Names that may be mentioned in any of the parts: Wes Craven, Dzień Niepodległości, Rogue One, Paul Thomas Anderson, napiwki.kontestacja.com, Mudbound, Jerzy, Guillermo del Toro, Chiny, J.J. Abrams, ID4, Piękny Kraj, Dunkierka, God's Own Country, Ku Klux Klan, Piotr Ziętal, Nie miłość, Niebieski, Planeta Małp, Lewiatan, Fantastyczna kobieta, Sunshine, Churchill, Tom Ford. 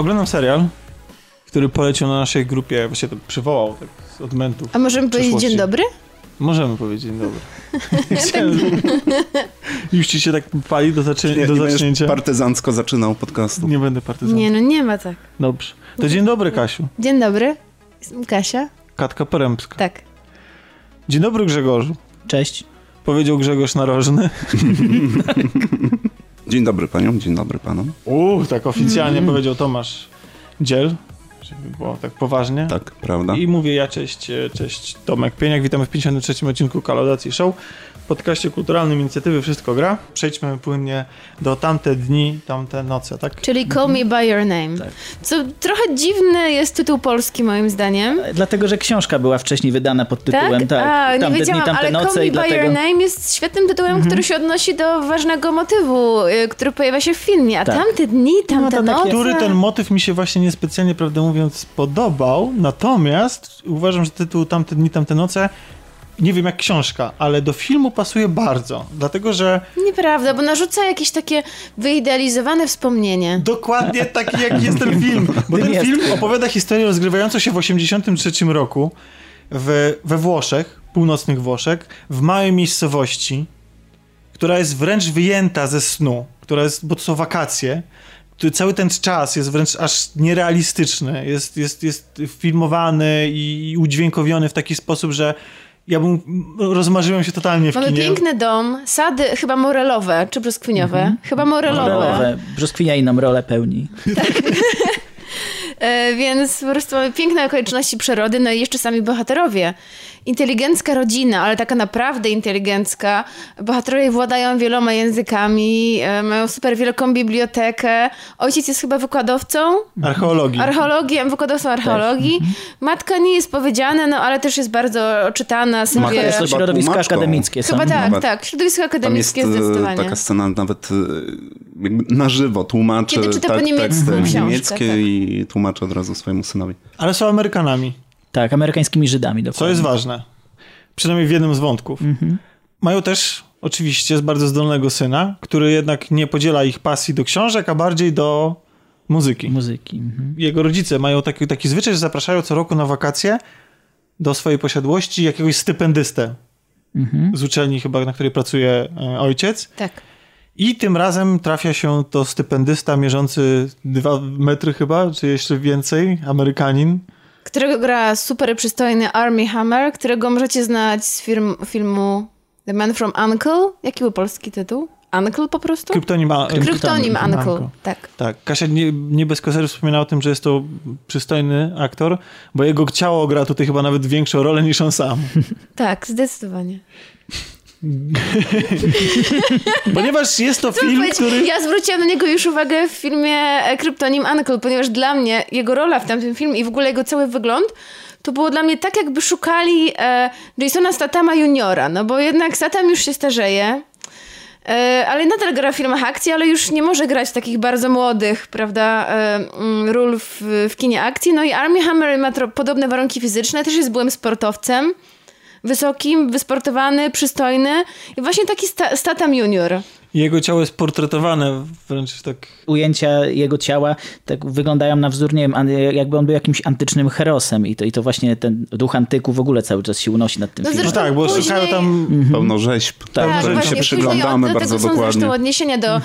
Oglądam serial, który polecił na naszej grupie, właśnie to przywołał tak z odmętów. A możemy powiedzieć dzień dobry? Możemy powiedzieć dzień dobry. Już ci się tak pali do zacznięcia. Partyzancko zaczynał podcastu. Nie będę partyzancko. Nie, no nie ma tak. Dobrze. To dzień dobry, Kasiu. Dzień dobry. Jestem Kasia. Katka Porębska. Tak. Dzień dobry, Grzegorzu. Cześć. Powiedział Grzegorz Narożny. Tak. Dzień dobry paniom, dzień dobry panom. Tak oficjalnie powiedział Tomasz Dziel, żeby było tak poważnie. Tak, prawda. I mówię ja, cześć Tomek Pieniak. Witamy w 53. odcinku Kalodacji Show, podcaście kulturalnym inicjatywy Wszystko Gra. Przejdźmy płynnie do Tamte Dni, Tamte Noce, tak? Czyli Call Me By Your Name. Tak. Co trochę dziwny jest tytuł polski moim zdaniem. Dlatego, że książka była wcześniej wydana pod tytułem tak? Tamte Dni, Tamte Noce. Call Me By Your Name jest świetnym tytułem, który się odnosi do ważnego motywu, który pojawia się w filmie. A tak. Tamte Dni, Tamte Noce... Który ten motyw mi się właśnie niespecjalnie, prawdę mówiąc, podobał. Natomiast uważam, że tytuł Tamte Dni, Tamte Noce, nie wiem jak książka, ale do filmu pasuje bardzo, dlatego że... Nieprawda, bo narzuca jakieś takie wyidealizowane wspomnienie. Dokładnie taki jak jest ten film, bo ten film opowiada historię rozgrywającą się w 1983 roku we Włoszech, północnych Włoszech, w małej miejscowości, która jest wręcz wyjęta ze snu, bo to są wakacje. Cały ten czas jest wręcz aż nierealistyczny, jest filmowany i udźwiękowiony w taki sposób, że ja rozmarzyłem się totalnie w kinie. Mamy piękny dom, sady chyba morelowe, czy brzoskwiniowe? Chyba morelowe. Brzoskwinia inną rolę pełni. Tak. Więc po prostu mamy piękne okoliczności przyrody, no i jeszcze sami bohaterowie. Inteligencka rodzina, ale taka naprawdę inteligencka. Bohaterowie władają wieloma językami, mają super wielką bibliotekę. Ojciec jest chyba wykładowcą? Archeologiem, wykładowcą archeologii. Matka nie jest powiedziana, no ale też jest bardzo oczytana. Matka jest to środowisko akademickie. Chyba tak, środowisko akademickie tam jest zdecydowanie. Taka scena nawet na żywo tłumaczy. Kiedy czyta po niemiecku książkę. I tłumaczy od razu swojemu synowi. Ale są Amerykanami. Tak, amerykańskimi Żydami. Dokładnie. Co jest ważne. Przynajmniej w jednym z wątków. Mają też oczywiście bardzo zdolnego syna, który jednak nie podziela ich pasji do książek, a bardziej do muzyki. Jego rodzice mają taki zwyczaj, że zapraszają co roku na wakacje do swojej posiadłości jakiegoś stypendystę z uczelni chyba, na której pracuje ojciec. Tak. I tym razem trafia się to stypendysta mierzący 2 metry chyba, czy jeszcze więcej, Amerykanin. Którego gra super przystojny Armie Hammer, którego możecie znać z filmu The Man from Uncle. Jaki był polski tytuł? Uncle po prostu? Kryptonim Uncle. Tak. Kasia nie bez kozery wspominała o tym, że jest to przystojny aktor, bo jego ciało gra tutaj chyba nawet większą rolę niż on sam. Tak, zdecydowanie. Ponieważ jest to film, który... Ja zwróciłam na niego już uwagę w filmie Kryptonim Uncle, ponieważ dla mnie jego rola w tamtym filmie i w ogóle jego cały wygląd to było dla mnie tak, jakby szukali Jasona Stathama juniora, no bo jednak Statham już się starzeje, ale nadal gra w filmach akcji, ale już nie może grać takich bardzo młodych, prawda, ról w kinie akcji. No i Armie Hammer ma podobne warunki fizyczne, też jest byłym sportowcem. Wysokim, wysportowany, przystojny i właśnie taki Statham junior. Jego ciało jest portretowane wręcz tak... Ujęcia jego ciała tak wyglądają na wzór, nie wiem, jakby on był jakimś antycznym herosem i to właśnie ten duch antyku w ogóle cały czas się unosi nad tym filmem. No tak, bo później... szukają tam pełno rzeźb. Tak, się przyglądamy bardzo dokładnie. Są zresztą odniesienia do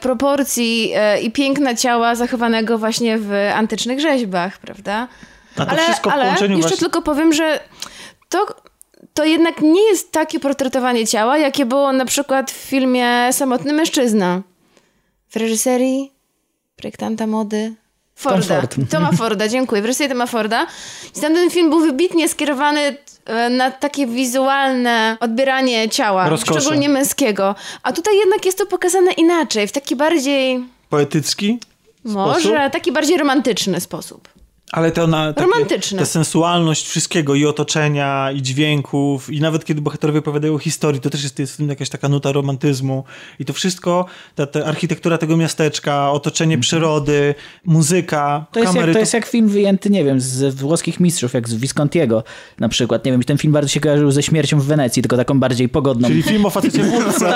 proporcji i piękna ciała zachowanego właśnie w antycznych rzeźbach, prawda? Ale jeszcze tylko powiem, że to jednak nie jest takie portretowanie ciała, jakie było na przykład w filmie Samotny mężczyzna. W reżyserii projektanta mody Forda. Toma Forda, dziękuję. W reżyserii Toma Forda. I tamten film był wybitnie skierowany na takie wizualne odbieranie ciała, rozkoszy, szczególnie męskiego. A tutaj jednak jest to pokazane inaczej, w taki bardziej... Poetycki sposób? Może, taki bardziej romantyczny sposób. Ale to na romantyczne. Ta sensualność wszystkiego i otoczenia, i dźwięków, i nawet kiedy bohaterowie opowiadają o historii, to też jest w tym jakaś taka nuta romantyzmu. I to wszystko, ta architektura tego miasteczka, otoczenie przyrody, muzyka, to kamery. To jest jak film wyjęty, nie wiem, z włoskich mistrzów, jak z Viscontiego na przykład. Nie wiem, ten film bardzo się kojarzył ze Śmiercią w Wenecji, tylko taką bardziej pogodną. Czyli film o facecie w Urce.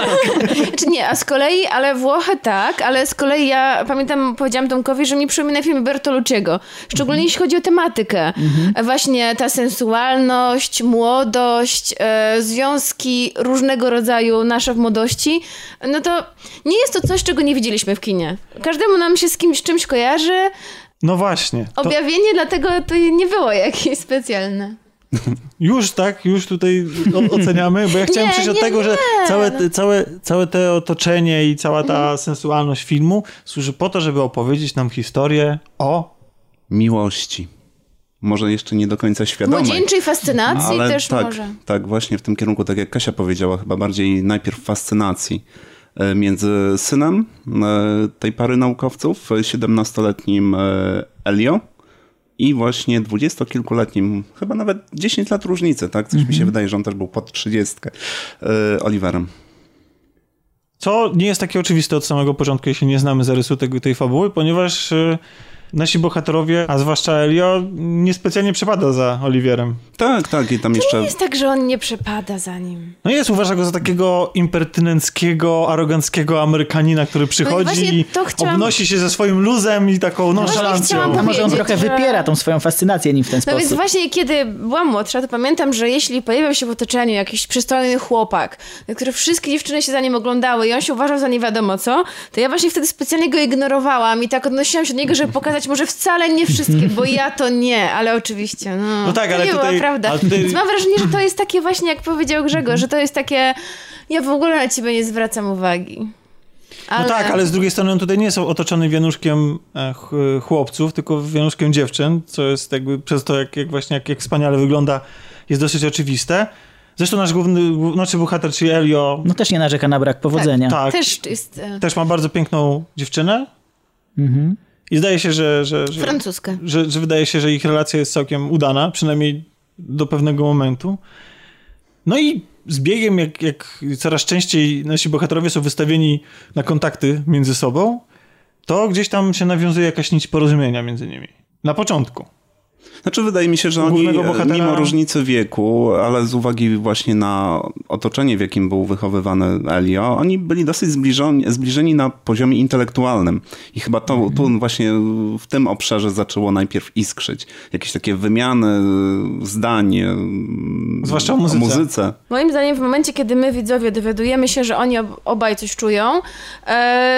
Czy nie, a z kolei, ale Włochy tak, ale z kolei ja pamiętam, powiedziałam Tomkowi, że mi przypomina film Bertolucciego. Szczególnie jeśli chodzi o tematykę. Właśnie ta sensualność, młodość, związki różnego rodzaju nasze w młodości, no to nie jest to coś, czego nie widzieliśmy w kinie. Każdemu nam się z kimś czymś kojarzy. No właśnie. Objawienie, dlatego to nie było jakieś specjalne. Już tak, już tutaj oceniamy, bo ja chciałem przejść od tego, że całe te otoczenie i cała ta sensualność filmu służy po to, żeby opowiedzieć nam historię o miłości. Może jeszcze nie do końca świadomej. Młodzieńczej fascynacji też tak, może. Tak, właśnie w tym kierunku, tak jak Kasia powiedziała, chyba bardziej najpierw fascynacji między synem tej pary naukowców, 17-letnim Elio i właśnie 20-kilkuletnim, chyba nawet 10 lat różnicy, tak? Coś mi się wydaje, że on też był pod 30 Oliverem. Co nie jest takie oczywiste od samego początku, jeśli nie znamy zarysu tej fabuły, ponieważ nasi bohaterowie, a zwłaszcza Elio, niespecjalnie przepada za Oliverem. Tak, tak. I tam to jeszcze... nie jest tak, że on nie przepada za nim. No jest, uważa go za takiego impertynenckiego, aroganckiego Amerykanina, który przychodzi i obnosi się ze swoim luzem i taką nonszalancją. A może on trochę wypiera tą swoją fascynację nim w ten sposób. No więc właśnie, kiedy byłam młodsza, to pamiętam, że jeśli pojawiał się w otoczeniu jakiś przystojny chłopak, który wszystkie dziewczyny się za nim oglądały i on się uważał za nie wiadomo co, to ja właśnie wtedy specjalnie go ignorowałam i tak odnosiłam się do niego, żeby pokazać może wcale nie wszystkie, bo ja to nie, ale oczywiście. No tak, ale to nie tutaj, była prawda. Więc mam wrażenie, że to jest takie właśnie, jak powiedział Grzegorz, że to jest takie, ja w ogóle na ciebie nie zwracam uwagi. Ale... No tak, ale z drugiej strony on tutaj nie jest otoczony wianuszkiem chłopców, tylko wianuszkiem dziewczyn, co jest jakby przez to, jak wspaniale wygląda, jest dosyć oczywiste. Zresztą nasz główny bohater, czyli Elio... No też nie narzeka na brak powodzenia. Tak, też ma bardzo piękną dziewczynę. Mhm. I zdaje się, że wydaje się, że ich relacja jest całkiem udana, przynajmniej do pewnego momentu. No i z biegiem, jak coraz częściej nasi bohaterowie są wystawieni na kontakty między sobą, to gdzieś tam się nawiązuje jakaś nić porozumienia między nimi. Na początku. Znaczy wydaje mi się, że oni mimo różnicy wieku, ale z uwagi właśnie na otoczenie, w jakim był wychowywany Elio, oni byli dosyć zbliżeni na poziomie intelektualnym. I chyba to właśnie w tym obszarze zaczęło najpierw iskrzyć. Jakieś takie wymiany zdań, zwłaszcza o muzyce. Moim zdaniem w momencie, kiedy my widzowie dowiadujemy się, że oni obaj coś czują,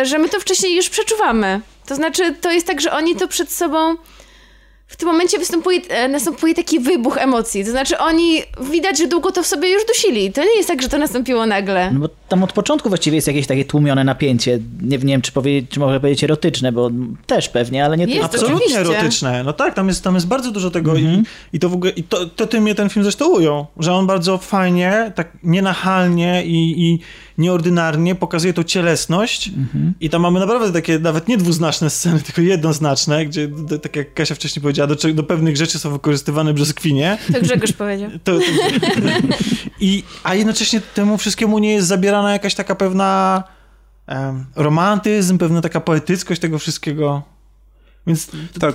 że my to wcześniej już przeczuwamy. To znaczy to jest tak, że oni to przed sobą... W tym momencie następuje taki wybuch emocji. To znaczy oni, widać, że długo to w sobie już dusili. To nie jest tak, że to nastąpiło nagle. No bo tam od początku właściwie jest jakieś takie tłumione napięcie. Nie wiem, czy mogę powiedzieć erotyczne, bo też pewnie, ale nie tylko. Absolutnie erotyczne. No tak, tam jest bardzo dużo tego i to w ogóle, i to tym mnie ten film zresztą ujął, że on bardzo fajnie, tak nienachalnie i nieordynarnie pokazuje tą cielesność i tam mamy naprawdę takie nawet nie dwuznaczne sceny, tylko jednoznaczne, gdzie tak jak Kasia wcześniej powiedziała, do pewnych rzeczy są wykorzystywane brzoskwinie. To Grzegorz powiedział. A jednocześnie temu wszystkiemu nie jest zabierana jakaś taka pewna romantyzm, pewna taka poetyckość tego wszystkiego. Więc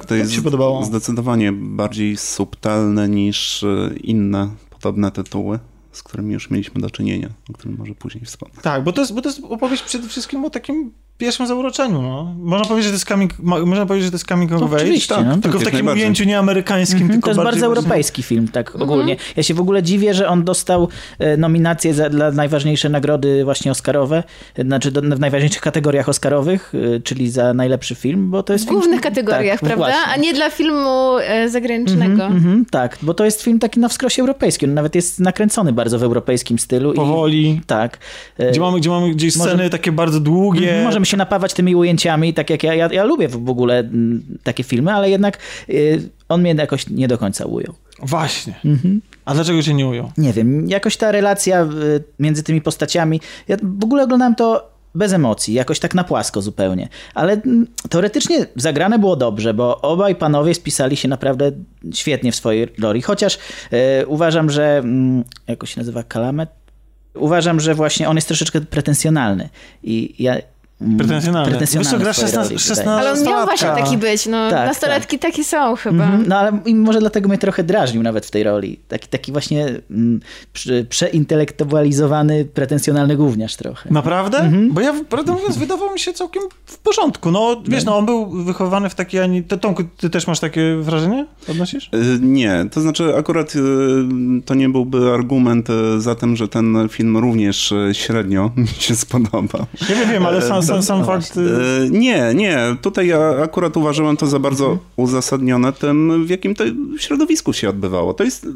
to jest mi się podobało. Zdecydowanie bardziej subtelne niż inne podobne tytuły, z którymi już mieliśmy do czynienia, o którym może później wspomnę. Tak, bo to jest opowieść przede wszystkim o takim pierwszym zauroczeniu. No. Można powiedzieć, że to jest coming of age. Oczywiście. Tak, no. Tylko w takim ujęciu nieamerykańskim. To jest bardzo europejski film, tak ogólnie. Ja się w ogóle dziwię, że on dostał nominację dla najważniejsze nagrody właśnie oscarowe, znaczy w najważniejszych kategoriach oscarowych, czyli za najlepszy film, bo to jest film... W głównych kategoriach, tak, prawda? Właśnie. A nie dla filmu zagranicznego. Tak, bo to jest film taki na wskroś europejski. On nawet jest nakręcony bardzo w europejskim stylu. Powoli. I, tak. Gdzie mamy gdzieś sceny takie bardzo długie. Możemy się napawać tymi ujęciami, tak jak ja lubię w ogóle takie filmy, ale jednak on mnie jakoś nie do końca ujął. Właśnie. A dlaczego się nie ujął? Nie wiem. Jakoś ta relacja między tymi postaciami. Ja w ogóle oglądałem to bez emocji, jakoś tak na płasko zupełnie. Ale teoretycznie zagrane było dobrze, bo obaj panowie spisali się naprawdę świetnie w swojej roli. Chociaż uważam, że... jak się nazywa? Kalamet? Uważam, że właśnie on jest troszeczkę pretensjonalny. I ja... Pretensjonalny. Wiesz co, gra 16 ale on miał właśnie taki być. No, tak, nastolatki tak. Takie są chyba. No ale może dlatego mnie trochę drażnił nawet w tej roli. Taki właśnie przeintelektualizowany, pretensjonalny gówniarz trochę. Naprawdę? Mm-hmm. Bo ja, prawdę mówiąc, wydawał mi się całkiem w porządku. No wiesz, no on był wychowany w takiej, ani... Tomku, ty też masz takie wrażenie? Odnosisz? Nie. To znaczy akurat to nie byłby argument za tym, że ten film również średnio mi się spodobał. Ja wiem, ale sam fakt... Nie. Tutaj ja akurat uważałem to za bardzo uzasadnione tym, w jakim to środowisku się odbywało. To jest...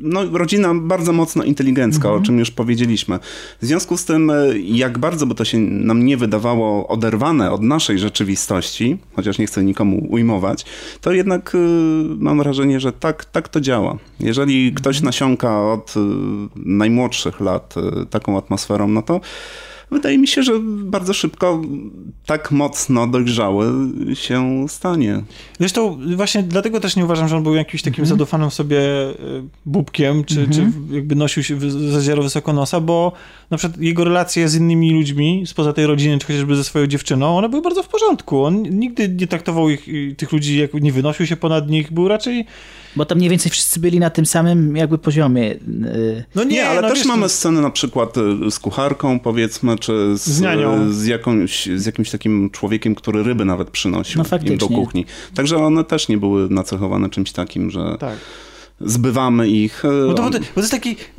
No, rodzina bardzo mocno inteligencka, o czym już powiedzieliśmy. W związku z tym, jak bardzo by to się nam nie wydawało oderwane od naszej rzeczywistości, chociaż nie chcę nikomu ujmować, to jednak mam wrażenie, że tak to działa. Jeżeli ktoś nasiąka od najmłodszych lat taką atmosferą, no to wydaje mi się, że bardzo szybko tak mocno dojrzały się stanie. Zresztą właśnie dlatego też nie uważam, że on był jakimś takim zadufanym sobie bubkiem, czy jakby nosił się za ziaro wysoko nosa, bo na przykład jego relacje z innymi ludźmi spoza tej rodziny, czy chociażby ze swoją dziewczyną, one były bardzo w porządku. On nigdy nie traktował tych ludzi, jak nie wynosił się ponad nich, był raczej... Bo tam mniej więcej wszyscy byli na tym samym jakby poziomie. No nie, ale no też wiesz, mamy sceny na przykład z kucharką, powiedzmy, czy z jakimś takim człowiekiem, który ryby nawet przynosił im do kuchni. Także one też nie były nacechowane czymś takim, że... Tak. Zbywamy ich. Bo to jest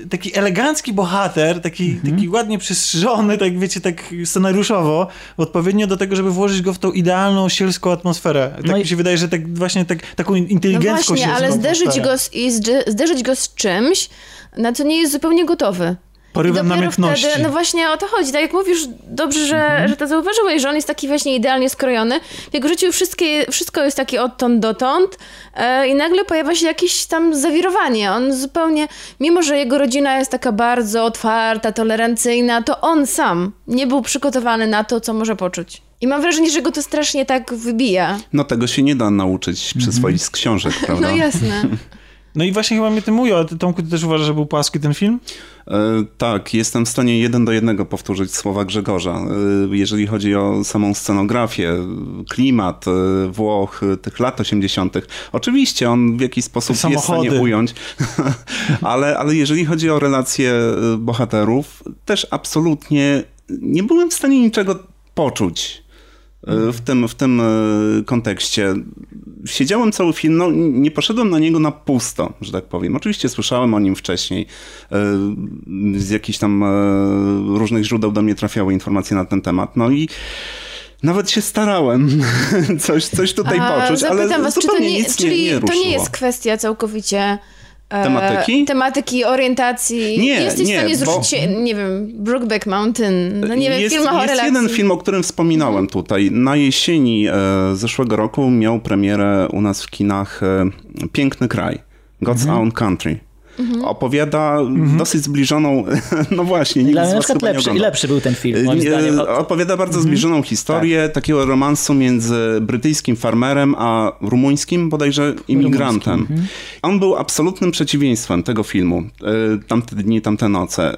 taki elegancki bohater, taki ładnie przystrzyżony, tak wiecie, tak scenariuszowo, odpowiednio do tego, żeby włożyć go w tą idealną sielską atmosferę. Tak mi się wydaje, że tak właśnie taką inteligencką sielską atmosferę. No właśnie, ale zderzyć go z czymś, na co nie jest zupełnie gotowy. Porywem namiętności. Wtedy, no właśnie o to chodzi. Tak jak mówisz, dobrze, że to zauważyłeś, że on jest taki właśnie idealnie skrojony. W jego życiu wszystko jest takie odtąd dotąd i nagle pojawia się jakieś tam zawirowanie. On zupełnie, mimo że jego rodzina jest taka bardzo otwarta, tolerancyjna, to on sam nie był przygotowany na to, co może poczuć. I mam wrażenie, że go to strasznie tak wybija. No tego się nie da nauczyć przy swoich książek, prawda? No jasne. No i właśnie chyba mnie tym mówił, ale Tomku, ty też uważasz, że był płaski ten film? Tak, jestem w stanie 1:1 powtórzyć słowa Grzegorza. Jeżeli chodzi o samą scenografię, klimat Włoch tych lat 80. Oczywiście on w jakiś sposób jest w stanie ująć, ale jeżeli chodzi o relacje bohaterów, też absolutnie nie byłem w stanie niczego poczuć. W tym kontekście. Siedziałem cały film, no nie poszedłem na niego na pusto, że tak powiem. Oczywiście słyszałem o nim wcześniej. Z jakichś tam różnych źródeł do mnie trafiały informacje na ten temat. No i nawet się starałem coś tutaj poczuć, ale was, zupełnie nic nie ruszyło. Czyli to nie jest kwestia całkowicie... Tematyki, orientacji. Nie, jesteś w stanie zrzucić się, nie wiem, Brookback Mountain, no nie wiem, filmach o relacji. Jest jeden film, o którym wspominałem tutaj. Na jesieni zeszłego roku miał premierę u nas w kinach Piękny Kraj, God's Own Country. Opowiada dosyć zbliżoną, no właśnie, nikt z was chyba nie ogląda. I lepszy był ten film, moim zdaniem. Opowiada bardzo zbliżoną historię takiego romansu między brytyjskim farmerem a rumuńskim bodajże imigrantem. On był absolutnym przeciwieństwem tego filmu. Tamte dni, tamte noce.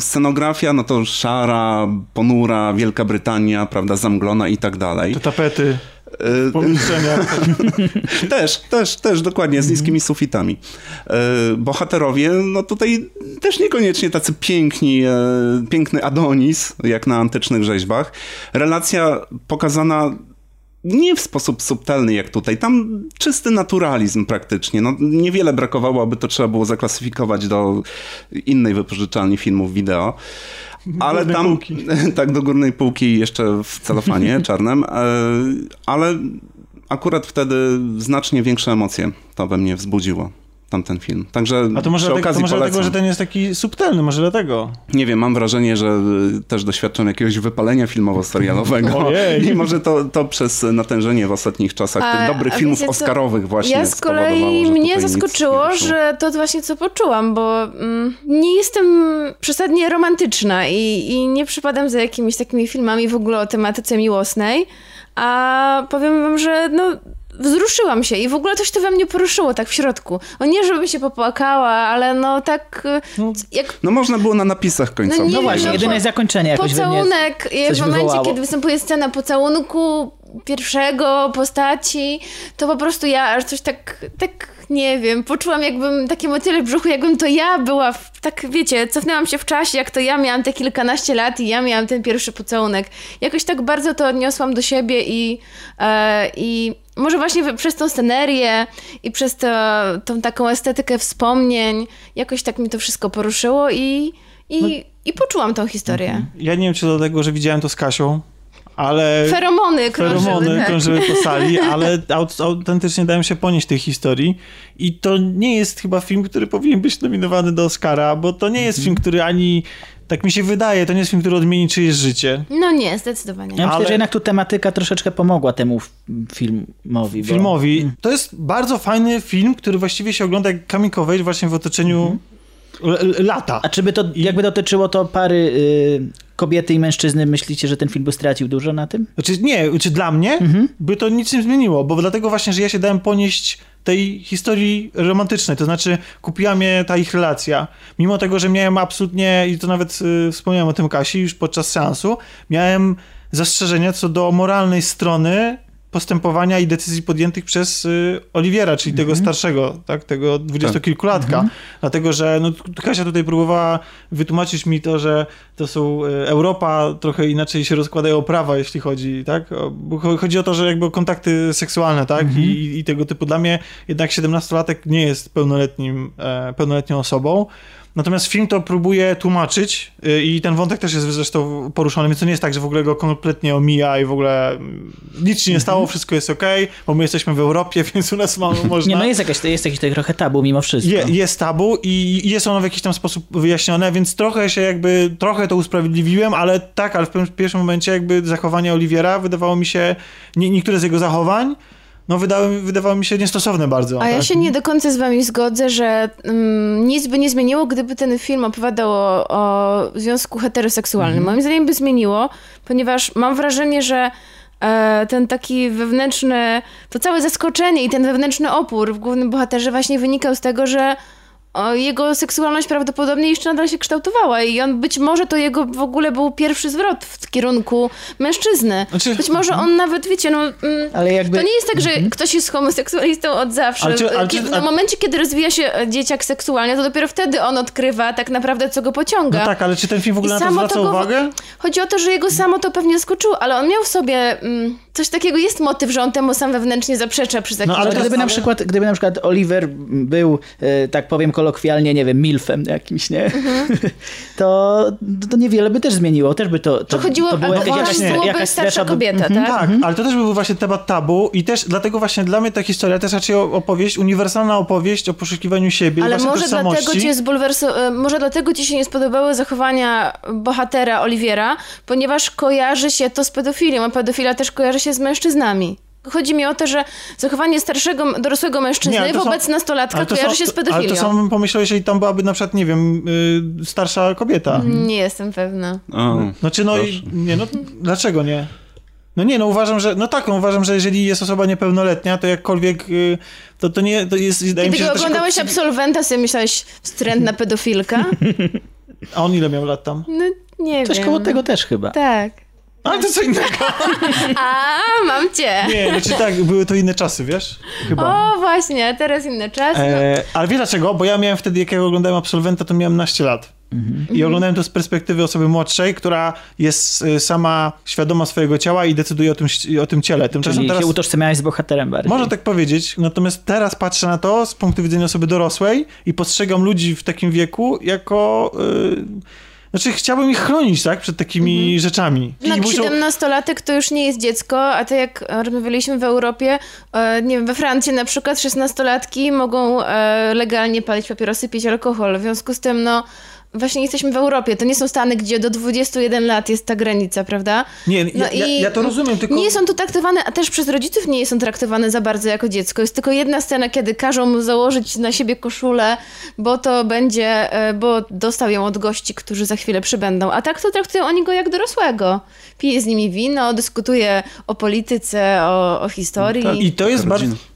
Scenografia, no to szara, ponura, Wielka Brytania, prawda, zamglona i tak dalej. Te tapety. Też, dokładnie, z niskimi sufitami. Bohaterowie, no tutaj też niekoniecznie tacy piękni, piękny Adonis, jak na antycznych rzeźbach. Relacja pokazana nie w sposób subtelny jak tutaj. Tam czysty naturalizm praktycznie. No, niewiele brakowało, aby to trzeba było zaklasyfikować do innej wypożyczalni filmów wideo. Ale tam, półki. Tak, do górnej półki jeszcze w celofanie czarnym, ale akurat wtedy znacznie większe emocje to we mnie wzbudziło. tamten film. Także a to może, dlatego, że ten jest taki subtelny, może dlatego. Nie wiem, mam wrażenie, że też doświadczam jakiegoś wypalenia filmowo-serialowego. I może to przez natężenie w ostatnich czasach tych dobrych filmów oscarowych właśnie ja z kolei mnie zaskoczyło, że to właśnie co poczułam, bo nie jestem przesadnie romantyczna i nie przypadam za jakimiś takimi filmami w ogóle o tematyce miłosnej, a powiem wam, że no... Wzruszyłam się i w ogóle coś to we mnie poruszyło tak w środku. O nie, żebym się popłakała, ale no tak... No można było na napisach końcowych. No właśnie, jedyne zakończenie jakoś we mnie coś pocałunek, w momencie, wywołało. Kiedy występuje scena pocałunku pierwszego postaci, to po prostu ja aż coś tak nie wiem, poczułam jakbym takie motyle w brzuchu, jakbym to ja była, tak wiecie, cofnęłam się w czasie, jak to ja miałam te kilkanaście lat i ja miałam ten pierwszy pocałunek. Jakoś tak bardzo to odniosłam do siebie i może właśnie przez tą scenerię i przez tą taką estetykę wspomnień jakoś tak mi to wszystko poruszyło i poczułam tą historię. Ja nie wiem, czy dlatego, że widziałem to z Kasią, ale... Feromony krążyły po sali, ale autentycznie dałem się ponieść tej historii i to nie jest chyba film, który powinien być nominowany do Oscara, bo to nie jest film, który ani... Tak mi się wydaje, to nie jest film, który odmieni czyjeś życie. No nie, zdecydowanie. Ja myślę, że jednak tu tematyka troszeczkę pomogła temu filmowi. To jest bardzo fajny film, który właściwie się ogląda jak coming of age właśnie w otoczeniu lata. A czy by to, jakby dotyczyło to pary kobiety i mężczyzny, myślicie, że ten film by stracił dużo na tym? Znaczy nie, czy dla mnie by to nic nie zmieniło, bo dlatego właśnie, że ja się dałem ponieść tej historii romantycznej, to znaczy kupiła mnie ta ich relacja. Mimo tego, że miałem absolutnie, i to nawet wspomniałem o tym Kasi już podczas seansu, miałem zastrzeżenia co do moralnej strony postępowania i decyzji podjętych przez Oliwiera, czyli tego starszego, tak? Tego dwudziestokilkulatka. Dlatego, że no, Kasia tutaj próbowała wytłumaczyć mi to, że to są Europa, trochę inaczej się rozkładają prawa, jeśli chodzi, tak? Chodzi o to, że jakby kontakty seksualne, tak? I tego typu. Dla mnie jednak 17-latek nie jest pełnoletnią osobą. Natomiast film to próbuje tłumaczyć i ten wątek też jest zresztą poruszony, więc to nie jest tak, że w ogóle go kompletnie omija i w ogóle nic się nie stało, wszystko jest okej, bo my jesteśmy w Europie, więc u nas mało można. Nie, no jest jakiś trochę tabu mimo wszystko. Jest tabu i jest ono w jakiś tam sposób wyjaśnione, więc trochę się jakby, trochę to usprawiedliwiłem, ale w pierwszym momencie jakby zachowanie Oliwiera wydawało mi się, niektóre z jego zachowań, no wydawało mi się niestosowne bardzo. Ja się nie do końca z wami zgodzę, że nic by nie zmieniło, gdyby ten film opowiadał o związku heteroseksualnym. Moim zdaniem by zmieniło, ponieważ mam wrażenie, że ten taki wewnętrzny, to całe zaskoczenie i ten wewnętrzny opór w głównym bohaterze właśnie wynikał z tego, że jego seksualność prawdopodobnie jeszcze nadal się kształtowała i on być może to jego w ogóle był pierwszy zwrot w kierunku mężczyzny. Znaczy, być może on nawet, wiecie, no... Ale jakby... To nie jest tak, że ktoś jest homoseksualistą od zawsze. W momencie, kiedy rozwija się dzieciak seksualnie, to dopiero wtedy on odkrywa tak naprawdę, co go pociąga. No tak, ale czy ten film w ogóle na to zwraca uwagę? Chodzi o to, że jego samo to pewnie zaskoczyło, ale on miał w sobie coś takiego, jest motyw, że on temu sam wewnętrznie zaprzecza przez jakiś czas. Gdyby na przykład Oliver był, tak powiem, kolokwialnie, nie wiem, milfem jakimś, nie? To niewiele by też zmieniło. Też by to chodziło, to była jakaś starsza kobieta, tak? Tak, ale to też by był właśnie temat tabu i też dlatego właśnie dla mnie ta historia też raczej opowieść, uniwersalna opowieść o poszukiwaniu siebie. Ale może dlatego ci się nie spodobały zachowania bohatera Oliwiera, ponieważ kojarzy się to z pedofilią, a pedofila też kojarzy się z mężczyznami. Chodzi mi o to, że zachowanie starszego, dorosłego mężczyzny wobec nastolatka kojarzy się z pedofilią. Ale to samo pomyślałeś, jeżeli tam byłaby na przykład, nie wiem, starsza kobieta. Nie jestem pewna. Dlaczego nie? No nie, uważam, że jeżeli jest osoba niepełnoletnia, to jakkolwiek to nie to jest... Kiedy oglądałeś Absolwenta, sobie myślałeś, wstrętna pedofilka? A on ile miał lat tam? No nie wiem. Coś koło tego też chyba. Tak. Ale to co innego. Mam cię. Nie, znaczy tak, były to inne czasy, wiesz? Chyba. O, właśnie, teraz inne czasy. Ale wiesz dlaczego? Bo ja miałem wtedy, jak ja oglądałem Absolwenta, to miałem 11 lat. I oglądałem to z perspektywy osoby młodszej, która jest sama świadoma swojego ciała i decyduje o tym ciele. Czyli teraz się utożsamiałeś z bohaterem bardziej. Można tak powiedzieć, natomiast teraz patrzę na to z punktu widzenia osoby dorosłej i postrzegam ludzi w takim wieku jako... Znaczy, chciałbym ich chronić, tak? Przed takimi rzeczami. No, 17-latek to już nie jest dziecko, a to jak rozmawialiśmy w Europie, nie wiem, we Francji na przykład 16-latki mogą legalnie palić papierosy, pić alkohol. W związku z tym, no, właśnie jesteśmy w Europie. To nie są Stany, gdzie do 21 lat jest ta granica, prawda? Nie, no ja to rozumiem, tylko... Nie są tu traktowane, a też przez rodziców nie są traktowane za bardzo jako dziecko. Jest tylko jedna scena, kiedy każą mu założyć na siebie koszulę, bo dostał ją od gości, którzy za chwilę przybędą. A tak to traktują oni go jak dorosłego. Pije z nimi wino, dyskutuje o polityce, o historii. No tak.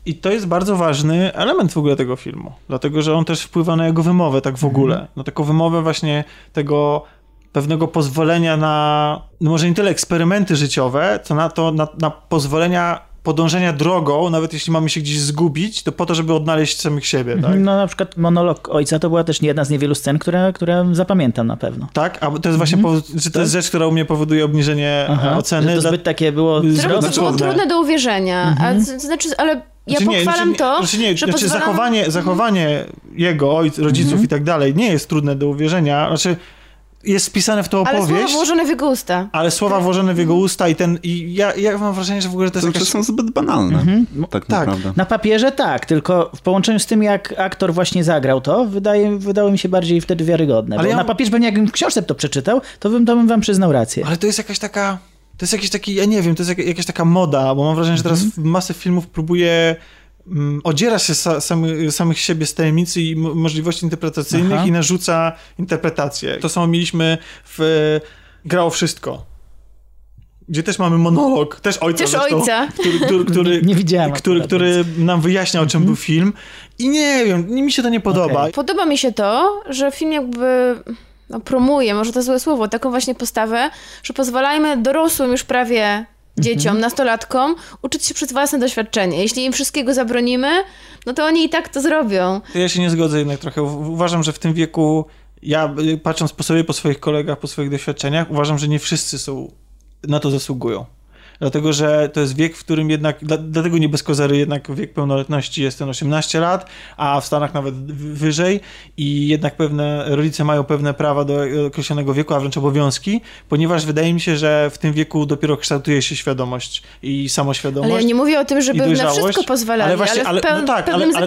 I to jest bardzo ważny element w ogóle tego filmu. Dlatego, że on też wpływa na jego wymowę tak w ogóle. Na taką wymowę właśnie tego pewnego pozwolenia na, no może nie tyle eksperymenty życiowe, co na to, na pozwolenia podążenia drogą, nawet jeśli mamy się gdzieś zgubić, to po to, żeby odnaleźć samych siebie. Tak? No na przykład monolog ojca to była też jedna z niewielu scen, które zapamiętam na pewno. Tak? A to jest właśnie to jest rzecz, która u mnie powoduje obniżenie oceny. To zbyt takie było... To było trudne do uwierzenia. Zachowanie jego, rodziców i tak dalej nie jest trudne do uwierzenia. Znaczy, jest wpisane w to opowieść. Ale słowa włożone w jego usta. I ten... Ja mam wrażenie, że w ogóle to jest jakaś... są zbyt banalne. Tak naprawdę. Na papierze tak, tylko w połączeniu z tym, jak aktor właśnie zagrał to, wydało mi się bardziej wtedy wiarygodne. Ale na papierze pewnie jakbym w książce to przeczytał, to bym wam przyznał rację. Ale to jest jakaś taka... To jest jakiś taki, ja nie wiem, to jest jakaś taka moda, bo mam wrażenie, że teraz masę filmów próbuje odzierać się samych siebie z tajemnicy i możliwości interpretacyjnych i narzuca interpretację. To samo mieliśmy w Grało Wszystko, gdzie też mamy monolog, też ojca zresztą, który nam wyjaśnia, o czym był film. I nie wiem, mi się to nie podoba. Okay. Podoba mi się to, że film jakby... promuje, może to złe słowo, taką właśnie postawę, że pozwalajmy dorosłym już prawie dzieciom, nastolatkom uczyć się przez własne doświadczenie. Jeśli im wszystkiego zabronimy, no to oni i tak to zrobią. Ja się nie zgodzę jednak trochę. Uważam, że w tym wieku, ja patrząc po sobie, po swoich kolegach, po swoich doświadczeniach, uważam, że nie wszyscy na to zasługują. Dlatego, że to jest wiek, w którym jednak, dlatego nie bez kozary jednak wiek pełnoletności jest ten 18 lat, a w Stanach nawet wyżej i jednak rodzice mają pewne prawa do określonego wieku, a wręcz obowiązki, ponieważ wydaje mi się, że w tym wieku dopiero kształtuje się świadomość i samoświadomość. Ale ja nie mówię o tym, żeby na wszystko pozwalali, ale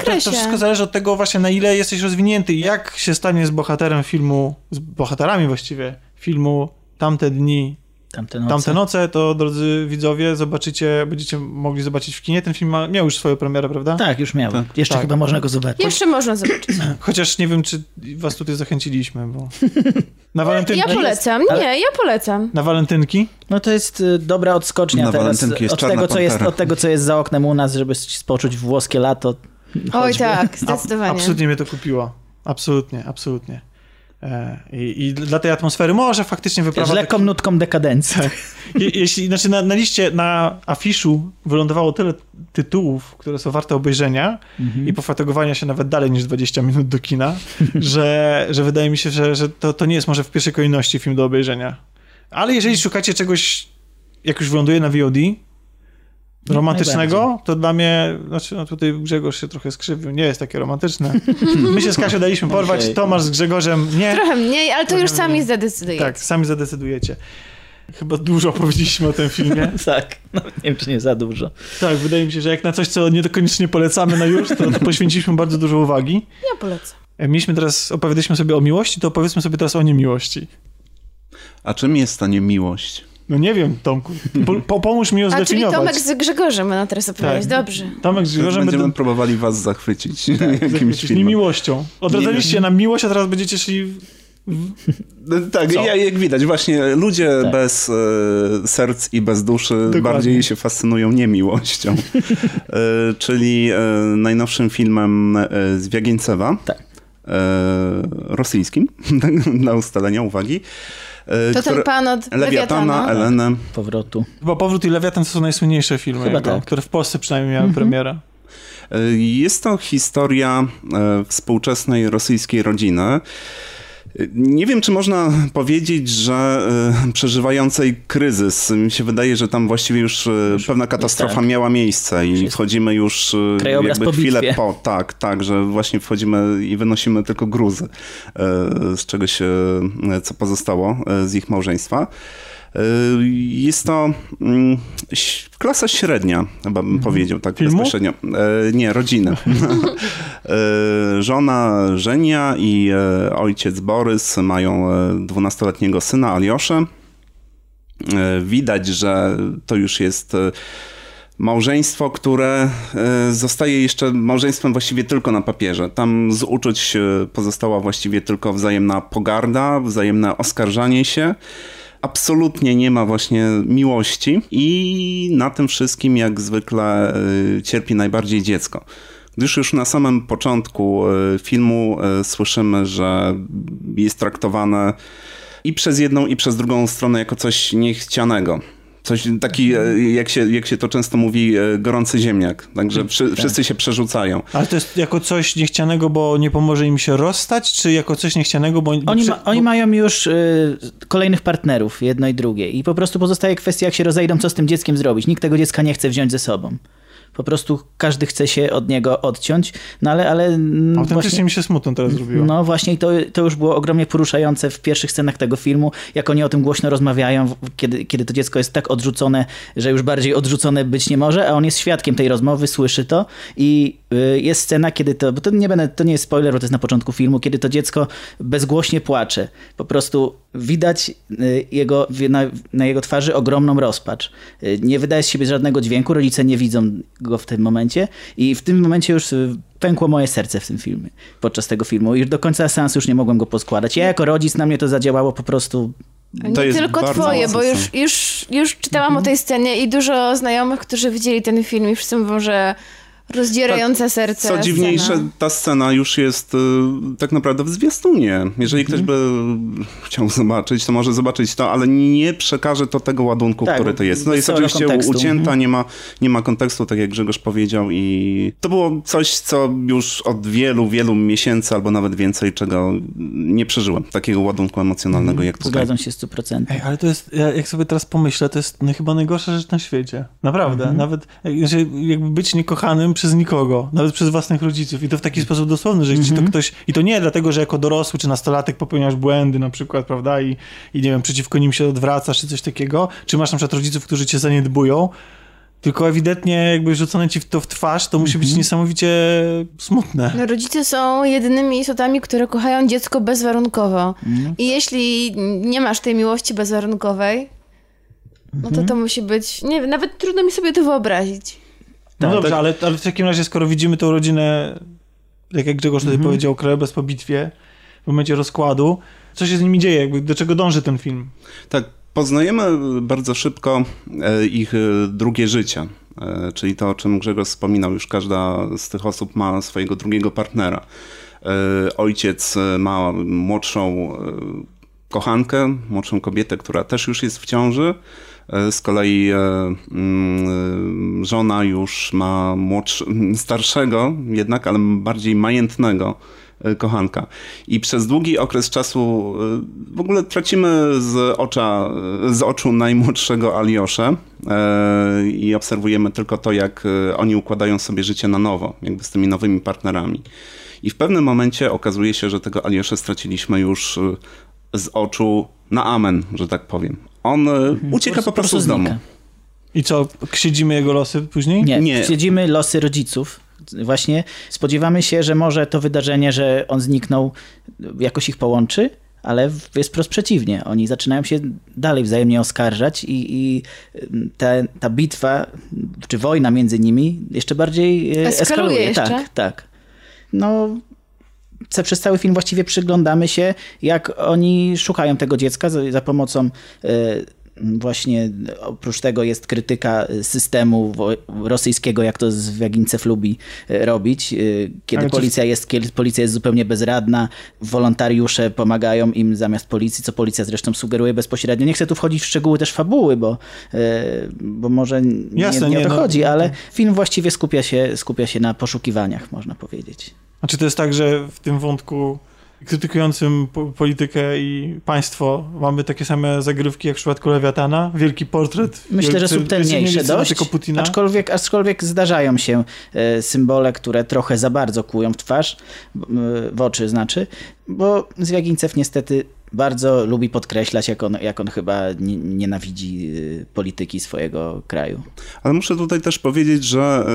to wszystko zależy od tego właśnie, na ile jesteś rozwinięty i jak się stanie z bohaterami właściwie filmu Tamte Dni, Tamte noce, to drodzy widzowie, będziecie mogli zobaczyć w kinie. Ten film miał już swoją premierę, prawda? Tak, już miał. Tak. Jeszcze chyba można go zobaczyć. Jeszcze można zobaczyć. Chociaż nie wiem, czy was tutaj zachęciliśmy, bo... Na walentynki. Ja polecam. Ja polecam. Na walentynki? No to jest dobra odskocznia teraz od tego, co jest za oknem u nas, żeby poczuć włoskie lato. Choćby. Oj tak, zdecydowanie. Absolutnie mnie to kupiło. Absolutnie. I dla tej atmosfery może faktycznie wyprawa... Z lekką nutką dekadencji. Jeśli, znaczy na liście, na afiszu wylądowało tyle tytułów, które są warte obejrzenia i pofatygowania się nawet dalej niż 20 minut do kina, że wydaje mi się, że to nie jest może w pierwszej kolejności film do obejrzenia. Ale jeżeli szukacie czegoś, jak już wyląduje na VOD, romantycznego, to dla mnie, znaczy no tutaj Grzegorz się trochę skrzywił, nie jest takie romantyczne. My się z Kasią daliśmy porwać, Tomasz z Grzegorzem nie. Trochę mniej, ale to już sami zadecydujecie. Tak, sami zadecydujecie. Chyba dużo powiedzieliśmy o tym filmie. Tak, no nie wiem, czy nie za dużo. Tak, wydaje mi się, że jak na coś, co niekoniecznie polecamy na już, to poświęciliśmy bardzo dużo uwagi. Ja polecam. Opowiadaliśmy sobie o miłości, to opowiedzmy sobie teraz o niemiłości. A czym jest ta niemiłość? No nie wiem, Tomku. Pomóż mi ją zdefiniować. A czyli Tomek z Grzegorzem ma na teraz opowiadać. Tak. Dobrze. Tomek z Grzegorzem... Będziemy próbowali was zachwycić jakimś filmem. Niemiłością. Odradzaliście nam miłość, a teraz będziecie szli... Tak, jak widać, właśnie ludzie bez serc i bez duszy bardziej się fascynują niemiłością. Czyli najnowszym filmem z Wiagińcewa. Tak. Rosyjskim, dla ustalenia uwagi. To ten pan od Lewiatana, Elenę. Powrotu. Chyba Powrót i Lewiatan to są najsłynniejsze filmy, które w Polsce przynajmniej miały premierę. Jest to historia współczesnej rosyjskiej rodziny, Nie wiem, czy można powiedzieć, że przeżywającej kryzys. Mi się wydaje, że tam właściwie już pewna katastrofa miała miejsce i wchodzimy już jakby chwilę po. Tak, tak, że właśnie wchodzimy i wynosimy tylko gruzy z czegoś, co pozostało z ich małżeństwa. Jest to klasa średnia, chyba bym powiedział tak bezpośrednio. Nie, rodziny. Żona Żenia i ojciec Borys mają 12-letniego syna Alioszę. Widać, że to już jest małżeństwo, które zostaje jeszcze małżeństwem właściwie tylko na papierze. Tam z uczuć pozostała właściwie tylko wzajemna pogarda, wzajemne oskarżanie się. Absolutnie nie ma właśnie miłości i na tym wszystkim jak zwykle cierpi najbardziej dziecko. Gdyż już na samym początku filmu słyszymy, że jest traktowane i przez jedną i przez drugą stronę jako coś niechcianego. Coś taki, jak się to często mówi, gorący ziemniak. Także wszyscy się przerzucają. Ale to jest jako coś niechcianego, bo nie pomoże im się rozstać? Czy jako coś niechcianego, bo... Oni mają już kolejnych partnerów, jedno i drugie. I po prostu pozostaje kwestia, jak się rozejdą, co z tym dzieckiem zrobić. Nikt tego dziecka nie chce wziąć ze sobą. Po prostu każdy chce się od niego odciąć. No ale autentycznie mi się smutno teraz zrobiło. No właśnie i to już było ogromnie poruszające w pierwszych scenach tego filmu, jak oni o tym głośno rozmawiają, kiedy to dziecko jest tak odrzucone, że już bardziej odrzucone być nie może, a on jest świadkiem tej rozmowy, słyszy to i jest scena, kiedy to, bo to nie jest spoiler, bo to jest na początku filmu, kiedy to dziecko bezgłośnie płacze. Po prostu widać na jego twarzy ogromną rozpacz. Nie wydaje z siebie żadnego dźwięku, rodzice nie widzą go w tym momencie i w tym momencie już pękło moje serce w tym filmie, podczas tego filmu. Już do końca seansu już nie mogłem go poskładać. Ja jako rodzic, na mnie to zadziałało po prostu... Nie tylko twoje, bo już czytałam o tej scenie i dużo znajomych, którzy widzieli ten film i wszyscy mówią, że rozdzierające serce. Co dziwniejsze, ta scena już jest tak naprawdę w zwiastunie. Jeżeli ktoś by chciał zobaczyć, to może zobaczyć to, ale nie przekaże to tego ładunku, który to jest. No jest oczywiście ucięta, nie ma kontekstu, tak jak Grzegorz powiedział i to było coś, co już od wielu, wielu miesięcy albo nawet więcej, czego nie przeżyłem. Takiego ładunku emocjonalnego jak tutaj. Zgadzam się z 100%. Ej, ale to jest, jak sobie teraz pomyślę, to jest chyba najgorsza rzecz na świecie. Naprawdę. Nawet jakby być niekochanym przez nikogo, nawet przez własnych rodziców i to w taki sposób dosłowny, że jeśli to ktoś i to nie dlatego, że jako dorosły czy nastolatek popełniasz błędy na przykład, prawda, i nie wiem, przeciwko nim się odwracasz czy coś takiego, czy masz na przykład rodziców, którzy cię zaniedbują, tylko ewidentnie jakby rzucone ci to w twarz, to musi być niesamowicie smutne. No, rodzice są jedynymi istotami, które kochają dziecko bezwarunkowo i jeśli nie masz tej miłości bezwarunkowej, no to musi być, nie wiem, nawet trudno mi sobie to wyobrazić. No tak. Dobrze, ale w takim razie, skoro widzimy tą rodzinę, tak jak Grzegorz tutaj powiedział, krajobraz po bitwie, w momencie rozkładu, co się z nimi dzieje? Jakby do czego dąży ten film? Tak, poznajemy bardzo szybko ich drugie życie, czyli to, o czym Grzegorz wspominał, już każda z tych osób ma swojego drugiego partnera. Ojciec ma młodszą kochankę, młodszą kobietę, która też już jest w ciąży. Z kolei żona już ma starszego jednak, ale bardziej majętnego kochanka. I przez długi okres czasu w ogóle tracimy z oczu najmłodszego Alioszę i obserwujemy tylko to, jak oni układają sobie życie na nowo, jakby z tymi nowymi partnerami. I w pewnym momencie okazuje się, że tego Alioszę straciliśmy już z oczu na amen, że tak powiem. On ucieka po prostu z domu. I co, śledzimy jego losy później? Nie, śledzimy losy rodziców. Właśnie spodziewamy się, że może to wydarzenie, że on zniknął, jakoś ich połączy, ale jest wprost przeciwnie. Oni zaczynają się dalej wzajemnie oskarżać i ta bitwa, czy wojna między nimi jeszcze bardziej eskaluje. Tak. No... Przez cały film właściwie przyglądamy się, jak oni szukają tego dziecka za pomocą właśnie, oprócz tego jest krytyka systemu rosyjskiego, jak to w Jagińcew lubi robić, kiedy policja jest zupełnie bezradna, wolontariusze pomagają im zamiast policji, co policja zresztą sugeruje bezpośrednio. Nie chcę tu wchodzić w szczegóły też fabuły, bo może nie o to chodzi, ale film właściwie skupia się na poszukiwaniach, można powiedzieć. Znaczy to jest tak, że w tym wątku krytykującym politykę i państwo mamy takie same zagrywki jak w przypadku Lewiatana. Wielki portret. Myślę, że subtelniejsze dość, aczkolwiek zdarzają się symbole, które trochę za bardzo kłują w twarz, w oczy znaczy, bo Zwiagincew niestety bardzo lubi podkreślać, jak on chyba nienawidzi polityki swojego kraju. Ale muszę tutaj też powiedzieć, że...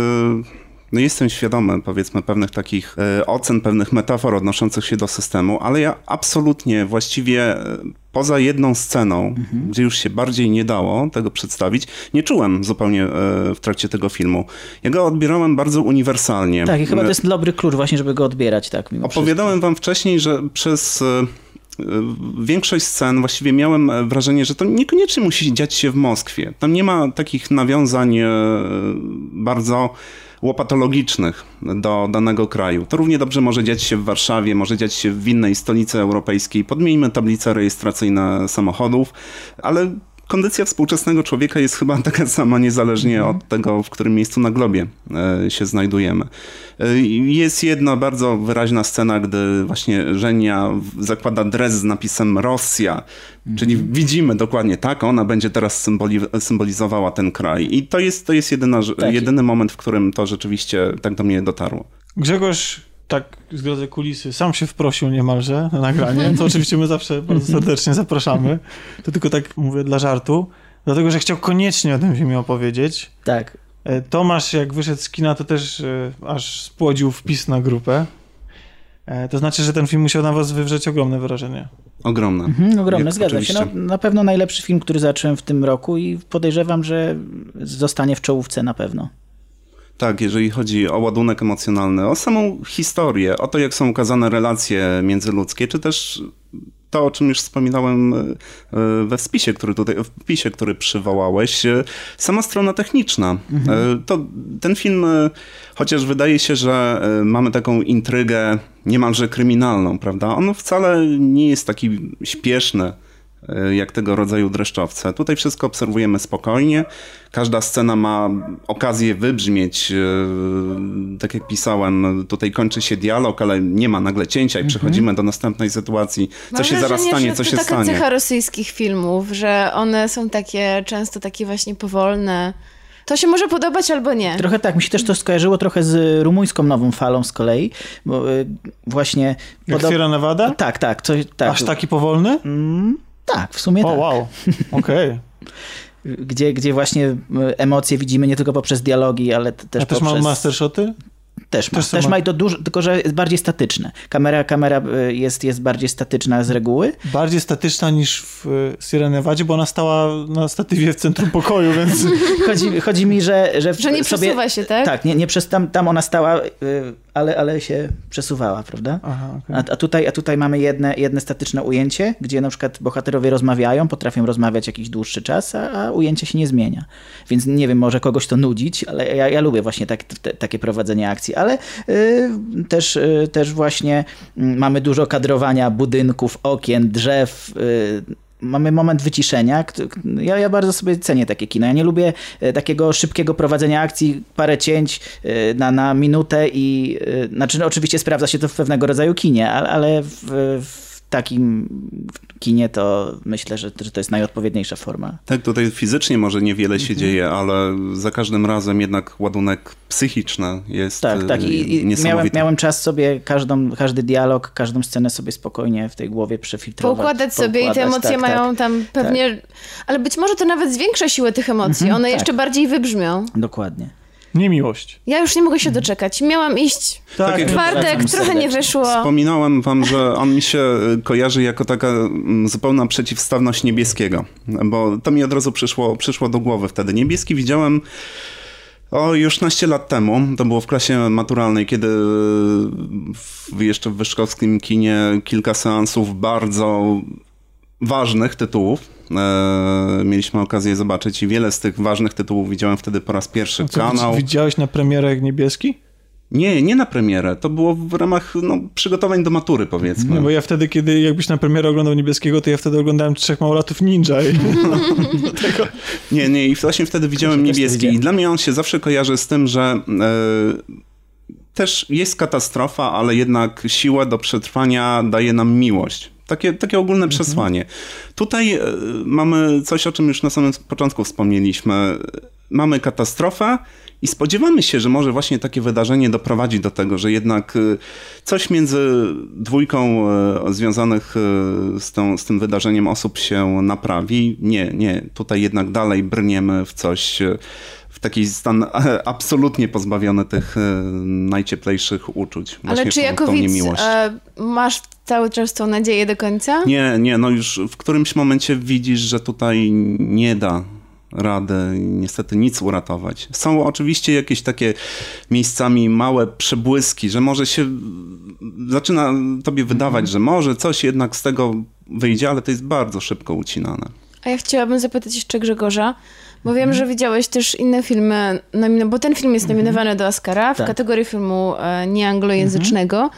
No jestem świadomy, powiedzmy, pewnych takich ocen, pewnych metafor odnoszących się do systemu, ale ja absolutnie właściwie poza jedną sceną, gdzie już się bardziej nie dało tego przedstawić, nie czułem zupełnie w trakcie tego filmu. Ja go odbierałem bardzo uniwersalnie. Tak, i chyba to jest dobry klucz właśnie, żeby go odbierać. Tak. Opowiadałem wam wcześniej, że przez... Większość scen właściwie miałem wrażenie, że to niekoniecznie musi dziać się w Moskwie. Tam nie ma takich nawiązań bardzo łopatologicznych do danego kraju. To równie dobrze może dziać się w Warszawie, może dziać się w innej stolicy europejskiej. Podmieńmy tablice rejestracyjne samochodów, ale kondycja współczesnego człowieka jest chyba taka sama, niezależnie od tego, w którym miejscu na globie się znajdujemy. Jest jedna bardzo wyraźna scena, gdy właśnie Żenia zakłada dres z napisem Rosja, czyli widzimy dokładnie tak, ona będzie teraz symbolizowała ten kraj. I to jest jedyny moment, w którym to rzeczywiście tak do mnie dotarło. Grzegorz, tak zgrodzę kulisy, sam się wprosił niemalże na nagranie, to oczywiście my zawsze bardzo serdecznie zapraszamy. To tylko tak mówię dla żartu, dlatego że chciał koniecznie o tym filmie opowiedzieć. Tak. Tomasz, jak wyszedł z kina, to też aż spłodził wpis na grupę. To znaczy, że ten film musiał na was wywrzeć ogromne wrażenie. Ogromne. Ogromne, zgadzam się. No, na pewno najlepszy film, który zacząłem w tym roku i podejrzewam, że zostanie w czołówce na pewno. Tak, jeżeli chodzi o ładunek emocjonalny, o samą historię, o to, jak są ukazane relacje międzyludzkie, czy też to, o czym już wspominałem w wpisie, który przywołałeś, sama strona techniczna. To ten film, chociaż wydaje się, że mamy taką intrygę niemalże kryminalną, prawda? On wcale nie jest taki śpieszny, jak tego rodzaju dreszczowce. Tutaj wszystko obserwujemy spokojnie. Każda scena ma okazję wybrzmieć. Tak jak pisałem, tutaj kończy się dialog, ale nie ma nagle cięcia i przechodzimy do następnej sytuacji. Co się zaraz stanie? To taka cecha rosyjskich filmów, że one są takie, często takie właśnie powolne. To się może podobać albo nie. Trochę tak. Mi się też to skojarzyło trochę z rumuńską nową falą z kolei. Bo właśnie... Jak Sierra Nevada? Tak. Tak. Aż taki powolny? Tak, w sumie tak. Wow, okej. Gdzie właśnie emocje widzimy nie tylko poprzez dialogi, ale też poprzez... A też ma mastershoty? Też ma i to dużo, tylko że jest bardziej statyczne. Kamera jest bardziej statyczna z reguły. Bardziej statyczna niż w Sierra Nevadzie, bo ona stała na statywie w centrum pokoju, więc... Chodzi mi, że nie sobie... przesuwa się, tak? Tak, tam ona stała, ale się przesuwała, prawda? Aha, okay. a tutaj mamy jedne statyczne ujęcie, gdzie na przykład bohaterowie rozmawiają, potrafią rozmawiać jakiś dłuższy czas, a ujęcie się nie zmienia. Więc nie wiem, może kogoś to nudzić, ale ja lubię właśnie takie prowadzenie akcji. Ale też właśnie mamy dużo kadrowania budynków, okien, drzew. Mamy moment wyciszenia. Ja bardzo sobie cenię takie kino. Ja nie lubię takiego szybkiego prowadzenia akcji, parę cięć na minutę i... Znaczy oczywiście sprawdza się to w pewnego rodzaju kinie, ale w takim kinie to myślę, że to jest najodpowiedniejsza forma. Tak, tutaj fizycznie może niewiele się dzieje, ale za każdym razem jednak ładunek psychiczny jest i niesamowity. Miałem czas sobie każdy dialog, każdą scenę sobie spokojnie w tej głowie przefiltrować. Poukładać sobie i te emocje mają tam pewnie... Tak. Ale być może to nawet zwiększa siłę tych emocji. One jeszcze bardziej wybrzmią. Dokładnie. Nie miłość. Ja już nie mogę się doczekać. Miałam iść w czwartek, trochę nie wyszło. Wspominałem wam, że on mi się kojarzy jako taka zupełna przeciwstawność Niebieskiego, bo to mi od razu przyszło do głowy wtedy. Niebieski widziałem już naście lat temu, to było w klasie maturalnej, kiedy jeszcze w wyżkowskim kinie kilka seansów bardzo ważnych tytułów mieliśmy okazję zobaczyć i wiele z tych ważnych tytułów widziałem wtedy po raz pierwszy. Widziałeś na premierę jak Niebieski? Nie na premierę. To było w ramach przygotowań do matury, powiedzmy. No bo ja wtedy, kiedy jakbyś na premierę oglądał Niebieskiego, to ja wtedy oglądałem 3 małolatów ninja. I właśnie wtedy widziałem Niebieski. I dla mnie on się zawsze kojarzy z tym, że też jest katastrofa, ale jednak siłę do przetrwania daje nam miłość. Takie ogólne przesłanie. Tutaj mamy coś, o czym już na samym początku wspomnieliśmy. Mamy katastrofę i spodziewamy się, że może właśnie takie wydarzenie doprowadzi do tego, że jednak coś między dwójką związanych z tym wydarzeniem osób się naprawi. Nie. Tutaj jednak dalej brniemy w coś, w taki stan absolutnie pozbawiony tych najcieplejszych uczuć. Ale czy jako widz masz cały czas tą nadzieję do końca? Nie. No już w którymś momencie widzisz, że tutaj nie da rady niestety nic uratować. Są oczywiście jakieś takie miejscami małe przebłyski, że może się zaczyna tobie wydawać, że może coś jednak z tego wyjdzie, ale to jest bardzo szybko ucinane. A ja chciałabym zapytać jeszcze Grzegorza, bo wiem, że widziałeś też inne filmy, bo ten film jest nominowany do Oscara w kategorii filmu nieanglojęzycznego.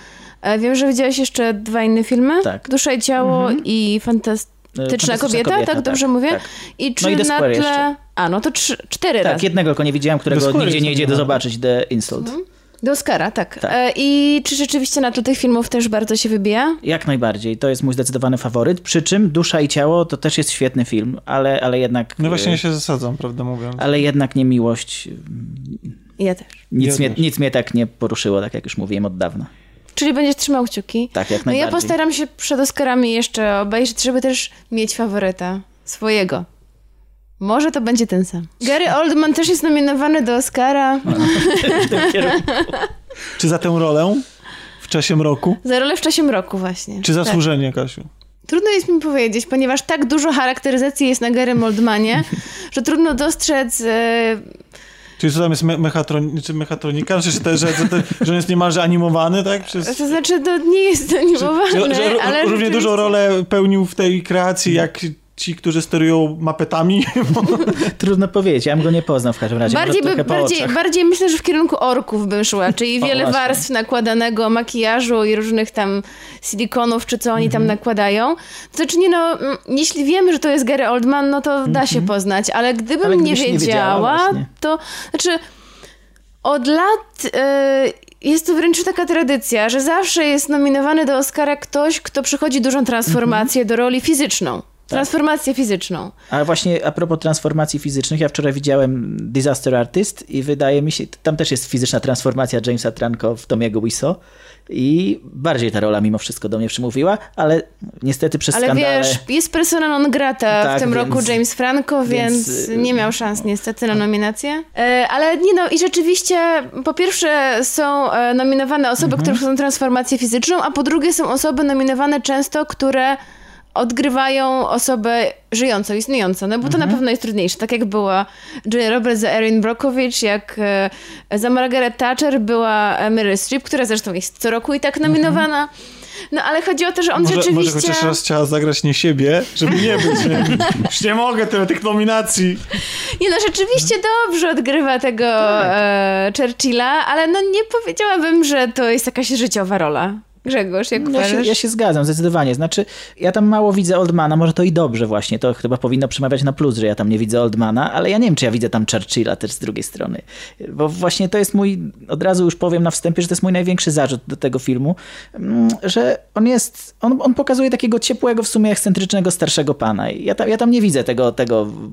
Wiem, że widziałeś jeszcze dwa inne filmy. Tak. Dusza i ciało i Fantastyczna kobieta, tak dobrze mówię? Tak. I czy no i na tle... Jeszcze. A, no to cztery razy. Tak, jednego tylko nie widziałem, którego nigdzie nie idzie do zobaczyć, The Insult. Do Oscara, tak. I czy rzeczywiście na tle tych filmów też bardzo się wybija? Jak najbardziej. To jest mój zdecydowany faworyt. Przy czym Dusza i ciało to też jest świetny film, ale jednak... No właśnie się zasadzam, prawdę mówiąc. Ale jednak nie miłość... Ja też. Nic mnie tak nie poruszyło, tak jak już mówiłem od dawna. Czyli będziesz trzymał kciuki. Tak, jak najbardziej. No ja postaram się przed Oscarami jeszcze obejrzeć, żeby też mieć faworyta swojego. Może to będzie ten sam. Gary Oldman też jest nominowany do Oscara. Czy za tę rolę w Czasie mroku? Za rolę w Czasie mroku właśnie. Czy zasłużenie, tak. Kasiu? Trudno jest mi powiedzieć, ponieważ tak dużo charakteryzacji jest na Garym Oldmanie, że trudno dostrzec... Czyli co tam jest mechatronika? Że on jest niemalże animowany, tak? To znaczy, to nie jest animowany, ale... Równie dużą rolę pełnił w tej kreacji, jak ci, którzy sterują mapetami. Trudno powiedzieć, ja bym go nie poznał w każdym razie. Bardziej myślę, że w kierunku orków bym szła, czyli wiele warstw nakładanego makijażu i różnych tam silikonów, czy co oni tam nakładają. To znaczy, jeśli wiemy, że to jest Gary Oldman, no to da się poznać, ale gdybym nie wiedziała, to... Znaczy, od lat... Jest to wręcz taka tradycja, że zawsze jest nominowany do Oscara ktoś, kto przechodzi dużą transformację do roli fizyczną. Transformację fizyczną. A właśnie a propos transformacji fizycznych, ja wczoraj widziałem Disaster Artist i wydaje mi się, tam też jest fizyczna transformacja Jamesa Franco w Tomiego Wiseau i bardziej ta rola mimo wszystko do mnie przemówiła, ale niestety przez skandale... Ale wiesz, jest persona non grata w tym roku James Franco, więc nie miał szans niestety na nominację. Ale i rzeczywiście po pierwsze są nominowane osoby, które przechodzą transformację fizyczną, a po drugie są osoby nominowane często, które... odgrywają osobę żyjącą, istniejącą, no bo to na pewno jest trudniejsze. Tak jak była Julia Roberts za Erin Brockovich, jak za Margaret Thatcher była Meryl Streep, która zresztą jest co roku i tak nominowana. No ale chodzi o to, że on rzeczywiście... Może chociaż raz chciała zagrać nie siebie, żeby nie być. Już nie mogę tyle tych nominacji. Rzeczywiście dobrze odgrywa tego Churchilla, ale nie powiedziałabym, że to jest jakaś życiowa rola. Grzegorz, jak uważasz? Ja się zgadzam, zdecydowanie. Znaczy, ja tam mało widzę Oldmana, może to i dobrze właśnie, to chyba powinno przemawiać na plus, że ja tam nie widzę Oldmana, ale ja nie wiem, czy ja widzę tam Churchilla też z drugiej strony. Bo właśnie to jest mój, od razu już powiem na wstępie, że to jest mój największy zarzut do tego filmu, że on pokazuje takiego ciepłego, w sumie ekscentrycznego, starszego pana. Ja tam nie widzę tego...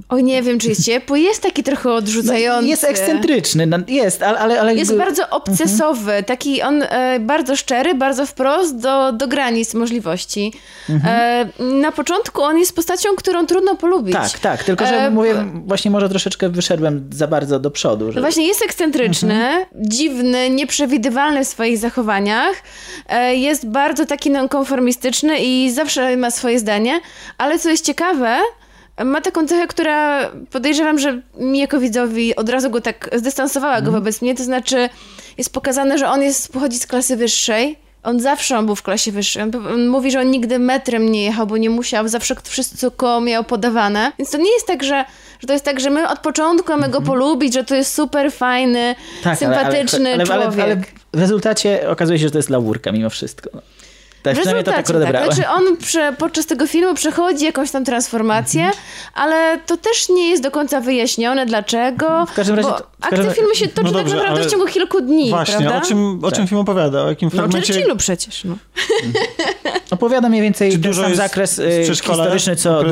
O, nie wiem, czy jest ciepły, jest taki trochę odrzucający. Jest ekscentryczny, jest, ale... Jest bardzo obcesowy, taki on bardzo szczery, bardzo wprost do granic możliwości. Na początku on jest postacią, którą trudno polubić. Tak, tylko że mówię, właśnie może troszeczkę wyszedłem za bardzo do przodu. Że... Właśnie jest ekscentryczny, dziwny, nieprzewidywalny w swoich zachowaniach. Jest bardzo taki nonkonformistyczny i zawsze ma swoje zdanie, ale co jest ciekawe, ma taką cechę, która podejrzewam, że mi jako widzowi od razu go tak zdystansowała go wobec mnie, to znaczy jest pokazane, że on pochodzi z klasy wyższej. On był w klasie wyższej. On mówi, że on nigdy metrem nie jechał, bo nie musiał. Zawsze wszystko miał podawane. Więc to nie jest tak, że to jest tak, że my od początku mamy go polubić, że to jest super fajny, sympatyczny człowiek. Ale w rezultacie okazuje się, że to jest laurka mimo wszystko. Tak, przynajmniej to tak odebrałem. Znaczy on podczas tego filmu przechodzi jakąś tam transformację, ale to też nie jest do końca wyjaśnione dlaczego. W każdym razie akcja filmu się toczy tak naprawdę w ciągu kilku dni, właśnie, prawda? O czym film opowiada? O jakim fragmencie? Churchillu przecież. No. Opowiada mniej więcej ten sam zakres historyczny co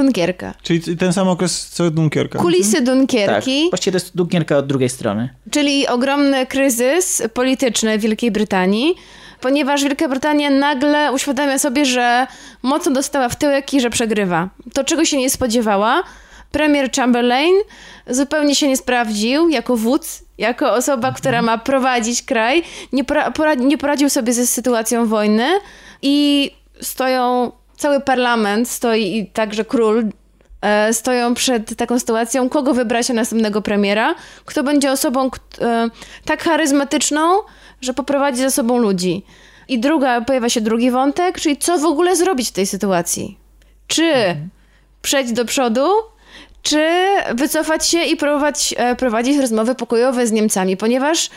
Dunkierka. Czyli ten sam okres co Dunkierka. Kulisy Dunkierki. Tak, właściwie to jest Dunkierka od drugiej strony. Czyli ogromny kryzys polityczny w Wielkiej Brytanii, ponieważ Wielka Brytania nagle uświadamia sobie, że mocno dostała w tyłek i że przegrywa. To, czego się nie spodziewała. Premier Chamberlain zupełnie się nie sprawdził jako wódz, jako osoba, która ma prowadzić kraj. Nie poradził sobie ze sytuacją wojny i cały parlament stoi i także król stoją przed taką sytuacją, kogo wybrać na następnego premiera, kto będzie osobą tak charyzmatyczną, że poprowadzi za sobą ludzi. I pojawia się drugi wątek, czyli co w ogóle zrobić w tej sytuacji? Czy przejść do przodu, czy wycofać się i prowadzić rozmowy pokojowe z Niemcami, ponieważ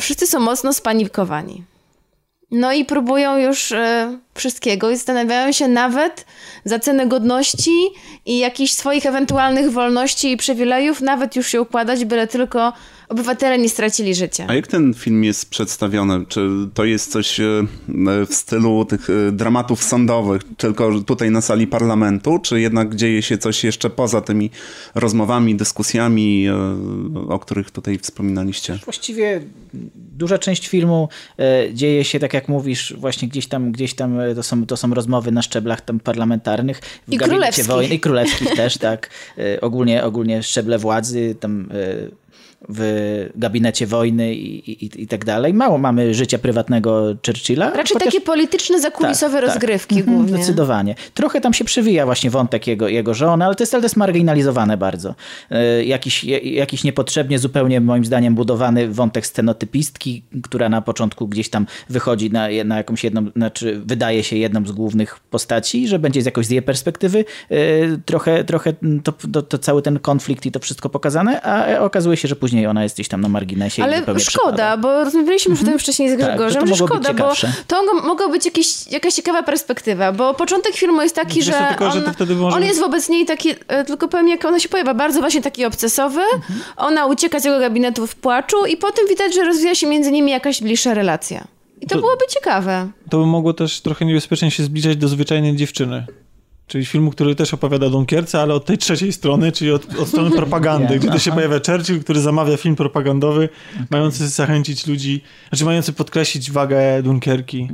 wszyscy są mocno spanikowani. No i próbują już wszystkiego i zastanawiają się nawet za cenę godności i jakichś swoich ewentualnych wolności i przywilejów nawet już się układać, byle tylko obywatele nie stracili życia. A jak ten film jest przedstawiony? Czy to jest coś w stylu tych dramatów sądowych, tylko tutaj na sali parlamentu, czy jednak dzieje się coś jeszcze poza tymi rozmowami, dyskusjami, o których tutaj wspominaliście? Właściwie duża część filmu dzieje się, tak jak mówisz, właśnie gdzieś tam to są rozmowy na szczeblach tam parlamentarnych. I królewskich. I królewskich też, tak. Ogólnie szczeble władzy, tam w gabinecie wojny i tak dalej. Mało mamy życia prywatnego Churchilla. Raczej takie polityczne, zakulisowe rozgrywki głównie. Zdecydowanie. Trochę tam się przewija właśnie wątek jego żony, ale to jest marginalizowane bardzo. Jakiś niepotrzebnie zupełnie moim zdaniem budowany wątek scenotypistki, która na początku gdzieś tam wychodzi na jakąś jedną, znaczy wydaje się jedną z głównych postaci, że będzie jakoś z jej perspektywy trochę to cały ten konflikt i to wszystko pokazane, a okazuje się, że później ona jest gdzieś tam na marginesie. Ale szkoda, bo rozmawialiśmy już o tym wcześniej z Grzegorzem, że szkoda, bo to mogła być jakaś ciekawa perspektywa, bo początek filmu jest taki, on jest wobec niej taki, tylko powiem jak ona się pojawia, bardzo właśnie taki obcesowy, ona ucieka z jego gabinetu w płaczu i potem widać, że rozwija się między nimi jakaś bliższa relacja. I to byłoby ciekawe. To by mogło też trochę niebezpiecznie się zbliżać do zwyczajnej dziewczyny. Czyli filmu, który też opowiada o Dunkierce, ale od tej trzeciej strony, czyli od strony propagandy, gdzie to się pojawia Churchill, który zamawia film propagandowy, mający zachęcić ludzi, znaczy mający podkreślić wagę Dunkierki.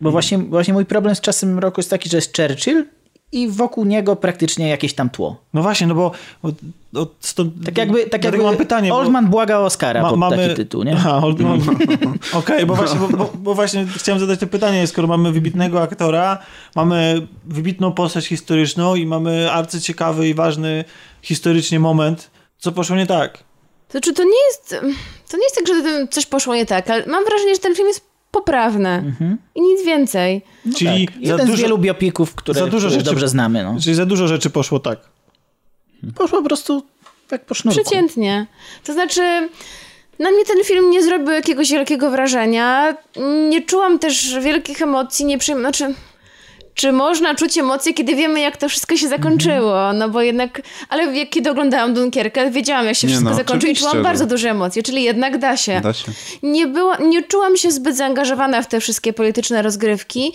Bo właśnie mój problem z Czasem mroku jest taki, że jest Churchill i wokół niego praktycznie jakieś tam tło. No właśnie, no bo tak jakby mam pytanie, Oldman błaga o Oscara taki tytuł, nie? Oldman. Okej, bo właśnie chciałem zadać to pytanie, skoro mamy wybitnego aktora, mamy wybitną postać historyczną i mamy arcyciekawy i ważny historycznie moment, co poszło nie tak? Znaczy, to nie jest tak, że coś poszło nie tak, ale mam wrażenie, że ten film jest poprawne. I nic więcej. No czyli tak. Jeden z wielu biopików, które dobrze znamy. No. Czyli za dużo rzeczy poszło tak. Poszło po prostu tak po sznurku. Przeciętnie. To znaczy, na mnie ten film nie zrobił jakiegoś wielkiego wrażenia. Nie czułam też wielkich emocji. Czy można czuć emocje, kiedy wiemy, jak to wszystko się zakończyło? No bo jednak... Ale kiedy oglądałam Dunkierkę, wiedziałam, jak się wszystko zakończy i czułam bardzo duże emocje. Czyli jednak da się. Nie czułam się zbyt zaangażowana w te wszystkie polityczne rozgrywki.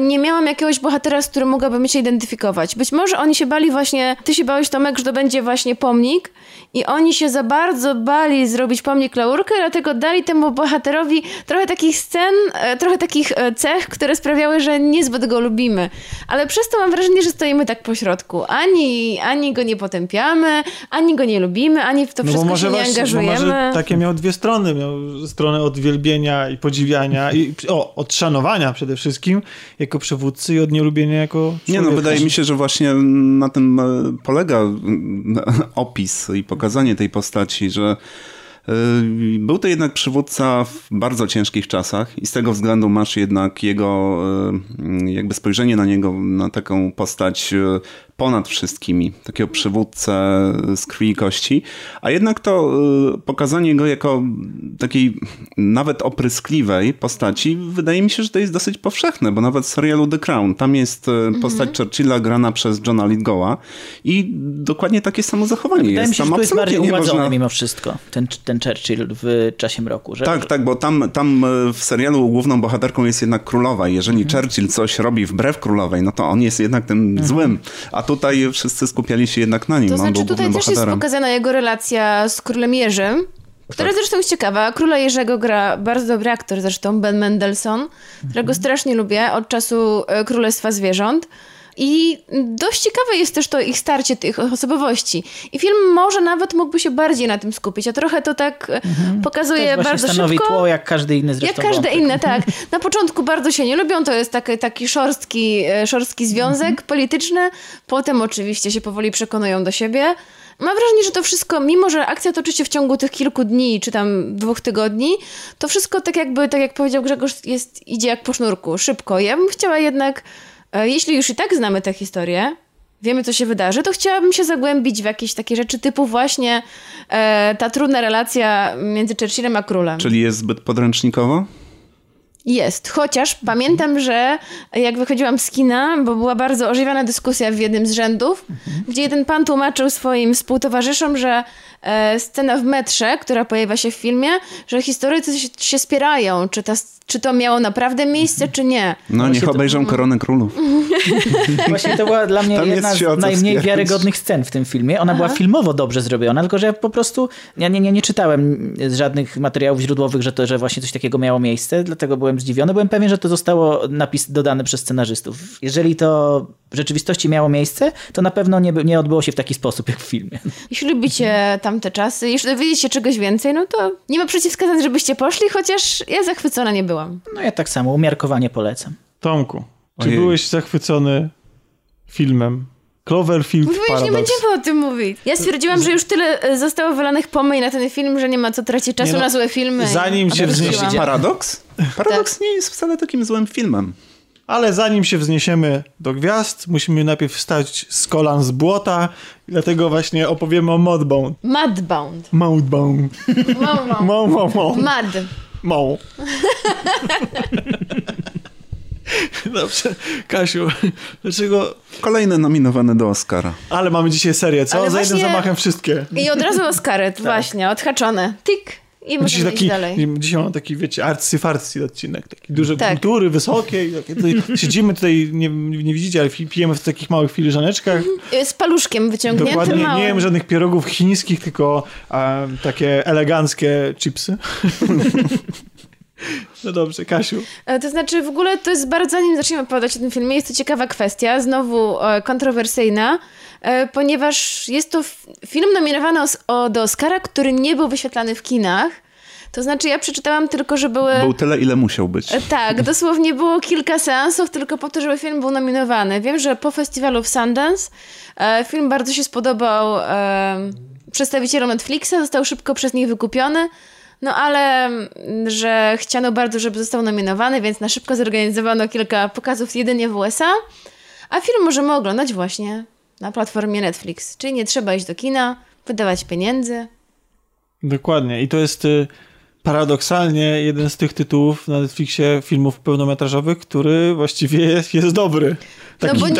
Nie miałam jakiegoś bohatera, z którym mogłabym się identyfikować. Być może oni się bali właśnie... Ty się bałeś, Tomek, że to będzie właśnie pomnik i oni się za bardzo bali zrobić pomnik laurkę, dlatego dali temu bohaterowi trochę takich scen, trochę takich cech, które sprawiały, że niezbyt go lubimy. Ale przez to mam wrażenie, że stoimy tak po środku. Ani go nie potępiamy, ani go nie lubimy, ani w to wszystko się nie angażujemy. No może takie miał dwie strony. Miał stronę od wielbienia i podziwiania i od szanowania przede wszystkim jako przywódcy i od nielubienia jako człowieka. Wydaje mi się, że właśnie na tym polega opis i pokazanie tej postaci, że Był to jednak przywódca w bardzo ciężkich czasach i z tego względu masz jednak jego jakby spojrzenie na niego, na taką postać ponad wszystkimi, takiego przywódcę z krwi i kości, a jednak to pokazanie go jako takiej nawet opryskliwej postaci, wydaje mi się, że to jest dosyć powszechne, bo nawet w serialu The Crown, tam jest postać Churchilla grana przez Johna Lithgowa i dokładnie takie samo zachowanie wydaje jest. Wydaje mi się, że to jest bardziej uładzone mimo wszystko, ten Churchill w Czasie mroku. Że... Tak, tak, bo tam w serialu główną bohaterką jest jednak królowa i jeżeli Churchill coś robi wbrew królowej, no to on jest jednak tym złym, a tutaj wszyscy skupiali się jednak na nim. To znaczy tutaj też bohaterem. Jest pokazana jego relacja z królem Jerzym, która zresztą jest ciekawa. Króla Jerzego gra bardzo dobry aktor zresztą, Ben Mendelsohn, którego strasznie lubię od czasu Królestwa Zwierząt. I dość ciekawe jest też to ich starcie tych osobowości. I film może nawet mógłby się bardziej na tym skupić, a trochę to tak pokazuje to bardzo stanowi szybko. Tło, jak każdy inny zresztą. Jak każdy inny, tak. Na początku bardzo się nie lubią, to jest taki szorstki związek polityczny. Potem oczywiście się powoli przekonują do siebie. Mam wrażenie, że to wszystko, mimo że akcja toczy się w ciągu tych kilku dni, czy tam 2 tygodni, to wszystko tak jak powiedział Grzegorz, idzie jak po sznurku, szybko. Ja bym chciała jednak... Jeśli już i tak znamy tę historię, wiemy co się wydarzy, to chciałabym się zagłębić w jakieś takie rzeczy typu właśnie ta trudna relacja między Churchillem a królem. Czyli jest zbyt podręcznikowo? Jest, chociaż pamiętam, że jak wychodziłam z kina, bo była bardzo ożywiona dyskusja w jednym z rzędów, gdzie jeden pan tłumaczył swoim współtowarzyszom, że scena w metrze, która pojawia się w filmie, że historycy się spierają, czy to miało naprawdę miejsce, czy nie. No niech obejrzą Koronę Królów. Właśnie to była dla mnie jedna z najmniej wiarygodnych scen w tym filmie. Ona była filmowo dobrze zrobiona, tylko że po prostu ja nie czytałem z żadnych materiałów źródłowych, że właśnie coś takiego miało miejsce, dlatego byłem zdziwiony. Byłem pewien, że to zostało dodane przez scenarzystów. Jeżeli to w rzeczywistości miało miejsce, to na pewno nie odbyło się w taki sposób jak w filmie. Jeśli lubicie tamte czasy, jeśli dowiedzieć się czegoś więcej, no to nie ma przeciwwskazań, żebyście poszli, chociaż ja zachwycona nie byłam. No ja tak samo, umiarkowanie polecam. Tomku, czy byłeś zachwycony filmem Cloverfield Paradox? Nie będziemy o tym mówić. Ja stwierdziłam, że już tyle zostało wylanych pomyj na ten film, że nie ma co tracić czasu na złe filmy. Zanim się wzniesiemy... Paradox? Paradox nie jest wcale takim złym filmem. Ale zanim się wzniesiemy do gwiazd, musimy najpierw wstać z kolan z błota, dlatego właśnie opowiemy o Mudbound. Mudbound. Mudbound. Mał. Dobrze, Kasiu, dlaczego... Kolejne nominowane do Oscara. Ale mamy dzisiaj serię, co? Ale za właśnie... jednym zamachem wszystkie. I od razu Oscary, tak. Właśnie, odhaczone. Tik i możemy iść dalej. Dzisiaj mam taki, wiecie, artsy-fartsy odcinek. Taki duże kultury, wysokiej. Siedzimy tutaj, nie widzicie, ale pijemy w takich małych filiżaneczkach. Z paluszkiem wyciągniętym. Dokładnie, nie jem żadnych pierogów chińskich, tylko takie eleganckie chipsy. No dobrze, Kasiu. To znaczy w ogóle to jest bardzo, zanim zaczniemy opowiadać o tym filmie, jest to ciekawa kwestia, znowu kontrowersyjna, ponieważ jest to film nominowany do Oscara, który nie był wyświetlany w kinach. To znaczy ja przeczytałam tylko, że były... Był tyle, ile musiał być. Tak, dosłownie było kilka seansów, tylko po to, żeby film był nominowany. Wiem, że po festiwalu w Sundance film bardzo się spodobał przedstawicielom Netflixa, został szybko przez nich wykupiony. No ale, że chciano bardzo, żeby został nominowany, więc na szybko zorganizowano kilka pokazów jedynie w USA, a film możemy oglądać właśnie na platformie Netflix, czyli nie trzeba iść do kina, wydawać pieniędzy. Dokładnie i to jest paradoksalnie jeden z tych tytułów na Netflixie filmów pełnometrażowych, który właściwie jest dobry. Taki dobry.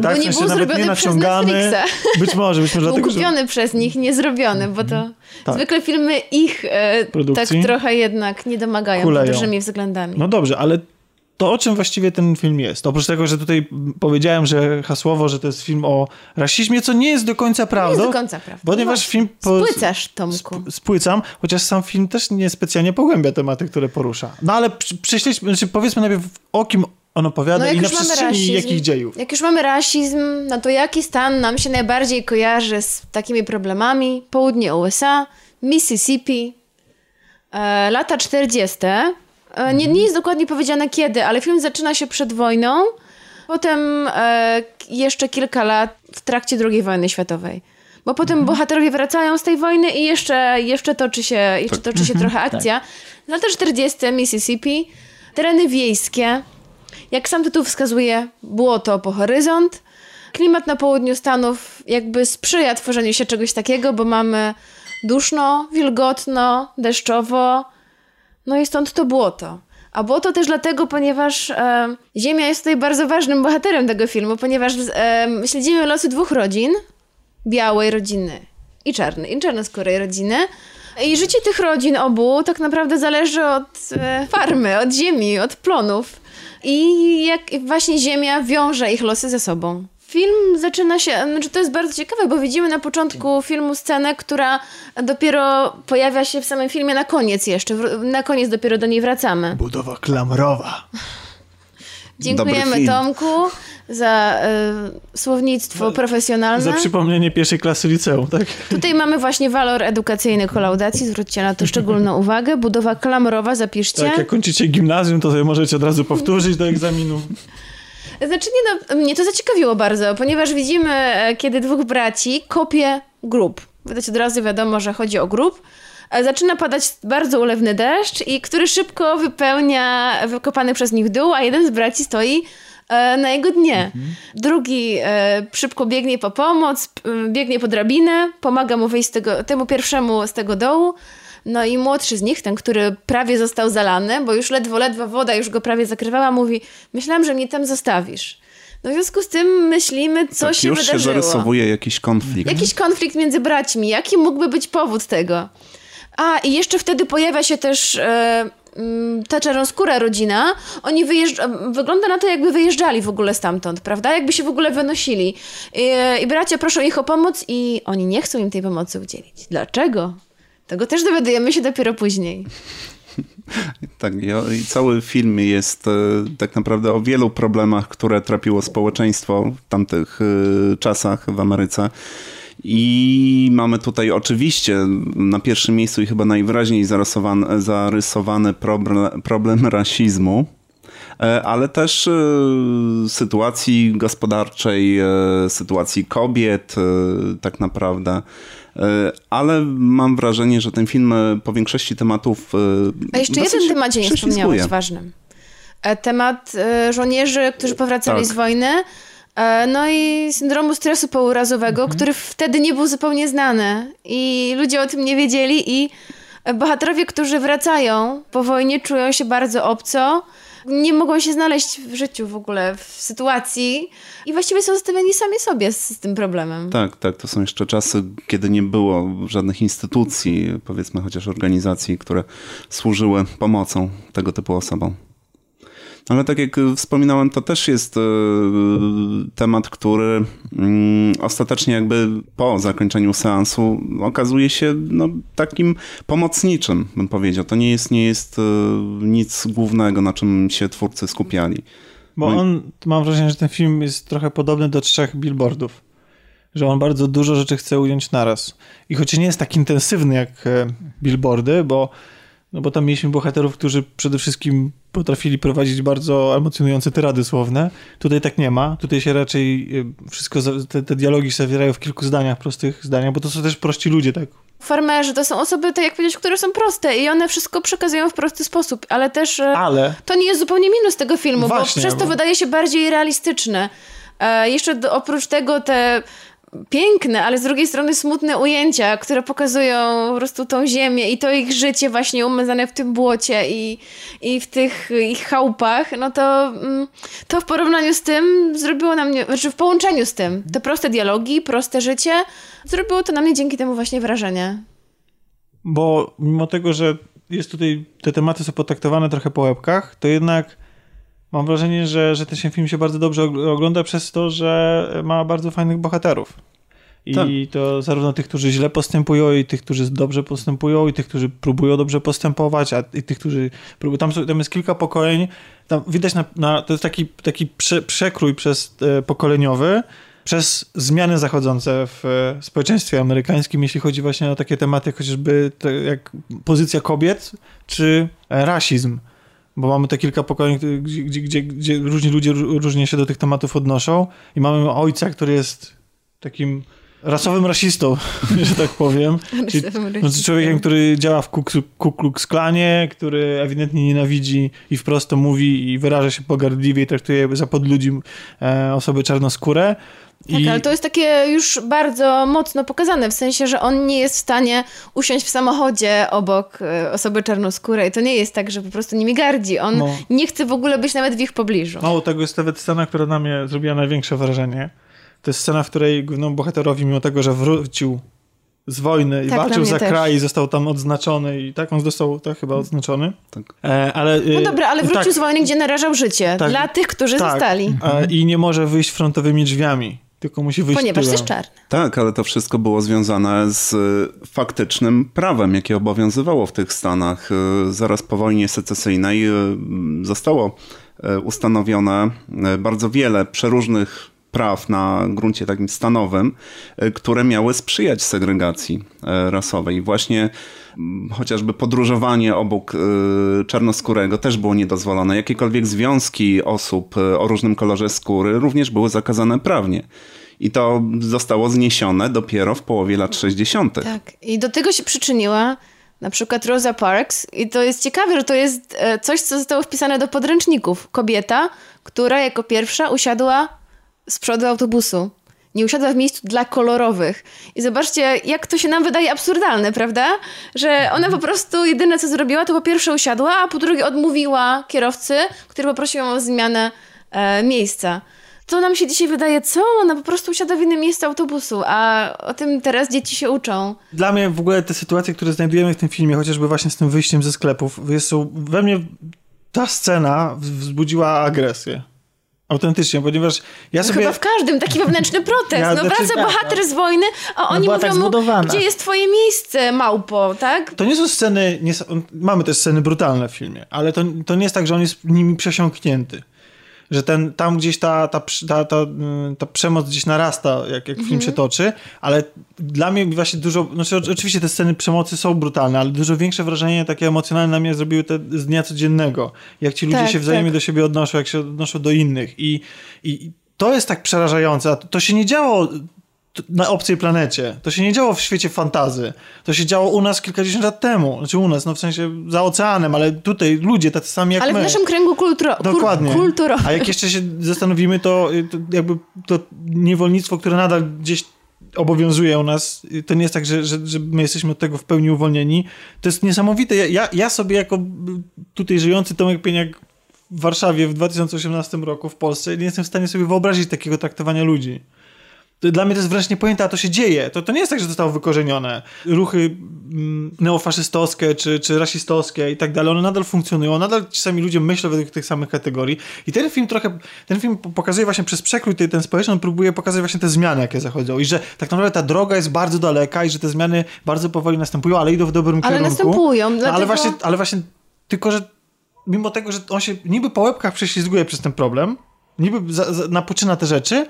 Tak? Bo nie był zrobiony przez Netflixa. Być może był dlatego, kupiony przez nich, nie zrobiony, bo to zwykle filmy ich produkcji tak trochę jednak nie domagają pod różnymi względami. No dobrze, ale to o czym właściwie ten film jest? Oprócz tego, że tutaj powiedziałem, że hasłowo, że to jest film o rasizmie, co nie jest do końca prawdą. Nie jest do końca prawdą. Ponieważ film... Spłycasz, Tomku. Spłycam, chociaż sam film też niespecjalnie pogłębia tematy, które porusza. No ale powiedzmy najpierw o kim on opowiada i na przestrzeni jakich dziejów. Jak już mamy rasizm, no to jaki stan nam się najbardziej kojarzy z takimi problemami? Południe USA, Mississippi, lata 40. Nie jest dokładnie powiedziane kiedy, ale film zaczyna się przed wojną, potem jeszcze kilka lat w trakcie II wojny światowej. Bo potem bohaterowie wracają z tej wojny i jeszcze toczy się trochę akcja. Lata 40. Mississippi, tereny wiejskie. Jak sam tytuł wskazuje, błoto po horyzont. Klimat na południu Stanów jakby sprzyja tworzeniu się czegoś takiego, bo mamy duszno, wilgotno, deszczowo. No i stąd to błoto. A błoto też dlatego, ponieważ ziemia jest tutaj bardzo ważnym bohaterem tego filmu, ponieważ śledzimy losy dwóch rodzin, białej rodziny i czarnoskórej rodziny. I życie tych rodzin obu tak naprawdę zależy od farmy, od ziemi, od plonów. I jak właśnie ziemia wiąże ich losy ze sobą. Film zaczyna się, to jest bardzo ciekawe, bo widzimy na początku filmu scenę, która dopiero pojawia się w samym filmie na koniec jeszcze. Na koniec dopiero do niej wracamy. Budowa klamrowa. Dziękujemy Tomku za słownictwo profesjonalne. Za przypomnienie pierwszej klasy liceum, tak? Tutaj mamy właśnie walor edukacyjny kolaudacji, zwróćcie na to szczególną uwagę. Budowa klamrowa, zapiszcie. Tak, jak kończycie gimnazjum, to sobie możecie od razu powtórzyć do egzaminu. Znaczy nie, no, mnie to zaciekawiło bardzo, ponieważ widzimy, kiedy dwóch braci kopie grób. Widać od razu wiadomo, że chodzi o grób. Zaczyna padać bardzo ulewny deszcz, i który szybko wypełnia wykopany przez nich dół, a jeden z braci stoi na jego dnie. Drugi szybko biegnie po pomoc, biegnie po drabinę, pomaga mu wyjść temu pierwszemu z tego dołu. No i młodszy z nich, ten, który prawie został zalany, bo już ledwo woda już go prawie zakrywała, mówi: myślałam, że mnie tam zostawisz. No w związku z tym myślimy, co tak, się już wydarzyło. Już się zarysowuje jakiś konflikt. Jakiś konflikt między braćmi. Jaki mógłby być powód tego? A, i jeszcze wtedy pojawia się też ta czarnoskóra rodzina. Oni wygląda na to, jakby wyjeżdżali w ogóle stamtąd, prawda? Jakby się w ogóle wynosili. I bracia proszą ich o pomoc i oni nie chcą im tej pomocy udzielić. Dlaczego? Tego też dowiadujemy się dopiero później. Tak, i cały film jest tak naprawdę o wielu problemach, które trapiło społeczeństwo w tamtych czasach w Ameryce. I mamy tutaj oczywiście na pierwszym miejscu i chyba najwyraźniej zarysowany problem rasizmu, ale też sytuacji gospodarczej, sytuacji kobiet tak naprawdę. Ale mam wrażenie, że ten film po większości tematów... A jeszcze jeden temat nie wspomniałeś ważnym. Temat żołnierzy, którzy powracali z wojny. No i syndromu stresu pourazowego, który wtedy nie był zupełnie znany. I ludzie o tym nie wiedzieli i bohaterowie, którzy wracają po wojnie, czują się bardzo obco. Nie mogą się znaleźć w życiu w ogóle, w sytuacji i właściwie są zostawieni sami sobie z tym problemem. Tak. To są jeszcze czasy, kiedy nie było żadnych instytucji, powiedzmy chociaż organizacji, które służyły pomocą tego typu osobom. Ale tak jak wspominałem, to też jest temat, który ostatecznie jakby po zakończeniu seansu okazuje się no, takim pomocniczym, bym powiedział. To nie jest nic głównego, na czym się twórcy skupiali. Bo mam wrażenie, że ten film jest trochę podobny do 3 billboardów. Że on bardzo dużo rzeczy chce ująć naraz. I choć nie jest tak intensywny jak billboardy, bo tam mieliśmy bohaterów, którzy przede wszystkim potrafili prowadzić bardzo emocjonujące tyrady słowne. Tutaj tak nie ma. Tutaj się raczej wszystko, te dialogi zawierają w kilku zdaniach, prostych zdaniach, bo to są też prości ludzie, tak? Farmerzy to są osoby, tak jak powiedziałeś, które są proste i one wszystko przekazują w prosty sposób, ale też to nie jest zupełnie minus tego filmu, właśnie, bo przez to wydaje się bardziej realistyczne. Jeszcze oprócz tego te piękne, ale z drugiej strony smutne ujęcia, które pokazują po prostu tą ziemię i to ich życie właśnie umazane w tym błocie i w tych ich chałupach, no to w porównaniu z tym zrobiło na mnie, znaczy w połączeniu z tym, te proste dialogi, proste życie, zrobiło to na mnie dzięki temu właśnie wrażenie. Bo mimo tego, że jest tutaj, te tematy są potraktowane trochę po łebkach, to jednak mam wrażenie, że ten film się bardzo dobrze ogląda przez to, że ma bardzo fajnych bohaterów. I to zarówno tych, którzy źle postępują, i tych, którzy dobrze postępują, i tych, którzy próbują dobrze postępować, i tych, którzy próbują. Tam jest kilka pokoleń. Tam widać, to jest taki przekrój pokoleniowy przez zmiany zachodzące w społeczeństwie amerykańskim, jeśli chodzi właśnie o takie tematy, chociażby jak pozycja kobiet, czy rasizm. Bo mamy te kilka pokoleń, gdzie różni ludzie różnie się do tych tematów odnoszą i mamy ojca, który jest takim rasowym rasistą, że tak powiem. Czyli człowiekiem, który działa w Ku Klux Klanie, który ewidentnie nienawidzi i wprost to mówi i wyraża się pogardliwie i traktuje za podludzi osoby czarnoskóre. Tak, ale to jest takie już bardzo mocno pokazane, w sensie, że on nie jest w stanie usiąść w samochodzie obok osoby czarnoskórej. To nie jest tak, że po prostu nimi gardzi. On nie chce w ogóle być nawet w ich pobliżu. Mało tego, jest nawet scena, która na mnie zrobiła największe wrażenie. To jest scena, w której główną bohaterowi, mimo tego, że wrócił z wojny i walczył za kraj i został tam odznaczony i tak on został chyba odznaczony. Tak. Ale wrócił z wojny, gdzie narażał życie dla tych, którzy zostali. I nie może wyjść frontowymi drzwiami. Tylko musi wyjść ponieważ tyłem. Jest czarny. Tak, ale to wszystko było związane z faktycznym prawem, jakie obowiązywało w tych Stanach. Zaraz po wojnie secesyjnej zostało ustanowione bardzo wiele przeróżnych praw na gruncie takim stanowym, które miały sprzyjać segregacji rasowej. Właśnie chociażby podróżowanie obok czarnoskórego też było niedozwolone. Jakiekolwiek związki osób o różnym kolorze skóry również były zakazane prawnie. I to zostało zniesione dopiero w połowie lat 60. Tak. I do tego się przyczyniła na przykład Rosa Parks. I to jest ciekawe, że to jest coś, co zostało wpisane do podręczników. Kobieta, która jako pierwsza usiadła z przodu autobusu. Nie usiadła w miejscu dla kolorowych. I zobaczcie, jak to się nam wydaje absurdalne, prawda? Że ona po prostu jedyne, co zrobiła, to po pierwsze usiadła, a po drugie odmówiła kierowcy, który poprosił ją o zmianę miejsca. To nam się dzisiaj wydaje, co? Ona po prostu usiada w innym miejscu autobusu, a o tym teraz dzieci się uczą. Dla mnie w ogóle te sytuacje, które znajdujemy w tym filmie, chociażby właśnie z tym wyjściem ze sklepów, we mnie ta scena wzbudziła agresję. Autentycznie, ponieważ ja sobie... Chyba w każdym taki wewnętrzny protest. Wraca bohater z wojny, a oni mówią tak mu, gdzie jest twoje miejsce, małpo, tak? To nie są sceny... Mamy też sceny brutalne w filmie, ale to nie jest tak, że on jest nimi przesiąknięty. Że tam gdzieś ta przemoc gdzieś narasta, jak film się toczy, ale dla mnie właśnie dużo... Znaczy, oczywiście te sceny przemocy są brutalne, ale dużo większe wrażenie takie emocjonalne na mnie zrobiły te z dnia codziennego. Jak ci ludzie się wzajemnie do siebie odnoszą, jak się odnoszą do innych. I to jest tak przerażające. To się nie działo na obcej planecie. To się nie działo w świecie fantazy. To się działo u nas kilkadziesiąt lat temu. Znaczy u nas, no w sensie za oceanem, ale tutaj ludzie tacy sami jak my. Ale w naszym kręgu kulturowym. A jak jeszcze się zastanowimy, to jakby to niewolnictwo, które nadal gdzieś obowiązuje u nas, to nie jest tak, że my jesteśmy od tego w pełni uwolnieni. To jest niesamowite. Ja sobie jako tutaj żyjący Tomek Pieniak w Warszawie w 2018 roku w Polsce nie jestem w stanie sobie wyobrazić takiego traktowania ludzi. Dla mnie to jest wręcz niepojęte, a to się dzieje. To nie jest tak, że zostało wykorzenione. Ruchy neofaszystowskie czy rasistowskie i tak dalej, one nadal funkcjonują, nadal ci sami ludzie myślą według tych samych kategorii. I ten film pokazuje właśnie przez przekrój ten społeczny, on próbuje pokazać właśnie te zmiany, jakie zachodzą. I że tak naprawdę ta droga jest bardzo daleka i że te zmiany bardzo powoli następują, ale idą w dobrym kierunku. Ale następują. Dlatego... Ale właśnie tylko, że mimo tego, że on się niby po łebkach prześlizguje przez ten problem, niby napoczyna te rzeczy,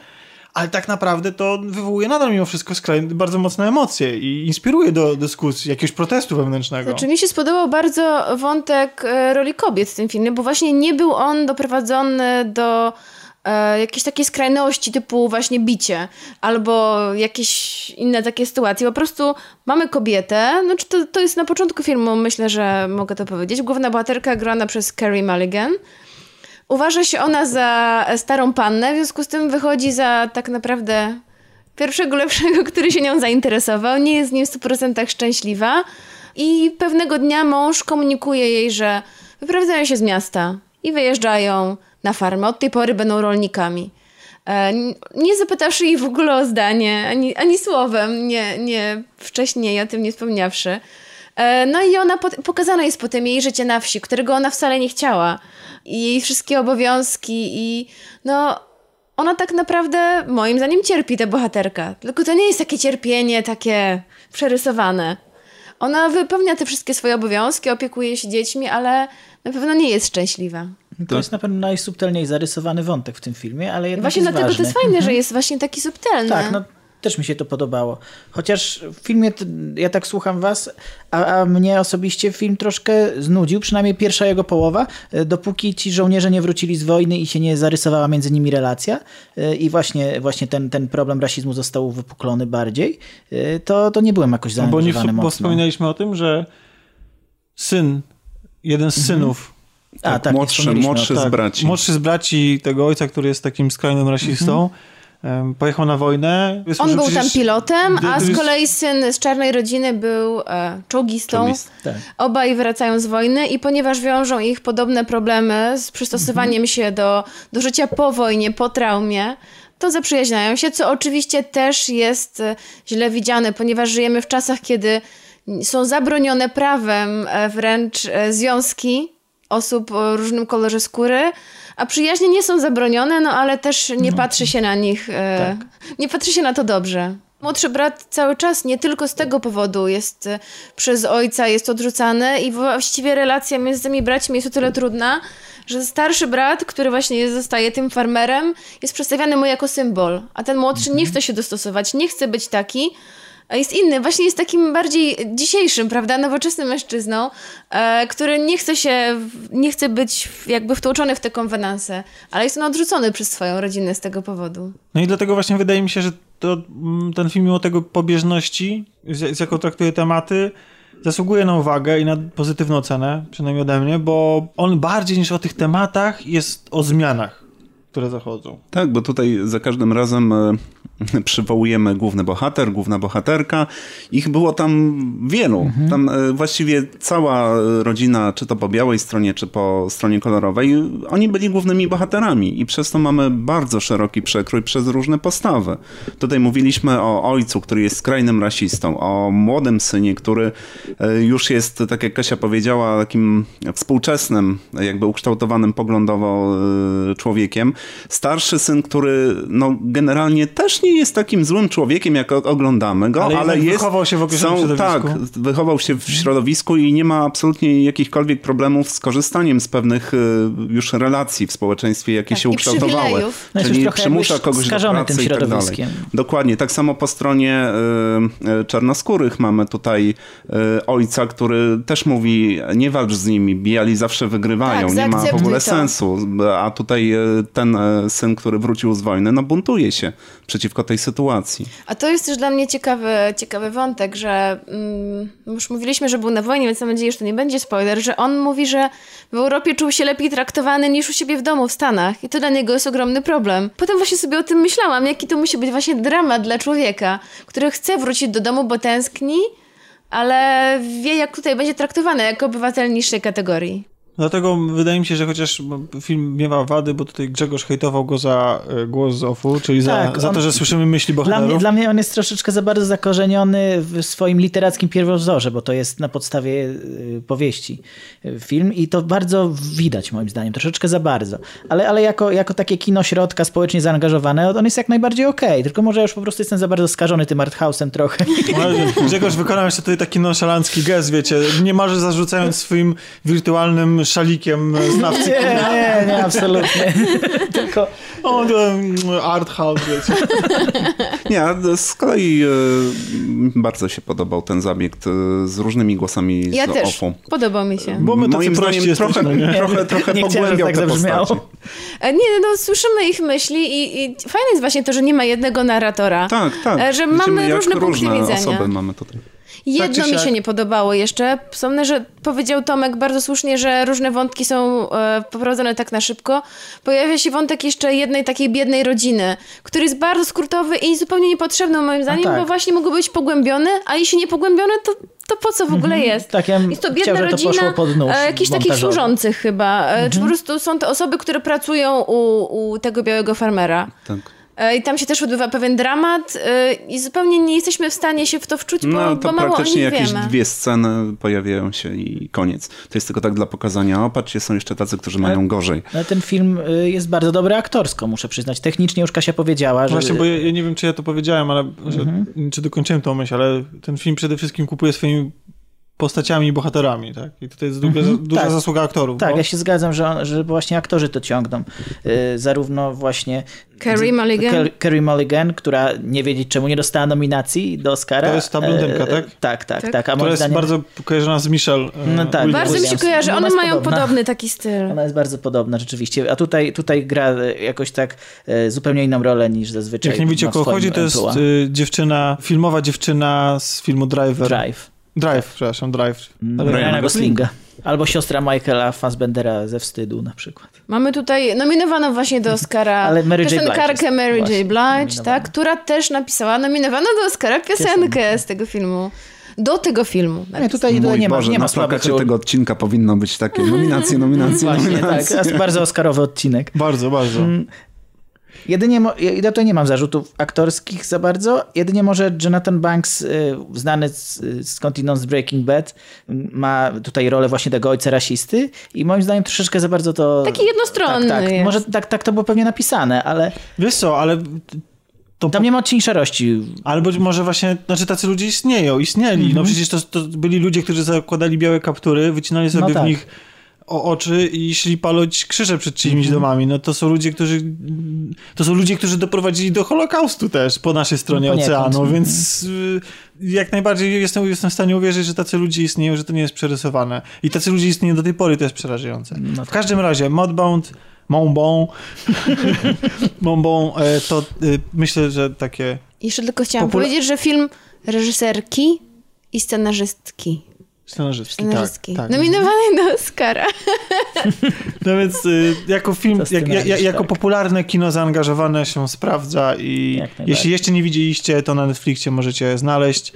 ale tak naprawdę to wywołuje nadal mimo wszystko bardzo mocne emocje i inspiruje do dyskusji, jakiegoś protestu wewnętrznego. Znaczy mi się spodobał bardzo wątek roli kobiet w tym filmie, bo właśnie nie był on doprowadzony do jakiejś takiej skrajności typu właśnie bicie albo jakieś inne takie sytuacje. Po prostu mamy kobietę, znaczy to jest na początku filmu, myślę, że mogę to powiedzieć. Główna bohaterka grana przez Carey Mulligan. Uważa się ona za starą pannę, w związku z tym wychodzi za tak naprawdę pierwszego lepszego, który się nią zainteresował. Nie jest z nim w 100% szczęśliwa. I pewnego dnia mąż komunikuje jej, że wyprowadzają się z miasta i wyjeżdżają na farmę. Od tej pory będą rolnikami. Nie zapytawszy jej w ogóle o zdanie, ani słowem, nie wcześniej o tym nie wspomniawszy. No i ona pokazana jest potem jej życie na wsi, którego ona wcale nie chciała. I jej wszystkie obowiązki i no ona tak naprawdę moim zdaniem cierpi, ta bohaterka. Tylko to nie jest takie cierpienie, takie przerysowane. Ona wypełnia te wszystkie swoje obowiązki, opiekuje się dziećmi, ale na pewno nie jest szczęśliwa. To jest na pewno najsubtelniej zarysowany wątek w tym filmie, ale jednak właśnie jest dlatego ważny. To jest fajne, że jest właśnie taki subtelny. Tak, no Też mi się to podobało. Chociaż w filmie, ja tak słucham was, a mnie osobiście film troszkę znudził, przynajmniej pierwsza jego połowa, dopóki ci żołnierze nie wrócili z wojny i się nie zarysowała między nimi relacja i właśnie ten problem rasizmu został wypuklony bardziej, to nie byłem jakoś zaangażowany mocno. Bo wspominaliśmy o tym, że jeden z synów, tak, młodszy z braci tego ojca, który jest takim skrajnym rasistą, pojechał na wojnę. On był tam pilotem, a z kolei syn z czarnej rodziny był czołgistą. Tak. Obaj wracają z wojny i ponieważ wiążą ich podobne problemy z przystosowaniem się do życia po wojnie, po traumie, to zaprzyjaźniają się, co oczywiście też jest źle widziane, ponieważ żyjemy w czasach, kiedy są zabronione prawem wręcz związki osób o różnym kolorze skóry, a przyjaźnie nie są zabronione, no ale też nie patrzy się na nich, nie patrzy się na to dobrze. Młodszy brat cały czas nie tylko z tego powodu jest przez ojca odrzucany i właściwie relacja między tymi braćmi jest o tyle trudna, że starszy brat, który właśnie zostaje tym farmerem, jest przedstawiany mu jako symbol, a ten młodszy nie chce się dostosować, nie chce być taki, jest inny, właśnie jest takim bardziej dzisiejszym, prawda, nowoczesnym mężczyzną, który nie chce być jakby wtłoczony w te konwenanse, ale jest on odrzucony przez swoją rodzinę z tego powodu. No i dlatego właśnie wydaje mi się, że ten film mimo tego pobieżności, z jaką traktuje tematy, zasługuje na uwagę i na pozytywną ocenę, przynajmniej ode mnie, bo on bardziej niż o tych tematach jest o zmianach, które zachodzą. Tak, bo tutaj za każdym razem przywołujemy główny bohater, główna bohaterka. Ich było tam wielu. Tam właściwie cała rodzina, czy to po białej stronie, czy po stronie kolorowej, oni byli głównymi bohaterami i przez to mamy bardzo szeroki przekrój przez różne postawy. Tutaj mówiliśmy o ojcu, który jest skrajnym rasistą, o młodym synie, który już jest, tak jak Kasia powiedziała, takim współczesnym, jakby ukształtowanym poglądowo człowiekiem. Starszy syn, który generalnie też nie jest takim złym człowiekiem, jak oglądamy go, ale jest, wychował się w określonym środowisku. Tak, wychował się w środowisku i nie ma absolutnie jakichkolwiek problemów z korzystaniem z pewnych już relacji w społeczeństwie, jakie się ukształtowały. No czyli przymusza kogoś do pracy tym środowiskiem. I tak dalej. Dokładnie. Tak samo po stronie czarnoskórych mamy tutaj ojca, który też mówi, nie walcz z nimi, biali zawsze wygrywają, tak, nie ma w ogóle sensu. A tutaj ten syn, który wrócił z wojny, buntuje się przeciwko tej sytuacji. A to jest też dla mnie ciekawy wątek, że już mówiliśmy, że był na wojnie, więc mam nadzieję, że to nie będzie spoiler, że on mówi, że w Europie czuł się lepiej traktowany niż u siebie w domu, w Stanach. I to dla niego jest ogromny problem. Potem właśnie sobie o tym myślałam, jaki to musi być właśnie dramat dla człowieka, który chce wrócić do domu, bo tęskni, ale wie, jak tutaj będzie traktowany jako obywatel niższej kategorii. Dlatego wydaje mi się, że chociaż film miewa wady, bo tutaj Grzegorz hejtował go za głos z offu, czyli za to, że słyszymy myśli bohaterów. Dla mnie on jest troszeczkę za bardzo zakorzeniony w swoim literackim pierwowzorze, bo to jest na podstawie powieści film i to bardzo widać moim zdaniem, troszeczkę za bardzo. Ale jako takie kino środka społecznie zaangażowane, on jest jak najbardziej okej, tylko może już po prostu jestem za bardzo skażony tym arthouse'em trochę. No, Grzegorz wykonał jeszcze tutaj taki nonszalancki gest, niemalże zarzucając swoim wirtualnym szalikiem znawcy. Nie, absolutnie. Tylko art house, wiecie. Nie, z kolei bardzo się podobał ten zabieg z różnymi głosami z OFU. Ja też, podobał mi się. Bo my moim zdaniem trochę pogłębiał tak te postaci. Słyszymy ich myśli i fajne jest właśnie to, że nie ma jednego narratora. Tak. Że mamy różne punkty widzenia. Różne osoby mamy tutaj. Jedno mi się nie podobało jeszcze. Wspomnę, że powiedział Tomek bardzo słusznie, że różne wątki są poprowadzone tak na szybko. Pojawia się wątek jeszcze jednej takiej biednej rodziny, który jest bardzo skrótowy i zupełnie niepotrzebny moim zdaniem, bo właśnie mógł być pogłębiony, a jeśli nie pogłębiony, to po co w ogóle jest? Tak, jest to biedna rodzina, jakichś takich służących chyba. Czy po prostu są to osoby, które pracują u tego białego farmera. Tak. I tam się też odbywa pewien dramat i zupełnie nie jesteśmy w stanie się w to wczuć, bo mało o nich wiemy. Praktycznie jakieś dwie sceny pojawiają się i koniec. To jest tylko tak dla pokazania, patrzcie, są jeszcze tacy, którzy mają gorzej. Ale ten film jest bardzo dobry aktorsko, muszę przyznać. Technicznie już Kasia powiedziała, że... Właśnie, bo ja nie wiem, czy ja to powiedziałem, ale czy dokończyłem tą myśl, ale ten film przede wszystkim kupuje swoimi postaciami i bohaterami, tak? I tutaj jest duża tak, zasługa aktorów. Tak, bo... ja się zgadzam, że właśnie aktorzy to ciągną. Zarówno właśnie... Carey Mulligan, która nie wiedzieć czemu nie dostała nominacji do Oscara. To jest ta blondynka, tak? Tak. A która jest bardzo kojarzona z Michelle. No tak. Bardzo mi się kojarzy. One mają podobny taki styl. Ona jest bardzo podobna, rzeczywiście. A tutaj gra jakoś tak zupełnie inną rolę niż zazwyczaj. Jak nie wiecie, o kogo chodzi, to jest filmowa dziewczyna z filmu Drive. Briana Goslinga. Albo siostra Michaela Fassbendera ze Wstydu na przykład. Mamy tutaj nominowaną właśnie do Oscara piosenkarkę Mary J. Blige, tak, która też napisała nominowaną do Oscara piosenkę z tego filmu. Do tego filmu. Nie, tutaj Mój nie ma. Boże, nie ma na plakacie tego odcinka powinno być takie nominacje. Właśnie, tak. Bardzo oscarowy odcinek. Bardzo. Jedynie, ja tutaj nie mam zarzutów aktorskich za bardzo, jedynie może Jonathan Banks, znany skądinąd z Breaking Bad, ma tutaj rolę właśnie tego ojca rasisty i moim zdaniem troszeczkę za bardzo to... Taki jednostronny jest. Może tak to było pewnie napisane, ale... Wiesz co, ale... To... Tam nie ma odcień szarości. Albo może właśnie, znaczy tacy ludzie istnieli. Mm-hmm. No przecież to byli ludzie, którzy zakładali białe kaptury, wycinali sobie w nich... oczy i szli palić krzyże przed czyimiś domami. No to są ludzie, którzy doprowadzili do Holokaustu też po naszej stronie oceanu, więc jak najbardziej jestem w stanie uwierzyć, że tacy ludzie istnieją, że to nie jest przerysowane. I tacy ludzie istnieją do tej pory, to jest przerażające. No w każdym razie Mudbound to myślę, że takie... Jeszcze tylko chciałam powiedzieć, że film reżyserki i scenarzystki. Tak. Nominowanej do Oscara. No więc jako film, jako popularne kino zaangażowane się sprawdza i jeśli jeszcze nie widzieliście, to na Netflixie możecie znaleźć.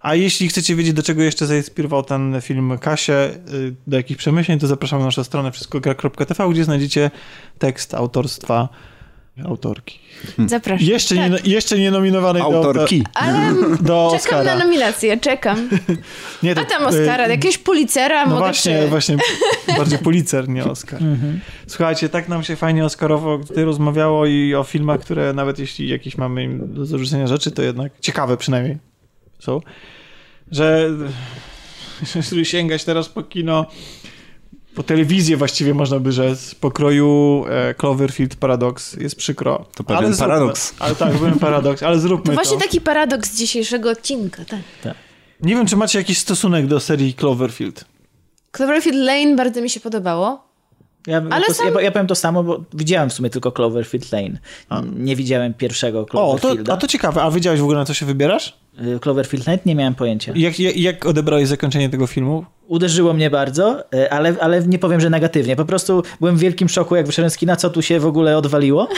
A jeśli chcecie wiedzieć, do czego jeszcze zainspirował ten film Kasię, do jakich przemyśleń, to zapraszam na naszą stronę wszystkogra.tv, gdzie znajdziecie tekst autorstwa autorki. Zapraszam. Jeszcze nie nominowanej autorki. Do Oscara. Czekam na nominację, czekam. Nie, a tam Oscara, jakiegoś Pulitzera. No właśnie, bardziej Pulitzer, nie Oscar. Słuchajcie, tak nam się fajnie oscarowo tutaj rozmawiało i o filmach, które nawet jeśli jakieś mamy im do zarzucenia rzeczy, to jednak ciekawe przynajmniej są, że sięgać teraz po kino, po telewizję właściwie można by rzec, pokroju Cloverfield Paradox, jest przykro. To pewien paradoks. Ale tak, byłem paradoks, ale zróbmy to. Właśnie taki paradoks dzisiejszego odcinka, tak. Nie wiem, czy macie jakiś stosunek do serii Cloverfield. Cloverfield Lane bardzo mi się podobało. Ja powiem to samo, bo widziałem w sumie tylko Cloverfield Lane. Nie widziałem pierwszego Cloverfielda. To ciekawe. A wiedziałeś w ogóle, na co się wybierasz? Cloverfield Lane? Nie miałem pojęcia. Jak odebrałeś zakończenie tego filmu? Uderzyło mnie bardzo, ale nie powiem, że negatywnie. Po prostu byłem w wielkim szoku, jak wyszedłem z kina, co tu się w ogóle odwaliło.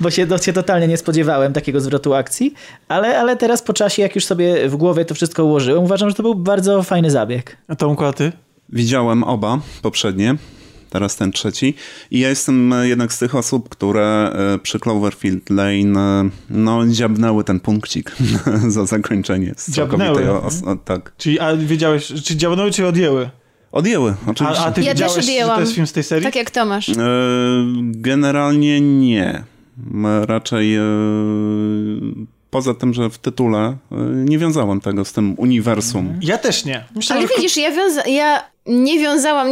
Bo się totalnie nie spodziewałem takiego zwrotu akcji. Ale teraz po czasie, jak już sobie w głowie to wszystko ułożyłem, uważam, że to był bardzo fajny zabieg. A Tomku, a ty? Widziałem oba poprzednie, teraz ten trzeci. I ja jestem jednak z tych osób, które przy Cloverfield Lane dziabnęły ten punkcik za zakończenie. Tak. Czyli a wiedziałeś, czy dziabnęły, czy odjęły? Odjęły, oczywiście. A ty wiedziałeś, też odjęłam, że to jest film z tej serii? Tak jak Tomasz. Generalnie nie. Raczej... Poza tym, że w tytule nie wiązałem tego z tym uniwersum. Ja też nie. Myślałem, ale widzisz, ja nie wiązałam,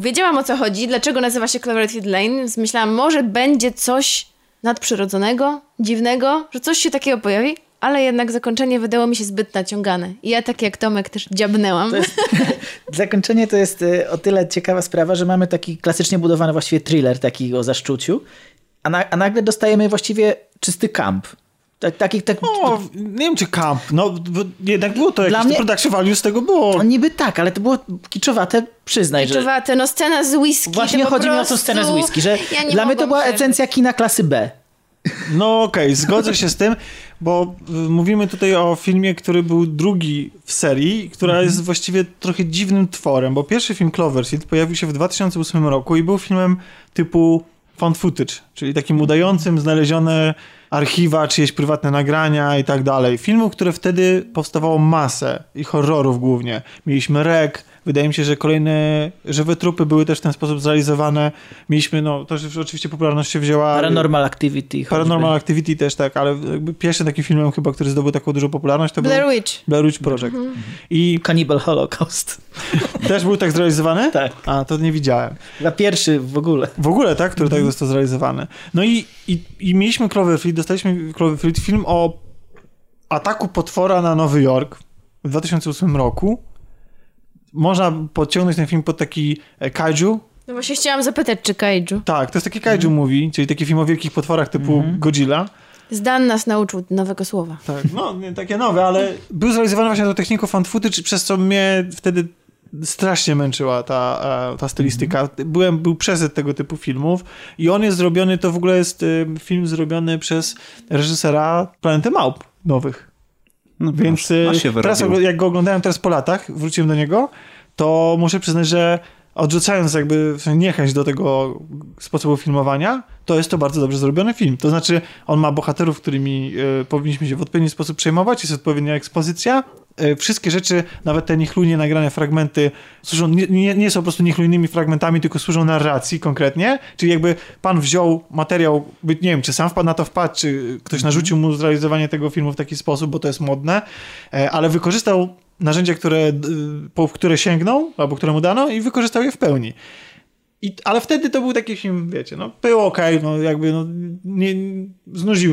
wiedziałam, o co chodzi, dlaczego nazywa się Cloverfield Lane. Myślałam, może będzie coś nadprzyrodzonego, dziwnego, że coś się takiego pojawi, ale jednak zakończenie wydało mi się zbyt naciągane. I ja, tak jak Tomek, też dziabnęłam. Zakończenie to jest o tyle ciekawa sprawa, że mamy taki klasycznie budowany właściwie thriller, taki o zaszczuciu, a nagle dostajemy właściwie czysty camp. Nie wiem, czy camp. No, jednak było to jakieś production value z tego było. No niby tak, ale to było kiczowate, przyznaj. Kiczowate, scena z whisky. Właśnie chodzi mi o tę scenę z whisky, że ja dla mnie to była esencja kina klasy B. No okej, zgodzę się z tym, bo mówimy tutaj o filmie, który był drugi w serii, która jest właściwie trochę dziwnym tworem, bo pierwszy film Cloverfield pojawił się w 2008 roku i był filmem typu found footage, czyli takim udającym znalezione archiwa, czyjeś prywatne nagrania i tak dalej. Filmów, które wtedy powstawało masę i horrorów głównie. Mieliśmy Rec, Wydaje mi się, że kolejne żywe trupy były też w ten sposób zrealizowane. Mieliśmy, no, to oczywiście popularność się wzięła... Paranormal Activity. Choćby. Paranormal Activity też, tak, ale jakby pierwszym takim filmem chyba, który zdobył taką dużą popularność, to Blair Witch. Blair Witch Project. Mm-hmm. I... Cannibal Holocaust. Też był tak zrealizowany? Tak. A, to nie widziałem. Chyba pierwszy w ogóle. W ogóle, tak? Który tak został zrealizowany. No i mieliśmy Cloverfield, dostaliśmy Cloverfield, film o ataku potwora na Nowy Jork w 2008 roku. Można podciągnąć ten film pod taki kaiju. No właśnie chciałam zapytać, czy kaiju. Tak, to jest taki kaiju movie, czyli taki film o wielkich potworach typu Godzilla. Zdan nas nauczył nowego słowa. Tak, no nie takie nowe, ale był zrealizowany właśnie tą techniką found footage, przez co mnie wtedy strasznie męczyła ta stylistyka. Był przesyt tego typu filmów i on jest zrobiony, to w ogóle jest film zrobiony przez reżysera Planety Małp nowych. No więc teraz jak go oglądałem teraz po latach, wróciłem do niego, to muszę przyznać, że odrzucając jakby niechęć do tego sposobu filmowania, to jest to bardzo dobrze zrobiony film. To znaczy on ma bohaterów, którymi powinniśmy się w odpowiedni sposób przejmować, jest odpowiednia ekspozycja. Wszystkie rzeczy, nawet te niechlujnie nagrane fragmenty służą, nie są po prostu niechlujnymi fragmentami, tylko służą narracji konkretnie, czyli jakby pan wziął materiał, nie wiem, czy sam na to wpadł, czy ktoś narzucił mu zrealizowanie tego filmu w taki sposób, bo to jest modne, ale wykorzystał narzędzia, po które sięgnął, albo które mu dano i wykorzystał je w pełni. Ale wtedy to był taki film, wiecie, no było okej, no jakby no,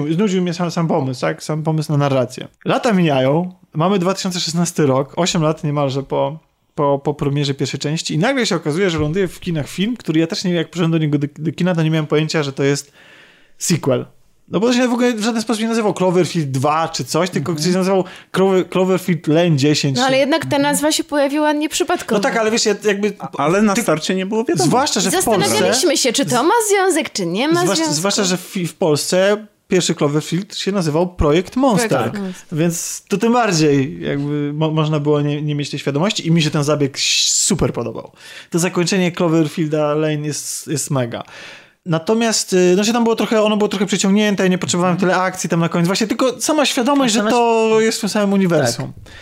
znudził mnie sam pomysł, tak? Sam pomysł na narrację. Lata mijają, mamy 2016 rok, 8 lat niemalże po premierze pierwszej części i nagle się okazuje, że ląduje w kinach film, który ja też nie wiem, jak przyszedłem do niego do kina, to nie miałem pojęcia, że to jest sequel. No bo to się w ogóle w żaden sposób nie nazywał Cloverfield 2 czy coś, tylko ktoś nazywał Cloverfield Lane 10. No ale jednak ta nazwa się pojawiła nieprzypadkowo. No tak, ale wiesz, jakby... Ale na starcie nie było wiadomo. Zwłaszcza, że w Polsce... Zastanawialiśmy się, czy to ma związek, czy nie ma związku. Zwłaszcza, że w Polsce pierwszy Cloverfield się nazywał Projekt Monster. Tak. Więc to tym bardziej jakby można było nie mieć tej świadomości i mi się ten zabieg super podobał. To zakończenie Cloverfielda Lane jest mega. Natomiast, znaczy tam ono było trochę przeciągnięte i nie potrzebowałem tyle akcji tam na koniec. Właśnie tylko sama świadomość, że to jest w tym samym uniwersum. Tak.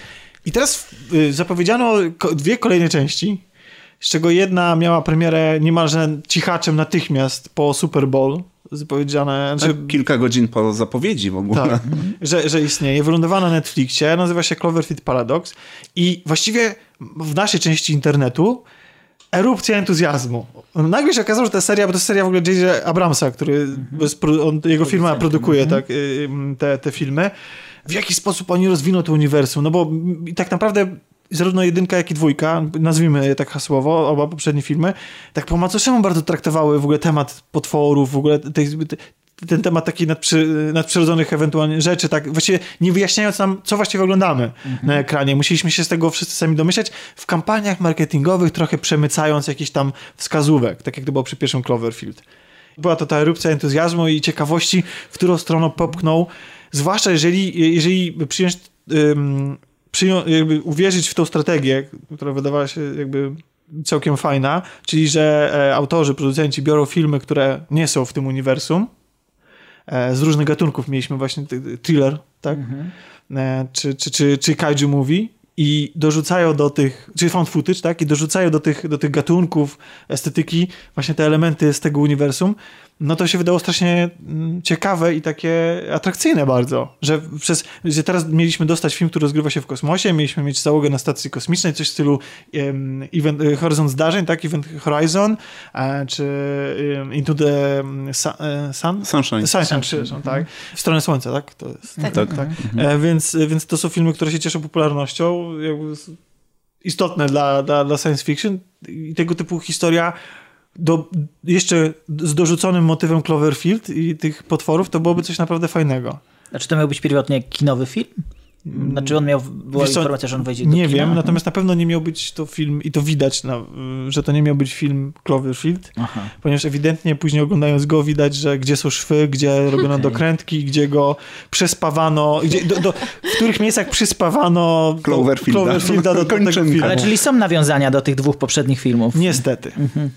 I teraz zapowiedziano dwie kolejne części, z czego jedna miała premierę niemalże cichaczem natychmiast po Super Bowl. Zapowiedziane... Tak, że... Kilka godzin po zapowiedzi w ogóle. Tak, że istnieje. Wylądowano na Netflixie, nazywa się Cloverfield Paradox i właściwie w naszej części internetu erupcja entuzjazmu. Nagle się okazało, że ta seria, bo to jest seria w ogóle J.J. Abramsa, który jego firma produkuje tak, te filmy. W jaki sposób oni rozwiną to uniwersum? No bo tak naprawdę zarówno jedynka, jak i dwójka, nazwijmy je tak hasłowo, oba poprzednie filmy, tak po macoszemu bardzo traktowały w ogóle temat potworów, w ogóle ten temat takich nadprzyrodzonych ewentualnie rzeczy, tak właściwie nie wyjaśniając nam, co właściwie oglądamy na ekranie. Musieliśmy się z tego wszyscy sami domyślać. W kampaniach marketingowych trochę przemycając jakichś tam wskazówek, tak jak to było przy pierwszym Cloverfield. Była to ta erupcja entuzjazmu i ciekawości, w którą stronę popchnął, zwłaszcza jeżeli jakby uwierzyć w tą strategię, która wydawała się jakby całkiem fajna, czyli że autorzy, producenci biorą filmy, które nie są w tym uniwersum. Z różnych gatunków mieliśmy właśnie thriller, tak? Czy kaiju movie i dorzucają do tych, czy found footage, tak? I dorzucają do tych gatunków estetyki właśnie te elementy z tego uniwersum. No to się wydało strasznie ciekawe i takie atrakcyjne bardzo, że teraz mieliśmy dostać film, który rozgrywa się w kosmosie, mieliśmy mieć załogę na stacji kosmicznej, coś w stylu Horizon Zdarzeń, tak? Event Horizon, czy Into the Sunshine, tak? W stronę Słońca, tak? To jest, tak. Więc to są filmy, które się cieszą popularnością, jakby istotne dla science fiction i tego typu historia jeszcze z dorzuconym motywem Cloverfield i tych potworów, to byłoby coś naprawdę fajnego. Znaczy to miał być pierwotnie kinowy film? Znaczy była informacja, że on wejdzie do kina? Nie wiem, natomiast na pewno nie miał być to film, i to widać, że to nie miał być film Cloverfield, ponieważ ewidentnie później oglądając go widać, że gdzie są szwy, gdzie robiono dokrętki, gdzie go przespawano, w których miejscach przyspawano Cloverfielda do tego filmu. Ale czyli są nawiązania do tych dwóch poprzednich filmów. Niestety.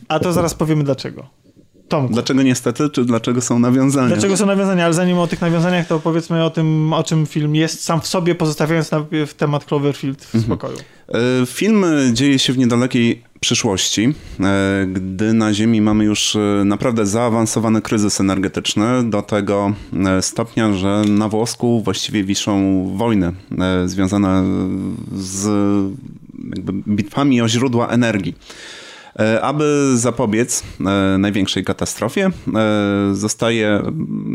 A to zaraz powiemy dlaczego. Tomku. Dlaczego niestety, czy dlaczego są nawiązania? Dlaczego są nawiązania, ale zanim o tych nawiązaniach, to powiedzmy o tym, o czym film jest sam w sobie, pozostawiając w temat Cloverfield w spokoju. Film dzieje się w niedalekiej przyszłości, gdy na Ziemi mamy już naprawdę zaawansowany kryzys energetyczny do tego stopnia, że na włosku właściwie wiszą wojny związane z jakby bitwami o źródła energii. Aby zapobiec największej katastrofie, zostaje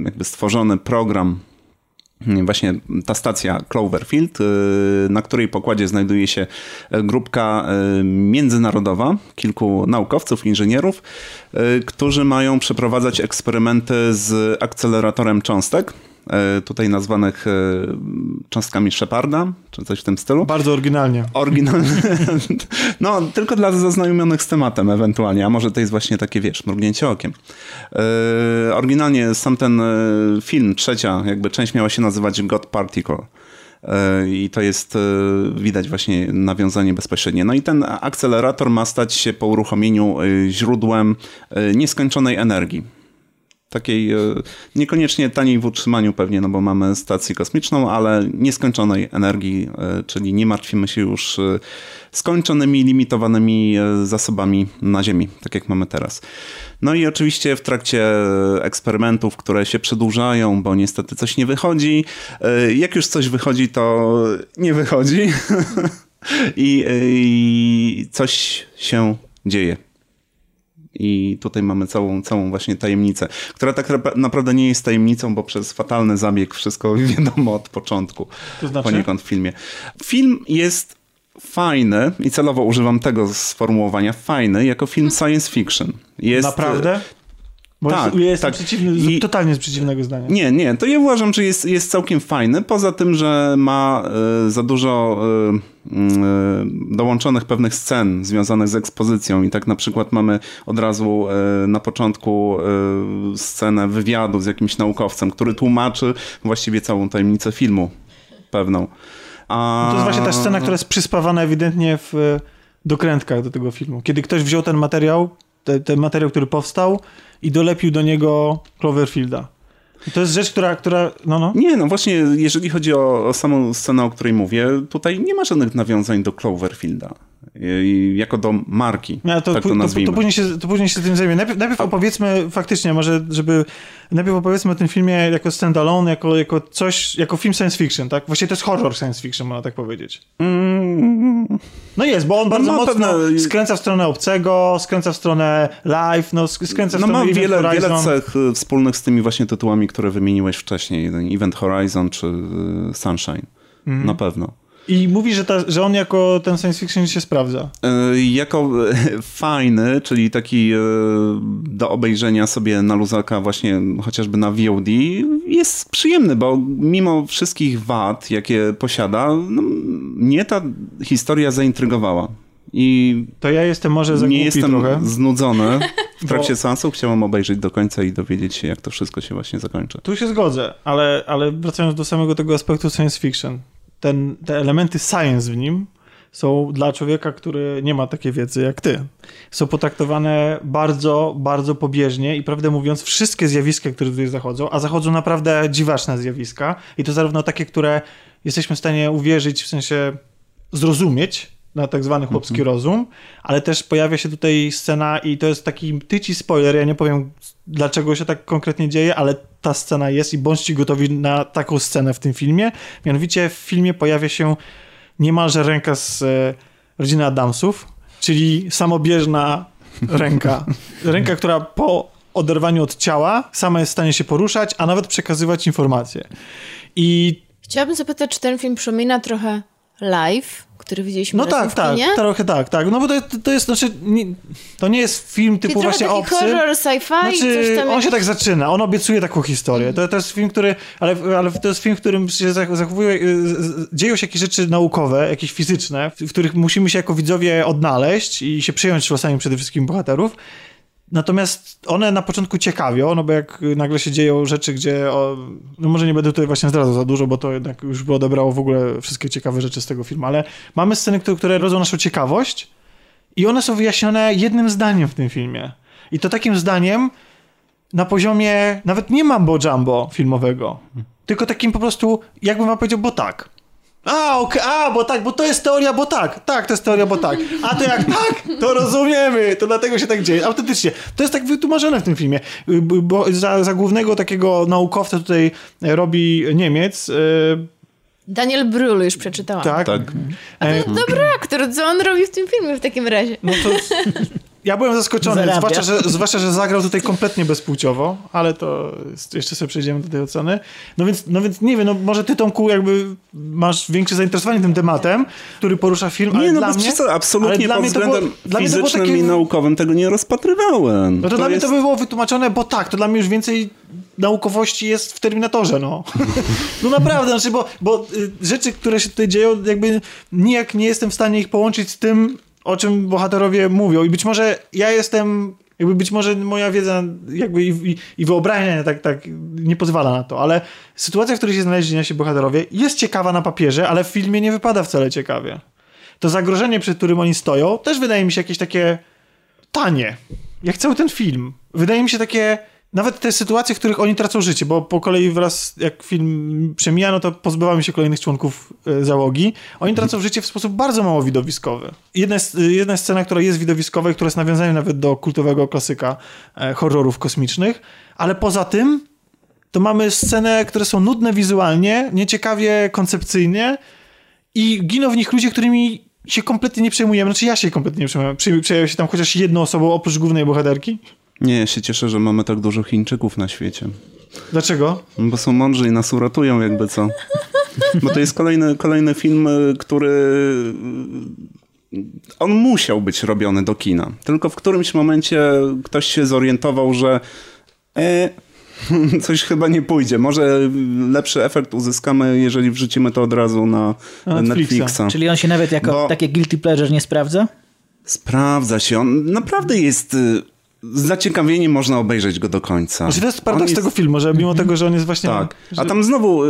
jakby stworzony program, właśnie ta stacja Cloverfield, na której pokładzie znajduje się grupka międzynarodowa, kilku naukowców, inżynierów, którzy mają przeprowadzać eksperymenty z akceleratorem cząstek, tutaj nazwanych cząstkami Sheparda, czy coś w tym stylu. Bardzo oryginalnie. Oryginalnie. No, tylko dla zaznajomionych z tematem ewentualnie, a może to jest właśnie takie, wiesz, mrugnięcie okiem. Oryginalnie sam ten film, trzecia jakby część miała się nazywać God Particle. I to jest, widać właśnie nawiązanie bezpośrednie. No i ten akcelerator ma stać się po uruchomieniu źródłem nieskończonej energii. Takiej niekoniecznie taniej w utrzymaniu pewnie, no bo mamy stację kosmiczną, ale nieskończonej energii, czyli nie martwimy się już skończonymi, limitowanymi zasobami na Ziemi, tak jak mamy teraz. No i oczywiście w trakcie eksperymentów, które się przedłużają, bo niestety coś nie wychodzi, jak już coś wychodzi, to nie wychodzi i coś się dzieje. I tutaj mamy całą właśnie tajemnicę, która tak naprawdę nie jest tajemnicą, bo przez fatalny zabieg wszystko wiadomo od początku. To znaczy? Poniekąd w filmie. Film jest fajny i celowo używam tego sformułowania, fajny jako film science fiction. Jest... Naprawdę? Bo tak, ja jestem przeciwny, totalnie z przeciwnego zdania. Nie, to ja uważam, że jest całkiem fajny, poza tym, że ma za dużo dołączonych pewnych scen związanych z ekspozycją i tak na przykład mamy od razu na początku scenę wywiadu z jakimś naukowcem, który tłumaczy właściwie całą tajemnicę filmu pewną. No to jest właśnie ta scena, która jest przyspawana ewidentnie w dokrętkach do tego filmu. Kiedy ktoś wziął ten materiał, który powstał i dolepił do niego Cloverfielda. To jest rzecz, która... Nie, no właśnie, jeżeli chodzi o samą scenę, o której mówię, tutaj nie ma żadnych nawiązań do Cloverfielda. Jako do marki, to nazwijmy. To później się tym zajmie. Najpierw opowiedzmy faktycznie, może żeby... Najpierw opowiedzmy o tym filmie jako standalone, jako coś, jako film science fiction, tak? Właściwie to jest horror science fiction, można tak powiedzieć. No jest, bo on bardzo mocno pewne... skręca w stronę Obcego, skręca w stronę Life, skręca w stronę Event Horizon. Ma wiele cech wspólnych z tymi właśnie tytułami, które wymieniłeś wcześniej. Event Horizon czy Sunshine. Na pewno. I mówi, że on jako ten science fiction się sprawdza. Jako fajny, czyli taki do obejrzenia sobie na luzaka właśnie chociażby na VOD, jest przyjemny, bo mimo wszystkich wad, jakie posiada, mnie ta historia zaintrygowała. I to ja jestem może za głupi trochę. Nie jestem znudzony. W trakcie seansu chciałem obejrzeć do końca i dowiedzieć się, jak to wszystko się właśnie zakończy. Tu się zgodzę, ale wracając do samego tego aspektu science fiction. Te elementy science w nim są dla człowieka, który nie ma takiej wiedzy jak ty. Są potraktowane bardzo, bardzo pobieżnie i prawdę mówiąc wszystkie zjawiska, które tutaj zachodzą, a zachodzą naprawdę dziwaczne zjawiska i to zarówno takie, które jesteśmy w stanie uwierzyć, w sensie zrozumieć na tak zwany chłopski rozum, ale też pojawia się tutaj scena i to jest taki tyci spoiler, ja nie powiem dlaczego się tak konkretnie dzieje, ale ta scena jest i bądźcie gotowi na taką scenę w tym filmie. Mianowicie w filmie pojawia się niemalże ręka z rodziny Adamsów, czyli samobieżna ręka. Ręka, która po oderwaniu od ciała sama jest w stanie się poruszać, a nawet przekazywać informacje. I chciałabym zapytać, czy ten film przypomina trochę Live, który widzieliśmy trochę tak. No bo to jest, znaczy, to nie jest film typu właśnie obcy. Horror, sci-fi, znaczy, coś tam on się tak zaczyna, on obiecuje taką historię. To jest film, który, ale to jest film, w którym się zachowuje, dzieją się jakieś rzeczy naukowe, jakieś fizyczne, w których musimy się jako widzowie odnaleźć i się przyjąć losami przede wszystkim bohaterów. Natomiast one na początku ciekawią, no bo jak nagle się dzieją rzeczy, gdzie... no może nie będę tutaj właśnie zdradzał za dużo, bo to jednak już by odebrało w ogóle wszystkie ciekawe rzeczy z tego filmu, ale mamy sceny, które rodzą naszą ciekawość i one są wyjaśnione jednym zdaniem w tym filmie. I to takim zdaniem, na poziomie, nawet nie mambo jumbo filmowego, tylko takim po prostu, jakbym wam powiedział, bo tak. A, okej, a, bo tak, bo to jest teoria, bo tak. Tak, to jest teoria, bo tak. A to jak tak, to rozumiemy. To dlatego się tak dzieje. Autentycznie. To jest tak wytłumaczone w tym filmie. Bo za głównego takiego naukowca tutaj robi Niemiec. Daniel Brühl, już przeczytałam. Tak. A to jest dobry aktor. Co on robi w tym filmie w takim razie? No to... Ja byłem zaskoczony, zwłaszcza, że zagrał tutaj kompletnie bezpłciowo, ale to jeszcze sobie przejdziemy do tej oceny. No więc nie wiem, no może ty, Tomku, jakby masz większe zainteresowanie tym tematem, który porusza film, ale nie, no dla mnie... Nie, absolutnie pod względem fizycznym i naukowym tego nie rozpatrywałem. No to dla mnie to było wytłumaczone, bo tak, to dla mnie już więcej naukowości jest w Terminatorze, no. No naprawdę, znaczy, bo rzeczy, które się tutaj dzieją, jakby nijak nie jestem w stanie ich połączyć z tym, o czym bohaterowie mówią. I być może ja jestem, jakby być może moja wiedza jakby i wyobraźnia tak nie pozwala na to, ale sytuacja, w której się znaleźli nasi bohaterowie, jest ciekawa na papierze, ale w filmie nie wypada wcale ciekawie. To zagrożenie, przed którym oni stoją, też wydaje mi się jakieś takie tanie. Jak cały ten film. Wydaje mi się takie... Nawet te sytuacje, w których oni tracą życie, bo po kolei wraz jak film przemija, no to pozbywamy się kolejnych członków załogi. Oni tracą życie w sposób bardzo mało widowiskowy. Jedna scena, która jest widowiskowa i która jest nawiązaniem nawet do kultowego klasyka horrorów kosmicznych, ale poza tym to mamy sceny, które są nudne wizualnie, nieciekawie koncepcyjnie i giną w nich ludzie, którymi się kompletnie nie przejmujemy. Znaczy ja się kompletnie nie przejmuję. Przejąłem się tam chociaż jedną osobą oprócz głównej bohaterki. Nie, ja się cieszę, że mamy tak dużo Chińczyków na świecie. Dlaczego? Bo są mądrzy i nas uratują jakby co. Bo to jest kolejny film, który... On musiał być robiony do kina. Tylko w którymś momencie ktoś się zorientował, że coś chyba nie pójdzie. Może lepszy efekt uzyskamy, jeżeli wrzucimy to od razu na Netflixa. Czyli on się nawet jako takie guilty pleasure nie sprawdza? Sprawdza się. On naprawdę jest... Z zaciekawieniem można obejrzeć go do końca. Znaczy to jest paradoks tego filmu, że mimo tego, że on jest właśnie... Tak. A tam znowu,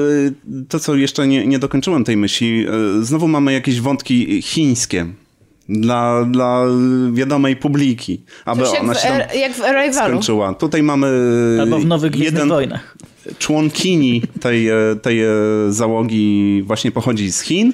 to co jeszcze nie dokończyłem tej myśli, znowu mamy jakieś wątki chińskie dla wiadomej publiki, aby ona się tam jak w Arrivalu skończyła. Tutaj mamy... Albo w Nowych Gwiezdnych Wojnach. Członkini tej załogi właśnie pochodzi z Chin.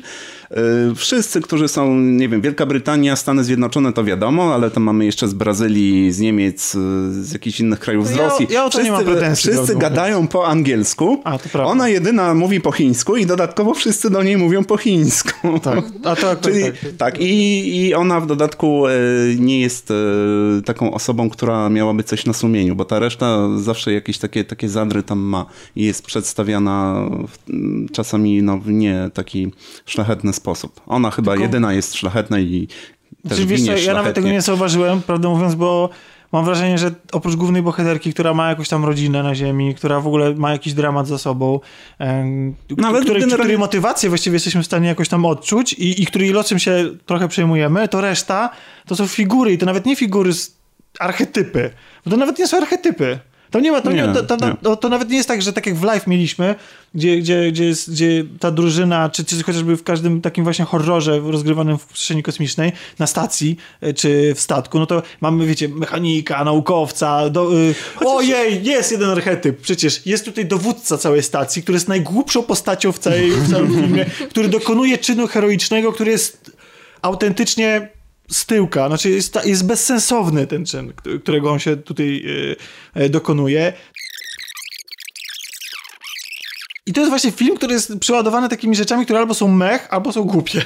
Wszyscy, którzy są, nie wiem, Wielka Brytania, Stany Zjednoczone, to wiadomo, ale to mamy jeszcze z Brazylii, z Niemiec, z jakichś innych krajów, z Rosji. Ja wszyscy nie mam pretensji, wszyscy gadają po angielsku. A, to prawda. Ona jedyna mówi po chińsku i dodatkowo wszyscy do niej mówią po chińsku. Tak. A to czyli, tak. I ona w dodatku nie jest taką osobą, która miałaby coś na sumieniu, bo ta reszta zawsze jakieś takie zadry tam ma i jest przedstawiana czasami w nie taki szlachetny sposób. Ona chyba jedyna jest szlachetna i też winie szlachetnie. Ja nawet tego nie zauważyłem, prawdę mówiąc, bo mam wrażenie, że oprócz głównej bohaterki, która ma jakąś tam rodzinę na ziemi, która w ogóle ma jakiś dramat za sobą, której motywację właściwie jesteśmy w stanie jakoś tam odczuć i której losem się trochę przejmujemy, to reszta to są figury i to nawet nie figury, archetypy. Bo to nawet nie są archetypy. Tam nie ma, to nawet nie jest tak, że tak jak w Live mieliśmy, gdzie ta drużyna, czy chociażby w każdym takim właśnie horrorze rozgrywanym w przestrzeni kosmicznej, na stacji, czy w statku, no to mamy, wiecie, mechanika, naukowca, ojej, jest jeden archetyp, przecież jest tutaj dowódca całej stacji, który jest najgłupszą postacią w całym filmie, który dokonuje czynu heroicznego, który jest autentycznie... z tyłka, znaczy jest bezsensowny ten czyn, którego on się tutaj dokonuje. I to jest właśnie film, który jest przeładowany takimi rzeczami, które albo są mech, albo są głupie.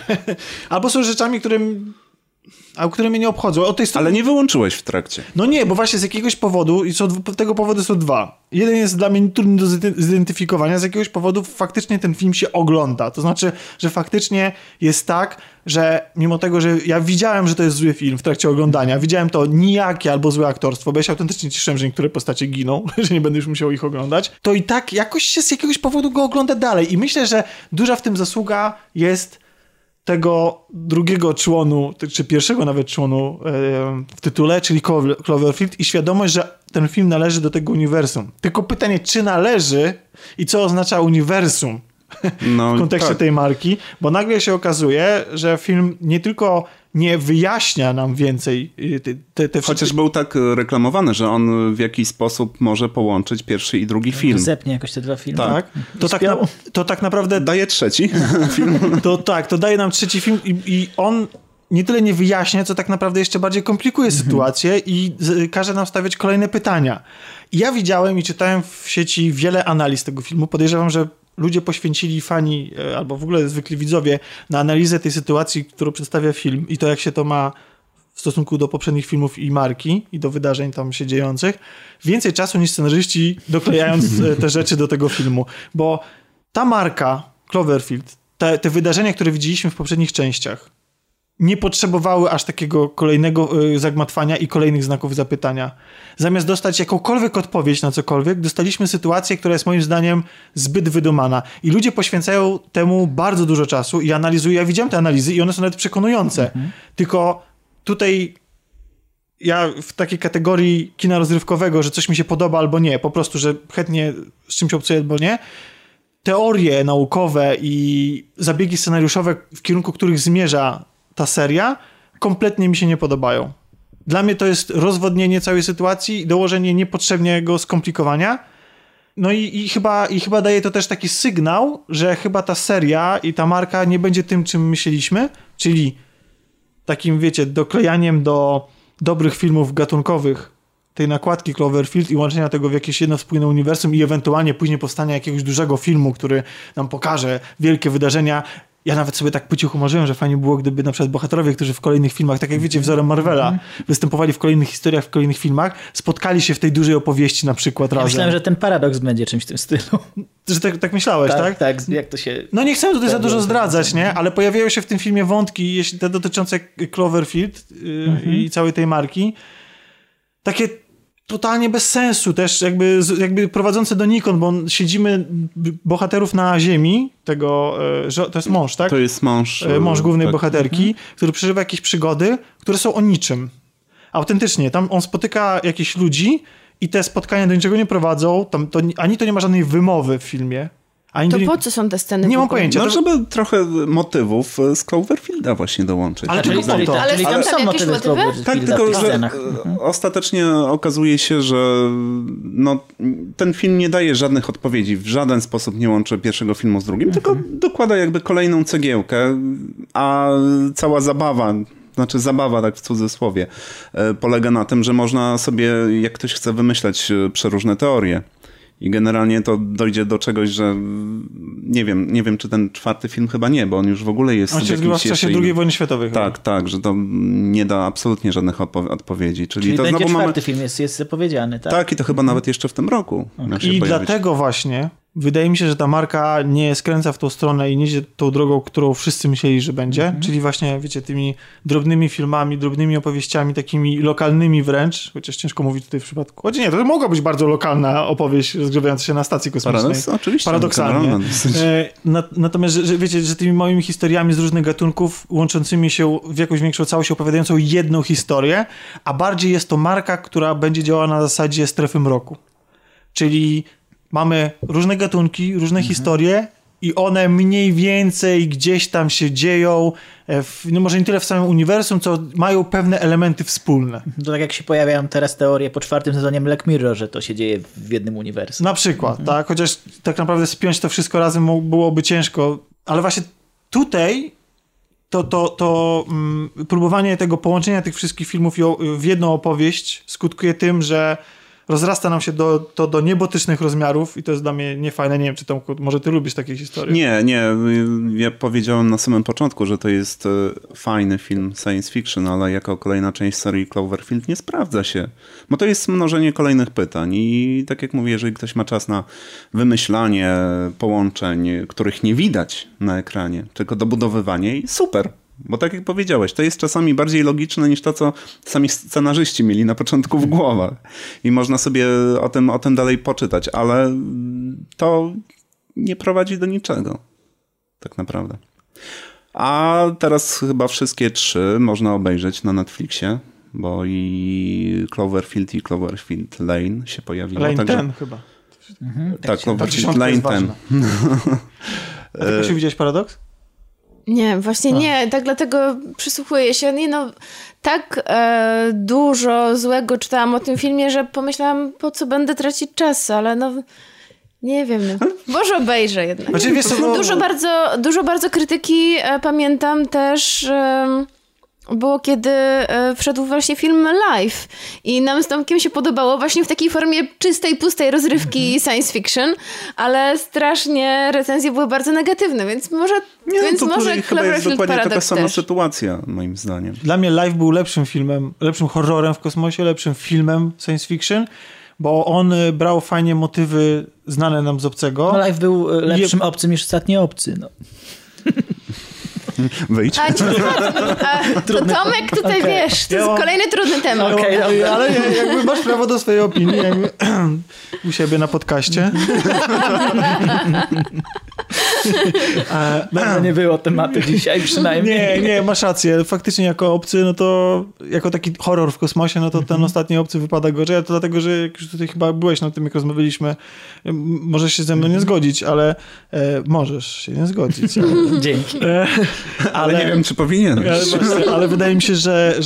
Albo są rzeczami, które mnie nie obchodzą. Ale nie wyłączyłeś w trakcie. No nie, bo właśnie z jakiegoś powodu, i tego powodu są dwa. Jeden jest dla mnie trudny do zidentyfikowania, z jakiegoś powodu faktycznie ten film się ogląda. To znaczy, że faktycznie jest tak, że mimo tego, że ja widziałem, że to jest zły film w trakcie oglądania, widziałem to nijakie albo złe aktorstwo, bo ja się autentycznie cieszyłem, że niektóre postacie giną, że nie będę już musiał ich oglądać, to i tak jakoś się z jakiegoś powodu go ogląda dalej. I myślę, że duża w tym zasługa jest tego drugiego członu, czy pierwszego nawet członu w tytule, czyli Cloverfield i świadomość, że ten film należy do tego uniwersum. Tylko pytanie, czy należy i co oznacza uniwersum w kontekście tej marki, bo nagle się okazuje, że film nie tylko nie wyjaśnia nam więcej. Chociaż był tak reklamowany, że on w jakiś sposób może połączyć pierwszy i drugi film. Zepnie jakoś te dwa filmy. Tak. To tak naprawdę... Daje trzeci film. To daje nam trzeci film i on... nie tyle nie wyjaśnia, co tak naprawdę jeszcze bardziej komplikuje sytuację i każe nam stawiać kolejne pytania. I ja widziałem i czytałem w sieci wiele analiz tego filmu. Podejrzewam, że ludzie poświęcili, fani albo w ogóle zwykli widzowie, na analizę tej sytuacji, którą przedstawia film i to, jak się to ma w stosunku do poprzednich filmów i marki i do wydarzeń tam się dziejących. Więcej czasu niż scenarzyści, doklejając te rzeczy do tego filmu. Bo ta marka, Cloverfield, te wydarzenia, które widzieliśmy w poprzednich częściach, nie potrzebowały aż takiego kolejnego zagmatwania i kolejnych znaków zapytania. Zamiast dostać jakąkolwiek odpowiedź na cokolwiek, dostaliśmy sytuację, która jest moim zdaniem zbyt wydumana. I ludzie poświęcają temu bardzo dużo czasu i analizują. Ja widziałem te analizy i one są nawet przekonujące. Tylko tutaj ja w takiej kategorii kina rozrywkowego, że coś mi się podoba albo nie, po prostu, że chętnie z czymś obcuję albo nie, teorie naukowe i zabiegi scenariuszowe, w kierunku których zmierza ta seria, kompletnie mi się nie podobają. Dla mnie to jest rozwodnienie całej sytuacji i dołożenie niepotrzebnego skomplikowania. No i chyba daje to też taki sygnał, że chyba ta seria i ta marka nie będzie tym, czym myśleliśmy, czyli takim, wiecie, doklejaniem do dobrych filmów gatunkowych tej nakładki Cloverfield i łączenia tego w jakieś jedno spójne uniwersum i ewentualnie później powstania jakiegoś dużego filmu, który nam pokaże wielkie wydarzenia. Ja nawet sobie tak po cichu marzyłem, że fajnie było, gdyby na przykład bohaterowie, którzy w kolejnych filmach, tak jak wiecie, wzorem Marvela, występowali w kolejnych historiach, w kolejnych filmach, spotkali się w tej dużej opowieści na przykład razem. Myślałem, że ten paradoks będzie czymś w tym stylu. Że tak myślałeś, tak? Tak, jak to się... No nie chcę tutaj za dużo zdradzać, nie? Ale pojawiają się w tym filmie wątki, jeśli te dotyczące Cloverfield i całej tej marki. Takie totalnie bez sensu też, jakby prowadzące donikąd, bo siedzimy bohaterów na ziemi, tego, to jest mąż, tak? To jest mąż. Mąż głównej bohaterki, który przeżywa jakieś przygody, które są o niczym. Autentycznie, tam on spotyka jakichś ludzi i te spotkania do niczego nie prowadzą, ani to nie ma żadnej wymowy w filmie. To po co są te sceny? Nie mam pojęcia. No, żeby trochę motywów z Cloverfielda właśnie dołączyć. Ale tylko po to. Ale tam są motywy z Cloverfielda. Tak, tylko że ostatecznie okazuje się, że no, ten film nie daje żadnych odpowiedzi. W żaden sposób nie łączy pierwszego filmu z drugim, tylko dokłada jakby kolejną cegiełkę, a cała zabawa... Znaczy zabawa, tak w cudzysłowie, polega na tym, że można sobie, jak ktoś chce, wymyślać przeróżne teorie. I generalnie to dojdzie do czegoś, że nie wiem, czy ten czwarty film chyba nie, bo on już w ogóle jest... On się zgrywa w czasie II wojny światowej. Tak, chyba. Tak, że to nie da absolutnie żadnych odpowiedzi. Czyli to będzie czwarty film, jest zapowiedziany, tak? Tak, i to chyba nawet jeszcze w tym roku. Okay. I dlatego właśnie wydaje mi się, że ta marka nie skręca w tą stronę i nie idzie tą drogą, którą wszyscy myśleli, że będzie. Czyli właśnie, wiecie, tymi drobnymi filmami, drobnymi opowieściami, takimi lokalnymi wręcz, chociaż ciężko mówić tutaj w przypadku. Choć nie, to mogła być bardzo lokalna opowieść rozgrywająca się na stacji kosmicznej. Oczywiście. Paradoksalnie. Natomiast, że wiecie, że tymi małymi historiami z różnych gatunków, łączącymi się w jakąś większą całość, opowiadającą jedną historię, a bardziej jest to marka, która będzie działała na zasadzie strefy mroku. Czyli... Mamy różne gatunki, różne historie i one mniej więcej gdzieś tam się dzieją, no może nie tyle w samym uniwersum, co mają pewne elementy wspólne. To tak jak się pojawiają teraz teorie po czwartym sezonie Black Mirror, że to się dzieje w jednym uniwersum. Na przykład, tak? Chociaż tak naprawdę spiąć to wszystko razem byłoby ciężko. Ale właśnie tutaj to próbowanie tego połączenia tych wszystkich filmów w jedną opowieść skutkuje tym, że rozrasta nam się do niebotycznych rozmiarów i to jest dla mnie niefajne. Nie wiem, czy Tomku, może ty lubisz takie historie? Nie. Ja powiedziałem na samym początku, że to jest fajny film science fiction, ale jako kolejna część serii Cloverfield nie sprawdza się. Bo to jest mnożenie kolejnych pytań i tak jak mówię, jeżeli ktoś ma czas na wymyślanie połączeń, których nie widać na ekranie, tylko dobudowywanie i super. Bo tak jak powiedziałeś, to jest czasami bardziej logiczne niż to, co sami scenarzyści mieli na początku w głowach. I można sobie o tym dalej poczytać, ale to nie prowadzi do niczego. Tak naprawdę. A teraz chyba wszystkie trzy można obejrzeć na Netflixie, bo i Cloverfield Lane się pojawiło. Lane ten chyba. Tak, Cloverfield Lane ten. A ty się widziałeś Paradoks? Nie, właśnie nie. Tak dlatego przysłuchuję się. Nie no, tak dużo złego czytałam o tym filmie, że pomyślałam, po co będę tracić czas, ale no... Nie wiem. Może obejrzę jednak. Znaczy, wiesz, to... Dużo bardzo krytyki pamiętam też... Było, kiedy wszedł właśnie film live i nam z Tomkiem się podobało właśnie w takiej formie czystej, pustej rozrywki science fiction, ale strasznie recenzje były bardzo negatywne, więc może nie, więc no to może Cloverfield Paradox taka sama też. Sytuacja, moim zdaniem. Dla mnie live był lepszym filmem, lepszym horrorem w kosmosie, lepszym filmem science fiction, bo on brał fajnie motywy znane nam z obcego. No, live był lepszym obcym niż ostatni obcy, no. Wyjdź. To Tomek tutaj okay. Wiesz, to jest kolejny trudny temat. Okay, ale jakby masz prawo do swojej opinii jakby, u siebie na podcaście. Bardzo nie było tematu dzisiaj przynajmniej. Nie, masz rację. Faktycznie jako obcy, no to jako taki horror w kosmosie, no to ten ostatni obcy wypada gorzej, ale to dlatego, że jak już tutaj chyba byłeś na tym, jak rozmawialiśmy, możesz się ze mną nie zgodzić, ale możesz się nie zgodzić. Ale... Dzięki. Ale nie wiem, czy powinieneś. Ale wydaje mi się, że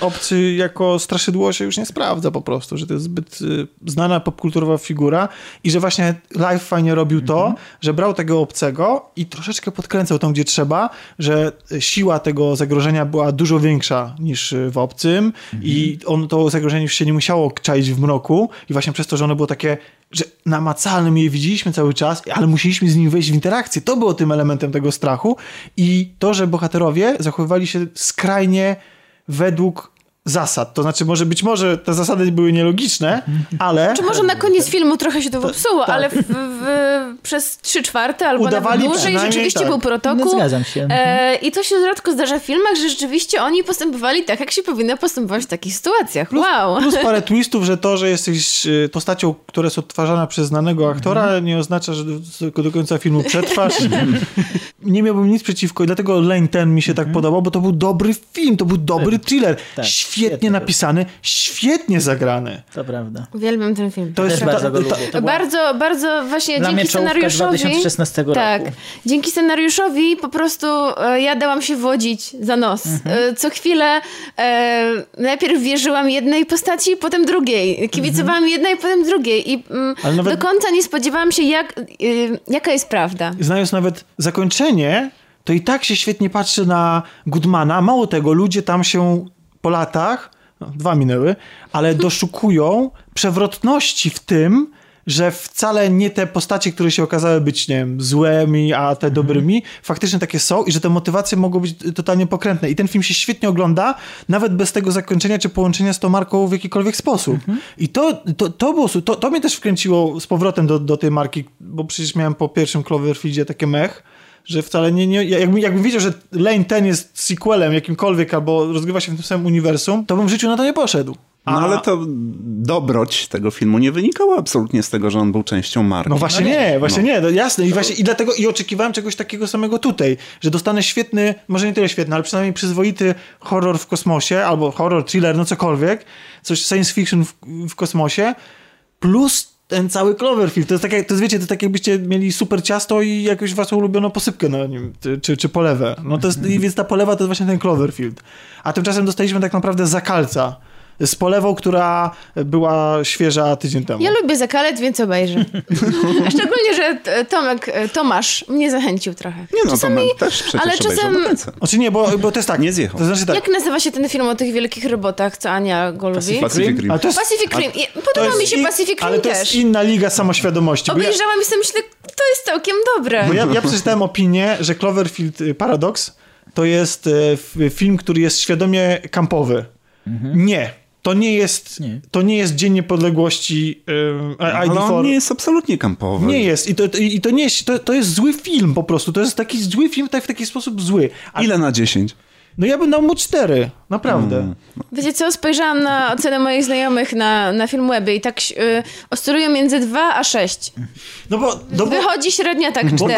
obcy jako straszydło się już nie sprawdza po prostu, że to jest zbyt znana popkulturowa figura i że właśnie live fajnie robił to, że brał tego obcego i troszeczkę podkręcał tam, gdzie trzeba, że siła tego zagrożenia była dużo większa niż w obcym i on to zagrożenie już się nie musiało czaić w mroku i właśnie przez to, że ono było takie, że namacalnym je widzieliśmy cały czas, ale musieliśmy z nim wejść w interakcję. To było tym elementem tego strachu i to, że bohaterowie zachowywali się skrajnie według zasad. To znaczy, być może te zasady były nielogiczne, ale... Czy może na koniec filmu trochę się to popsuło, tak. Ale przez 3/4 albo udawali nawet dłużej rzeczywiście tak. Był protokół. No, zgadzam się. I to się rzadko zdarza w filmach, że rzeczywiście oni postępowali tak, jak się powinno postępować w takich sytuacjach. Wow! Plus parę twistów, że to, że jesteś postacią, która jest odtwarzana przez znanego aktora, nie oznacza, że do końca filmu przetrwasz. Nie miałbym nic przeciwko i dlatego Lane ten mi się tak podobał, bo to był dobry film, to był dobry thriller. Tak. Świetnie napisany, świetnie zagrany. To prawda. Uwielbiam ten film. To jest bardzo właśnie dzięki scenariuszowi. 2016 roku. Tak. Dzięki scenariuszowi po prostu ja dałam się wodzić za nos. Co chwilę najpierw wierzyłam jednej postaci, potem drugiej. Kibicowałam jednej, potem drugiej. I do końca nie spodziewałam się, jaka jest prawda. Znając nawet zakończenie, to i tak się świetnie patrzy na Goodmana. Mało tego, ludzie tam się... po latach, no, 2 minęły, ale doszukują przewrotności w tym, że wcale nie te postacie, które się okazały być, nie wiem, złymi, a te dobrymi, faktycznie takie są i że te motywacje mogą być totalnie pokrętne. I ten film się świetnie ogląda, nawet bez tego zakończenia czy połączenia z tą marką w jakikolwiek sposób. I to mnie też wkręciło z powrotem do tej marki, bo przecież miałem po pierwszym Cloverfieldzie takie mech, że wcale nie... Jakbym wiedział, że Lane ten jest sequelem jakimkolwiek albo rozgrywa się w tym samym uniwersum, to bym w życiu na to nie poszedł. No ale to dobroć tego filmu nie wynikało absolutnie z tego, że on był częścią marki. No właśnie nie. No jasne. I, właśnie, i dlatego i oczekiwałem czegoś takiego samego tutaj, że dostanę świetny, może nie tyle świetny, ale przynajmniej przyzwoity horror w kosmosie, albo horror, thriller, no cokolwiek, coś science fiction w kosmosie, plus ten cały Cloverfield. To jest tak, wiecie, to tak jakbyście mieli super ciasto i jakąś waszą ulubioną posypkę na nim, czy polewę. No to jest, więc ta polewa to jest właśnie ten Cloverfield. A tymczasem dostaliśmy tak naprawdę zakalca z polewą, która była świeża tydzień temu. Ja lubię zakalec, więc obejrzę. Szczególnie, że Tomasz mnie zachęcił trochę. Nie no, czasami, Tomek też przecież ale czasem... Znaczy nie, bo to jest tak, nie zjechał. To znaczy tak. Jak nazywa się ten film o tych wielkich robotach, co Ania go lubi? Pacific Rim. Pacific Rim. Podoba mi się Pacific Rim też. Ale to jest inna liga samoświadomości. Obejrzałam i sobie myślę, to jest całkiem dobre. Bo ja przeczytałem opinię, że Cloverfield Paradox to jest film, który jest świadomie kampowy. Nie. To nie jest Dzień Niepodległości ID4. Ale on nie jest absolutnie kampowy. Nie jest. I to nie jest, to jest zły film po prostu. To jest taki zły film, tak w taki sposób zły. Ile na 10? No ja bym dał mu 4, naprawdę. Wiecie co, spojrzałam na ocenę moich znajomych na Filmwebie i tak oscyluję między 2 a 6. No bo wychodzi średnia tak 4.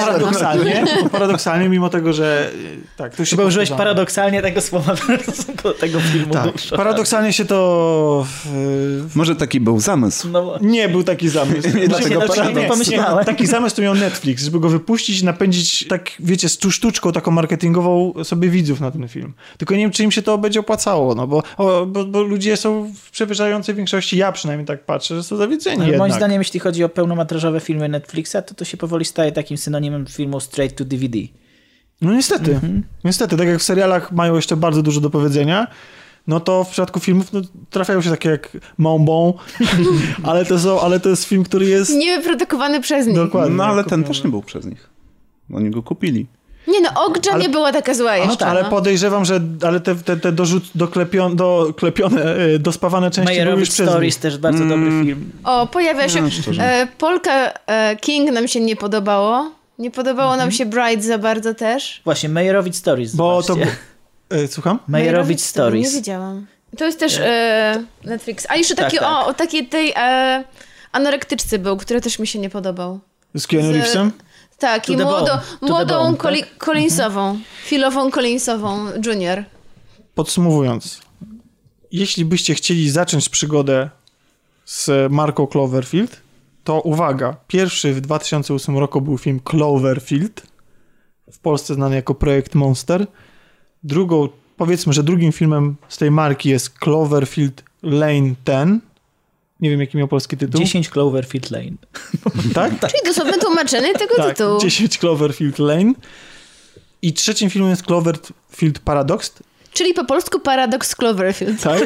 Paradoksalnie, mimo tego, że... Tak, tu chyba użyłeś paradoksalnie tego słowa tego filmu. Tak, paradoksalnie się to... Może taki był zamysł. No, nie był taki zamysł. Nie, taki zamysł to miał Netflix, żeby go wypuścić, napędzić tak, wiecie, z sztuczką taką marketingową sobie widzów na ten film. Tylko nie wiem, czy im się to będzie opłacało, no bo ludzie są w przeważającej większości, ja przynajmniej tak patrzę, że są zawiedzeni jednak. Moim zdaniem, jeśli chodzi o pełnometrażowe filmy Netflixa, to się powoli staje takim synonimem filmu straight to DVD. No niestety. Niestety, tak jak w serialach mają jeszcze bardzo dużo do powiedzenia, no to w przypadku filmów trafiają się takie jak Mąbą, ale to jest film, który jest... niewyprodukowany przez nich. Dokładnie. No ale ten też nie był przez nich. Oni go kupili. Nie no, Okja nie była taka zła jeszcze. Ale podejrzewam, że te doklepione, dospawane części Majerowic były już przez Stories nich. Też bardzo dobry film. O, pojawia się... No, Polka King nam się nie podobało. Nie podobało nam się Bright za bardzo też. Właśnie, Majerowic Stories. Bo zobaczcie. To... słucham? Majerowic Stories. Nie widziałam. To jest też Netflix. A jeszcze taki o takiej tej anorektyczce był, który też mi się nie podobał. Z Keanu Reevesem? Tak, to i młodą Collinsową, filową Collinsową Junior. Podsumowując, jeśli byście chcieli zacząć przygodę z marką Cloverfield, to uwaga, pierwszy w 2008 roku był film Cloverfield, w Polsce znany jako Projekt Monster. Drugim filmem z tej marki jest Cloverfield Lane 10. Nie wiem, jaki miał polski tytuł. 10 Cloverfield Lane. Tak? Czyli dosłowne tłumaczenie tego tytułu. 10 Cloverfield Lane. I trzecim filmem jest Cloverfield Paradox. Czyli po polsku Paradox Cloverfield. Tak.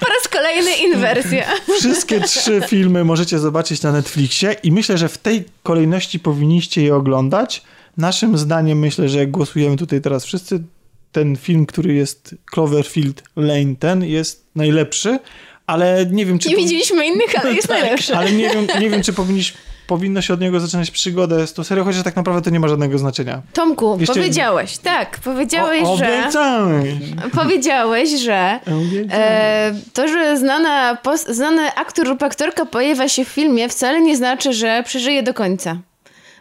Po raz kolejny inwersja. Wszystkie trzy filmy możecie zobaczyć na Netflixie i myślę, że w tej kolejności powinniście je oglądać. Naszym zdaniem, myślę, że jak głosujemy tutaj teraz wszyscy, ten film, który jest Cloverfield Lane 10 jest najlepszy. Ale nie wiem, czy... Nie widzieliśmy innych, ale jest najlepszy. Ale nie wiem, czy powinno się od niego zaczynać przygodę z tą serią, chociaż tak naprawdę to nie ma żadnego znaczenia. Tomku, powiedziałeś, tak, powiedziałeś, że to, że znany aktor lub aktorka pojawia się w filmie, wcale nie znaczy, że przeżyje do końca.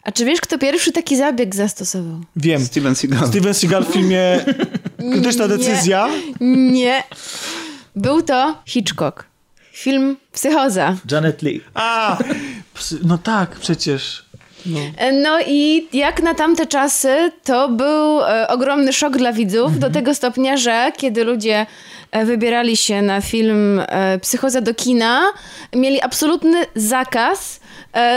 A czy wiesz, kto pierwszy taki zabieg zastosował? Wiem. Steven Seagal. Steven Seagal w filmie... Krytyczna decyzja? Nie. Był to Hitchcock. Film Psychoza. Janet Leigh. A, no tak, przecież. No i jak na tamte czasy, to był ogromny szok dla widzów, do tego stopnia, że kiedy ludzie wybierali się na film Psychoza do kina, mieli absolutny zakaz.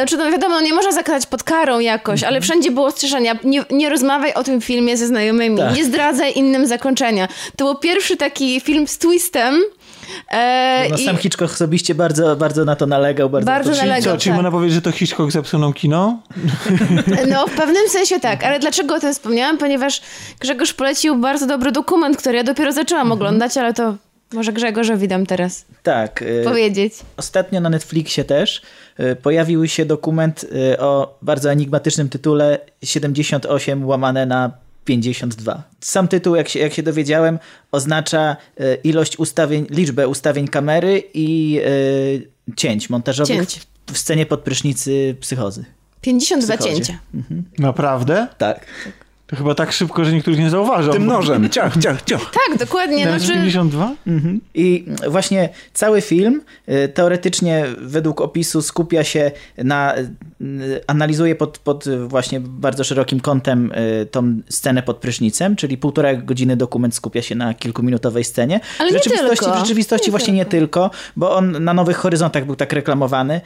Czy to wiadomo, nie można zakazać pod karą jakoś, ale wszędzie było ostrzeżenia. Nie rozmawiaj o tym filmie ze znajomymi, nie zdradzaj innym zakończenia. To był pierwszy taki film z twistem. Sam Hitchcock osobiście bardzo, bardzo na to nalegał. Czyli można powiedzieć, że to Hitchcock zepsuł nam kino? No, w pewnym sensie tak. Ale dlaczego o tym wspomniałam? Ponieważ Grzegorz polecił bardzo dobry dokument, który ja dopiero zaczęłam oglądać, ale to może Grzegorza widam teraz. Tak. Powiedzieć. Ostatnio na Netflixie też pojawił się dokument o bardzo enigmatycznym tytule 78/52. Sam tytuł, jak się dowiedziałem, oznacza ilość ustawień, liczbę ustawień kamery i cięć montażowych w scenie pod prysznicy Psychozy. 52 cięcia. Naprawdę? Tak. To chyba tak szybko, że niektórych nie zauważam. Tym nożem. Ciach. Tak, dokładnie. No, 52? I właśnie cały film teoretycznie według opisu skupia się analizuje pod właśnie bardzo szerokim kątem tą scenę pod prysznicem, czyli 1,5 godziny dokument skupia się na kilkuminutowej scenie. Ale w rzeczywistości nie tylko, bo on na Nowych Horyzontach był tak reklamowany.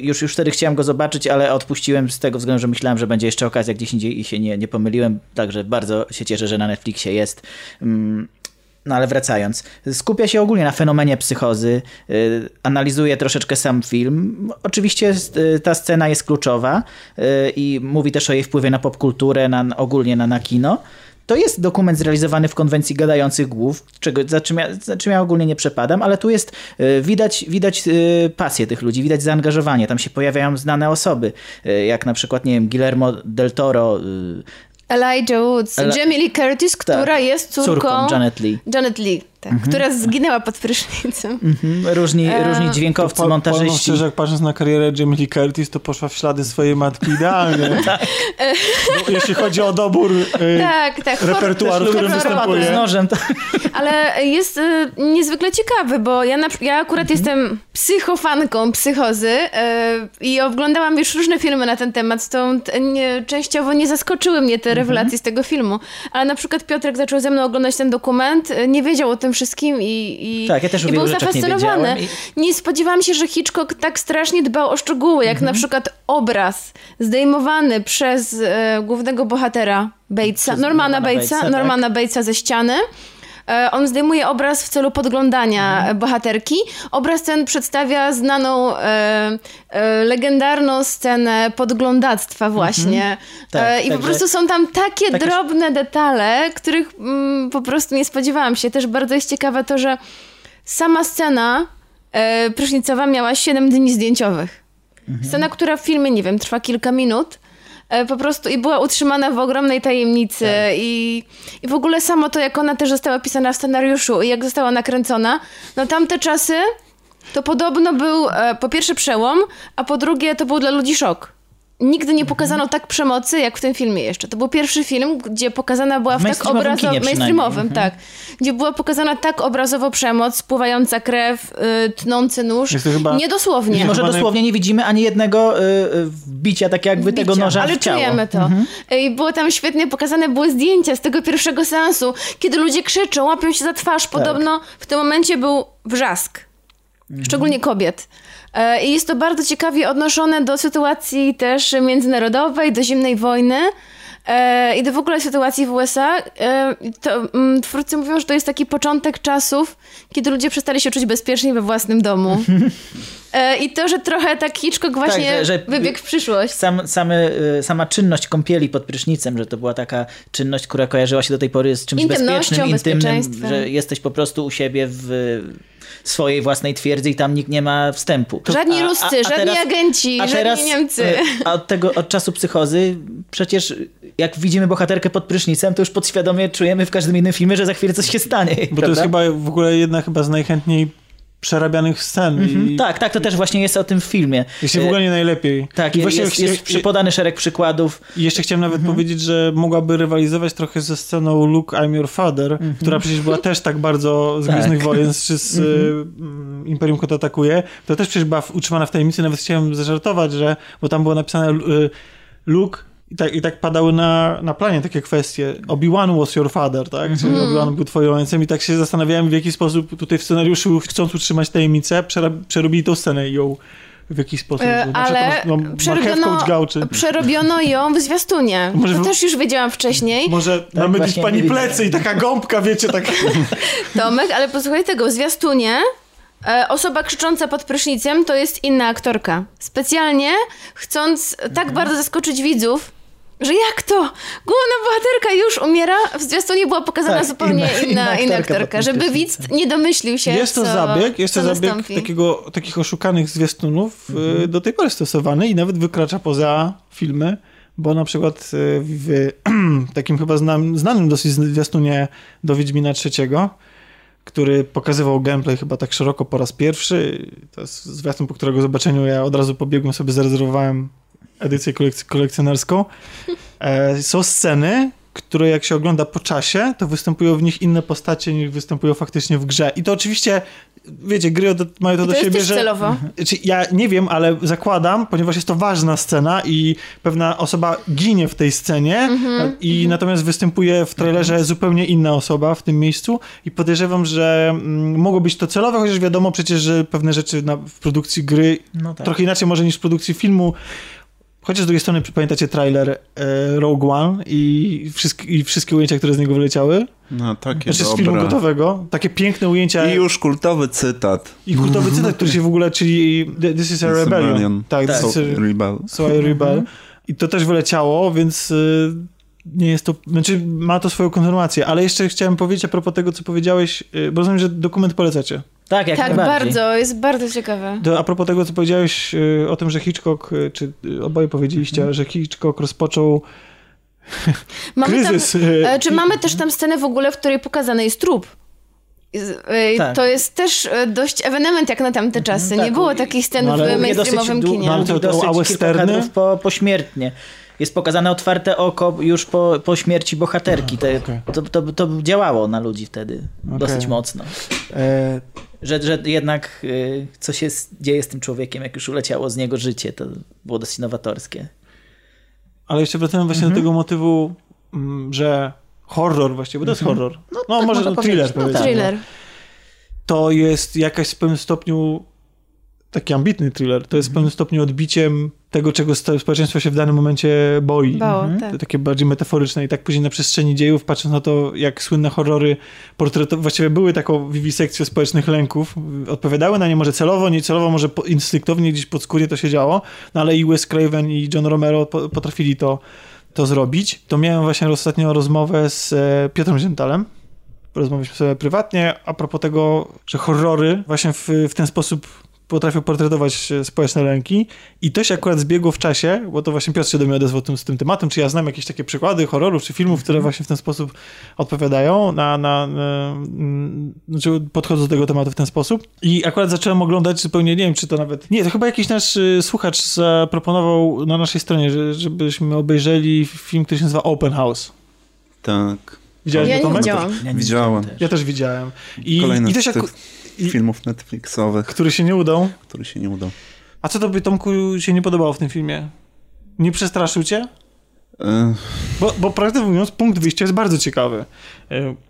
Już wtedy chciałem go zobaczyć, ale odpuściłem z tego względu, że myślałem, że będzie jeszcze okazja gdzieś indziej i się nie pomyliłem. Także bardzo się cieszę, że na Netflixie jest. No ale wracając, skupia się ogólnie na fenomenie psychozy, analizuje troszeczkę sam film. Oczywiście ta scena jest kluczowa i mówi też o jej wpływie na popkulturę, ogólnie na kino. To jest dokument zrealizowany w konwencji gadających głów, za czym ja ogólnie nie przepadam, ale tu jest widać pasję tych ludzi, widać zaangażowanie. Tam się pojawiają znane osoby, jak na przykład, nie wiem, Guillermo del Toro, Elijah Woods, Jamie Lee Curtis, która jest córką Janet Leigh, tak, która zginęła pod prysznicem. Różni dźwiękowcy, montażyści. Powiem szczerze, jak patrząc na karierę Jamie Lee Curtis, to poszła w ślady swojej matki idealnie. No, jeśli chodzi o dobór repertuaru, który występuje. Z nożem, tak. Ale jest niezwykle ciekawy, bo ja akurat jestem psychofanką psychozy i oglądałam już różne filmy na ten temat, stąd częściowo nie zaskoczyły mnie te rewelacje z tego filmu. Ale na przykład Piotrek zaczął ze mną oglądać ten dokument, nie wiedział o tym wszystkim i był zafascynowany. Nie spodziewałam się, że Hitchcock tak strasznie dbał o szczegóły, jak na przykład obraz zdejmowany przez głównego bohatera Batesa, Normana Batesa ze ściany. On zdejmuje obraz w celu podglądania bohaterki. Obraz ten przedstawia znaną, legendarną scenę podglądactwa właśnie. Po prostu są tam takie drobne detale, których po prostu nie spodziewałam się. Też bardzo jest ciekawe to, że sama scena prysznicowa miała 7 dni zdjęciowych. Scena, która w filmie, nie wiem, trwa kilka minut. Po prostu i była utrzymana w ogromnej tajemnicy i w ogóle samo to, jak ona też została pisana w scenariuszu i jak została nakręcona, no tamte czasy to podobno był po pierwsze przełom, a po drugie to był dla ludzi szok. Nigdy nie pokazano tak przemocy, jak w tym filmie jeszcze. To był pierwszy film, gdzie pokazana była w tak obrazowo... mainstreamowym, tak. Gdzie była pokazana tak obrazowo przemoc, pływająca krew, tnący nóż. Niedosłownie. Może dosłownie nie widzimy ani jednego bicia, tak jakby tego noża w ciało. Ale czujemy to. I było tam świetnie pokazane, były zdjęcia z tego pierwszego seansu, kiedy ludzie krzyczą, łapią się za twarz. Podobno w tym momencie był wrzask. Szczególnie kobiet. I jest to bardzo ciekawie odnoszone do sytuacji też międzynarodowej, do zimnej wojny i do w ogóle sytuacji w USA. Twórcy mówią, że to jest taki początek czasów, kiedy ludzie przestali się czuć bezpiecznie we własnym domu. I to, że trochę tak Hitchcock właśnie że wybiegł w przyszłość. Sama czynność kąpieli pod prysznicem, że to była taka czynność, która kojarzyła się do tej pory z czymś bezpiecznym, intymnym, że jesteś po prostu u siebie w swojej własnej twierdzy i tam nikt nie ma wstępu. Żadni Ruscy, żadni agenci, żadni Niemcy. A od czasu psychozy przecież jak widzimy bohaterkę pod prysznicem, to już podświadomie czujemy w każdym innym filmie, że za chwilę coś się stanie. Bo to jest chyba w ogóle jedna z najchętniej przerabianych scen. Tak, to też właśnie jest o tym w filmie. Jeśli w ogóle nie najlepiej. Tak, jest podany szereg przykładów. I jeszcze chciałem nawet powiedzieć, że mogłaby rywalizować trochę ze sceną Look, I'm Your Father, która przecież była też tak bardzo z Gwiezdnych Wojen, czy z Imperium Kontratakuje. To też przecież była utrzymana w tajemnicy. Nawet chciałem zażartować, bo tam było napisane Look i tak padały na planie takie kwestie. Obi-Wan was your father, tak? Czyli Obi-Wan był twoim ojcem i tak się zastanawiałem, w jaki sposób tutaj w scenariuszu, chcąc utrzymać tajemnicę, przerobili tą scenę i ją w jakiś sposób. Ale przerobiono ją w zwiastunie. Może to też już wiedziałam wcześniej. Może mamy dziś pani plecy i taka gąbka, wiecie, tak. Tomek, ale posłuchaj tego, w zwiastunie osoba krzycząca pod prysznicem to jest inna aktorka. Specjalnie chcąc tak bardzo zaskoczyć widzów, że jak to? Główna bohaterka już umiera? W zwiastunie była pokazana zupełnie inna aktorka, żeby widz nie domyślił się, Jest to zabieg takich oszukanych zwiastunów do tej pory stosowany i nawet wykracza poza filmy, bo na przykład w takim chyba znanym dosyć zwiastunie do Wiedźmina III, który pokazywał gameplay chyba tak szeroko po raz pierwszy. To jest zwiastun, po którego zobaczeniu ja od razu pobiegłem, sobie zarezerwowałem edycję kolekcjonerską. Są sceny, które jak się ogląda po czasie, to występują w nich inne postacie niż występują faktycznie w grze. I to oczywiście, wiecie, gry mają to do siebie, że... celowo. Ja nie wiem, ale zakładam, ponieważ jest to ważna scena i pewna osoba ginie w tej scenie natomiast występuje w trailerze zupełnie inna osoba w tym miejscu i podejrzewam, że mogło być to celowe, chociaż wiadomo przecież, że pewne rzeczy w produkcji gry trochę inaczej może niż w produkcji filmu. Chociaż z drugiej strony pamiętacie trailer Rogue One i wszystkie ujęcia, które z niego wyleciały? No takie z filmu gotowego. Takie piękne ujęcia. I już kultowy cytat. Który się w ogóle, czyli This is a rebellion. So I rebel. I to też wyleciało, więc nie jest to... Znaczy ma to swoją kontynuację. Ale jeszcze chciałem powiedzieć a propos tego, co powiedziałeś, bo rozumiem, że dokument polecacie. Tak, bardzo. Jest bardzo ciekawe. A propos tego, co powiedziałeś o tym, że Hitchcock, czy oboje powiedzieliście, że Hitchcock rozpoczął Kryzys. Czy mamy też tam scenę w ogóle, w której pokazany jest trup? Tak. To jest też dość ewenement jak na tamte czasy. Tak, nie było takich scen w mainstreamowym kinie. No ale to westerny? Pośmiertnie. Jest pokazane otwarte oko już po śmierci bohaterki. To działało na ludzi wtedy dosyć mocno. Że jednak co się dzieje z tym człowiekiem, jak już uleciało z niego życie, to było dosyć nowatorskie. Ale jeszcze wracamy właśnie do tego motywu, że horror właściwie, bo to jest horror. No tak może thriller thriller. To jest jakaś w pewnym stopniu taki ambitny thriller. To jest w pewnym stopniu odbiciem tego, czego społeczeństwo się w danym momencie boi. Tak. To takie bardziej metaforyczne. I tak później na przestrzeni dziejów, patrząc na to, jak słynne horrory portretowały, właściwie były taką wiwisekcją społecznych lęków, odpowiadały na nie może celowo, niecelowo, może instynktownie gdzieś podskórnie to się działo, no ale i Wes Craven i John Romero potrafili to zrobić. To miałem właśnie ostatnio rozmowę z Piotrem Ziętalem. Rozmawialiśmy sobie prywatnie a propos tego, że horrory właśnie w ten sposób potrafił portretować społeczne lęki i to się akurat zbiegło w czasie, bo to właśnie Piotr się do mnie odezwał z tym tematem, czy ja znam jakieś takie przykłady horrorów czy filmów, które właśnie w ten sposób odpowiadają znaczy podchodzą do tego tematu w ten sposób i akurat zacząłem oglądać zupełnie, nie wiem czy to nawet, nie, to chyba jakiś nasz słuchacz zaproponował na naszej stronie, żebyśmy obejrzeli film, który się nazywa Open House. Tak. Widziałeś go, Tomek? Widziałem. Ja też widziałem. Kolejny z tych filmów Netflixowych. Który się nie udał. A co tobie, Tomku, się nie podobało w tym filmie? Nie przestraszył cię? Bo praktycznie mówiąc, punkt wyjścia jest bardzo ciekawy.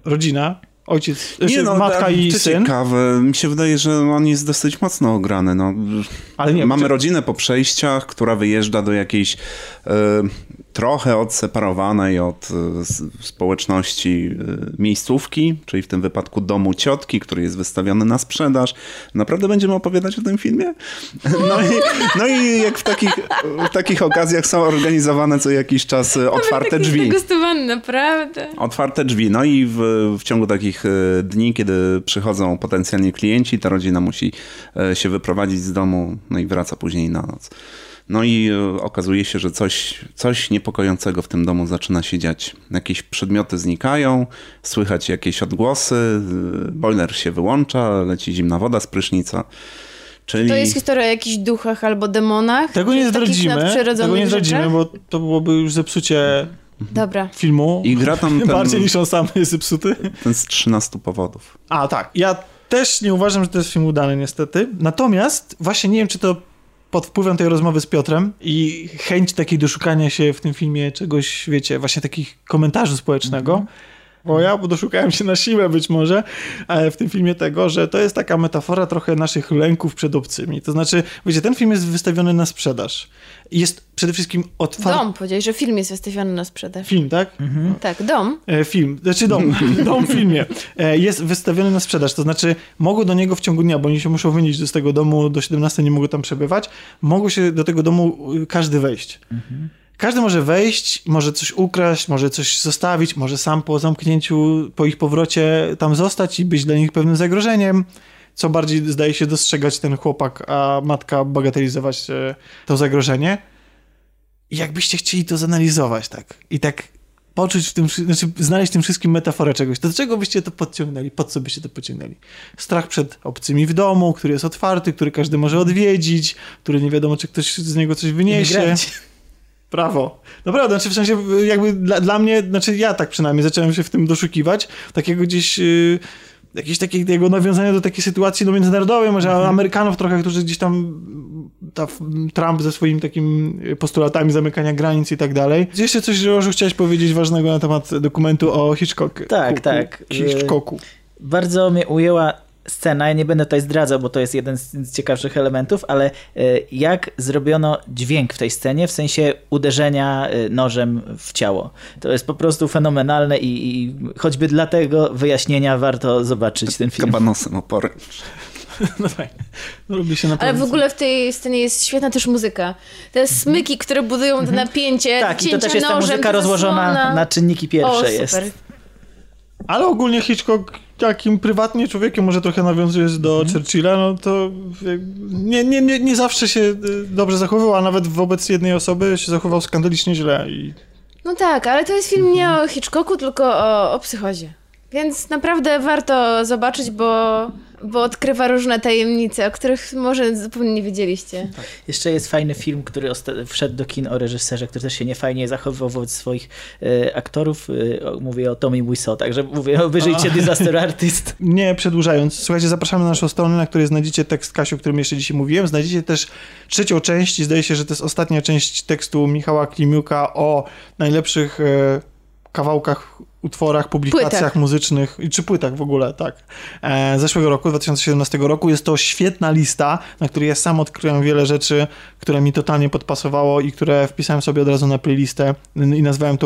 Rodzina, ojciec, matka i syn. To ciekawe. Mi się wydaje, że on jest dosyć mocno ograny. No. Ale nie, mamy rodzinę po przejściach, która wyjeżdża do jakiejś trochę odseparowanej od społeczności miejscówki, czyli w tym wypadku domu ciotki, który jest wystawiony na sprzedaż. Naprawdę będziemy opowiadać o tym filmie? No i jak w takich okazjach są organizowane co jakiś czas otwarte drzwi. Jest degustowany, naprawdę. Otwarte drzwi. No i w ciągu takich dni, kiedy przychodzą potencjalni klienci, ta rodzina musi się wyprowadzić z domu, no i wraca później na noc. No i okazuje się, że coś niepokojącego w tym domu zaczyna się dziać. Jakieś przedmioty znikają, słychać jakieś odgłosy, boiler się wyłącza, leci zimna woda z prysznica. Czyli... To jest historia o jakichś duchach albo demonach? Tego nie zdradzimy, bo to byłoby już zepsucie filmu. I gra tam bardziej niż on sam jest zepsuty. Ten z 13 powodów. A tak, ja też nie uważam, że to jest film udany niestety. Natomiast właśnie nie wiem, czy to pod wpływem tej rozmowy z Piotrem i chęć takiej doszukania się w tym filmie czegoś, wiecie, właśnie takich komentarzy społecznego, bo ja doszukałem się na siłę być może w tym filmie tego, że to jest taka metafora trochę naszych lęków przed obcymi. To znaczy, wiecie, ten film jest wystawiony na sprzedaż. Jest przede wszystkim otwarty... Dom, powiedziałeś, że film jest wystawiony na sprzedaż. Film, tak? Mhm. Tak, dom. Dom w filmie. Jest wystawiony na sprzedaż, to znaczy mogą do niego w ciągu dnia, bo oni się muszą wynieść z tego domu, do 17 nie mogą tam przebywać, mogą się do tego domu każdy wejść. Mhm. Każdy może wejść, może coś ukraść, może coś zostawić, może sam po zamknięciu, po ich powrocie tam zostać i być dla nich pewnym zagrożeniem. Co bardziej zdaje się dostrzegać ten chłopak, a matka bagatelizować to zagrożenie. I jakbyście chcieli to zanalizować tak i tak poczuć w tym, znaczy znaleźć w tym wszystkim metaforę czegoś, to do czego byście to podciągnęli? Pod co byście to podciągnęli? Strach przed obcymi w domu, który jest otwarty, który każdy może odwiedzić, który nie wiadomo, czy ktoś z niego coś wyniesie. Prawo. Naprawdę, znaczy w sensie jakby dla mnie, znaczy ja tak przynajmniej zacząłem się w tym doszukiwać, takiego gdzieś... jakieś takie jego nawiązania do takiej sytuacji międzynarodowej, może Amerykanów trochę, którzy gdzieś tam Trump ze swoimi takim postulatami zamykania granic i tak dalej. Jeszcze coś, Rożu, chciałeś powiedzieć ważnego na temat dokumentu o Hitchcocku. Tak. Hitchcocku. Bardzo mnie ujęła scena, ja nie będę tutaj zdradzał, bo to jest jeden z ciekawszych elementów, ale jak zrobiono dźwięk w tej scenie, w sensie uderzenia nożem w ciało. To jest po prostu fenomenalne i choćby dla tego wyjaśnienia warto zobaczyć ten film. Kabanosem opory. No tak. Robi się naprawdę. Ale w ogóle w tej scenie jest świetna też muzyka. Te smyki, które budują to napięcie, tak, i to też jest ta nożem, muzyka rozłożona na czynniki pierwsze. Super. Jest. Ale ogólnie Hitchcock takim prywatnie człowiekiem, może trochę nawiązując do Churchilla, no to nie zawsze się dobrze zachowywał, a nawet wobec jednej osoby się zachował skandalicznie źle. I No tak, ale to jest film nie o Hitchcocku, tylko o psychozie. Więc naprawdę warto zobaczyć, bo odkrywa różne tajemnice, o których może zupełnie nie wiedzieliście. Tak. Jeszcze jest fajny film, który wszedł do kin o reżyserze, który też się niefajnie zachowywał wobec swoich aktorów. Mówię o Tommy Wiseau, także mówię o Wyżyjcie Disaster Artist. Nie przedłużając, słuchajcie, zapraszamy na naszą stronę, na której znajdziecie tekst Kasi, o którym jeszcze dzisiaj mówiłem. Znajdziecie też trzecią część i zdaje się, że to jest ostatnia część tekstu Michała Klimiuka o najlepszych kawałkach, utworach, publikacjach muzycznych i czy płytach w ogóle, tak. Zeszłego roku, 2017 roku. Jest to świetna lista, na której ja sam odkryłem wiele rzeczy, które mi totalnie podpasowało i które wpisałem sobie od razu na playlistę i nazwałem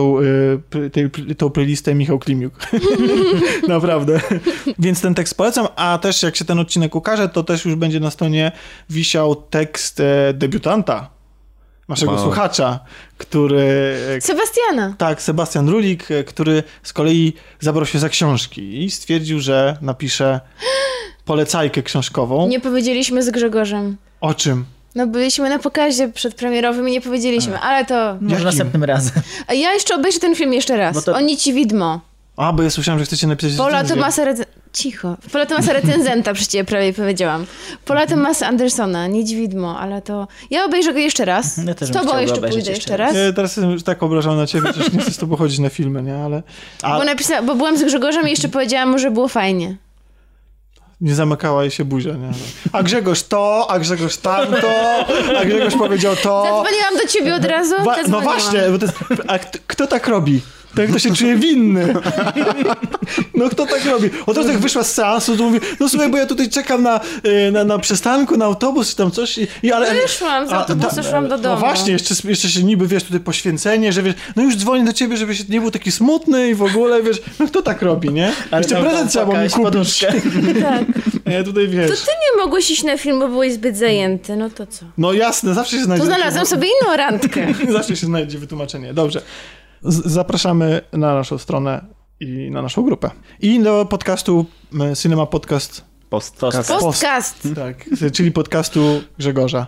tą playlistę Michał Klimiuk. Naprawdę. Więc ten tekst polecam, a też jak się ten odcinek ukaże, to też już będzie na stronie wisiał tekst debiutanta naszego słuchacza, który... Sebastiana. Tak, Sebastian Rulik, który z kolei zabrał się za książki i stwierdził, że napisze polecajkę książkową. Nie powiedzieliśmy z Grzegorzem. O czym? No byliśmy na pokazie przedpremierowym i nie powiedzieliśmy, ale to... Może następnym razem. A ja jeszcze obejrzę ten film jeszcze raz. To... O Nici Widmo. A, bo ja słyszałem, że chcecie napisać... Paula Thomasa Paula Thomasa recenzenta, przecież prawie powiedziałam. Paula Thomasa Andersona, Nić Widmo, ale to... Ja obejrzę go jeszcze raz. Ja też z tobą jeszcze pójdę jeszcze raz. Ja teraz jestem już tak obrażony na ciebie, że nie chcę z tobą chodzić na filmy, nie? Ale... Bo byłam z Grzegorzem i jeszcze powiedziałam, że było fajnie. Nie zamykała jej się buzia, nie? A Grzegorz to, a Grzegorz tamto, a Grzegorz powiedział to. Zadzwoniłam do ciebie od razu? No właśnie, bo to jest... A kto tak robi? Tak, kto się czuje winny. No kto tak robi? Od razu jak wyszła z seansu, to mówię, no słuchaj, bo ja tutaj czekam na przystanku, na autobus czy tam coś. Wyszłam z autobusu, szłam do domu. No właśnie, jeszcze się niby, wiesz, tutaj poświęcenie, że wiesz, no już dzwonię do ciebie, żeby się nie był taki smutny i w ogóle, wiesz, no kto tak robi, nie? Ale jeszcze prezent trzeba mi kupić. Tak. Ja tutaj, wiesz. To ty nie mogłeś iść na film, bo byłeś zbyt zajęty, no to co? No jasne, zawsze się znajdzie. To znalazłam sobie inną randkę. Zawsze się znajdzie wytłumaczenie, dobrze. Zapraszamy na naszą stronę i na naszą grupę. I do podcastu Cinema Podcast Postcast. Tak, czyli podcastu Grzegorza.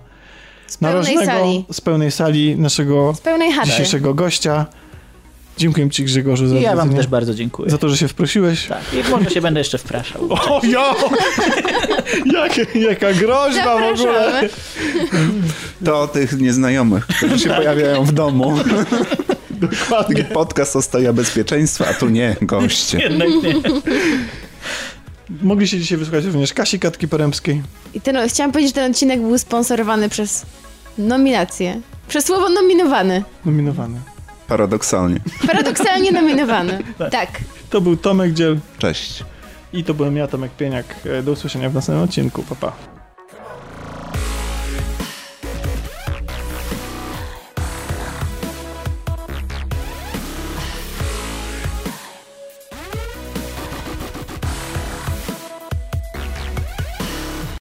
Z pełnej sali naszego dzisiejszego gościa. Dziękuję ci, Grzegorzu, za ja wam też bardzo dziękuję. Za to, że się wprosiłeś. Tak, i może się będę jeszcze wpraszał. O, jo! Jaka groźba w ogóle! To tych nieznajomych, którzy się pojawiają w domu. Dokładnie. Podcast ostaje bezpieczeństwa, a tu nie, goście. Jednak nie. Mogliście dzisiaj wysłuchać również Kasi Katki-Poremskiej. I chciałam powiedzieć, że ten odcinek był sponsorowany przez nominację. Przez słowo nominowany. Nominowany. Paradoksalnie. Paradoksalnie nominowany. Tak. To był Tomek Dziel. Cześć. I to byłem ja, Tomek Pieniak. Do usłyszenia w następnym odcinku. Pa, pa.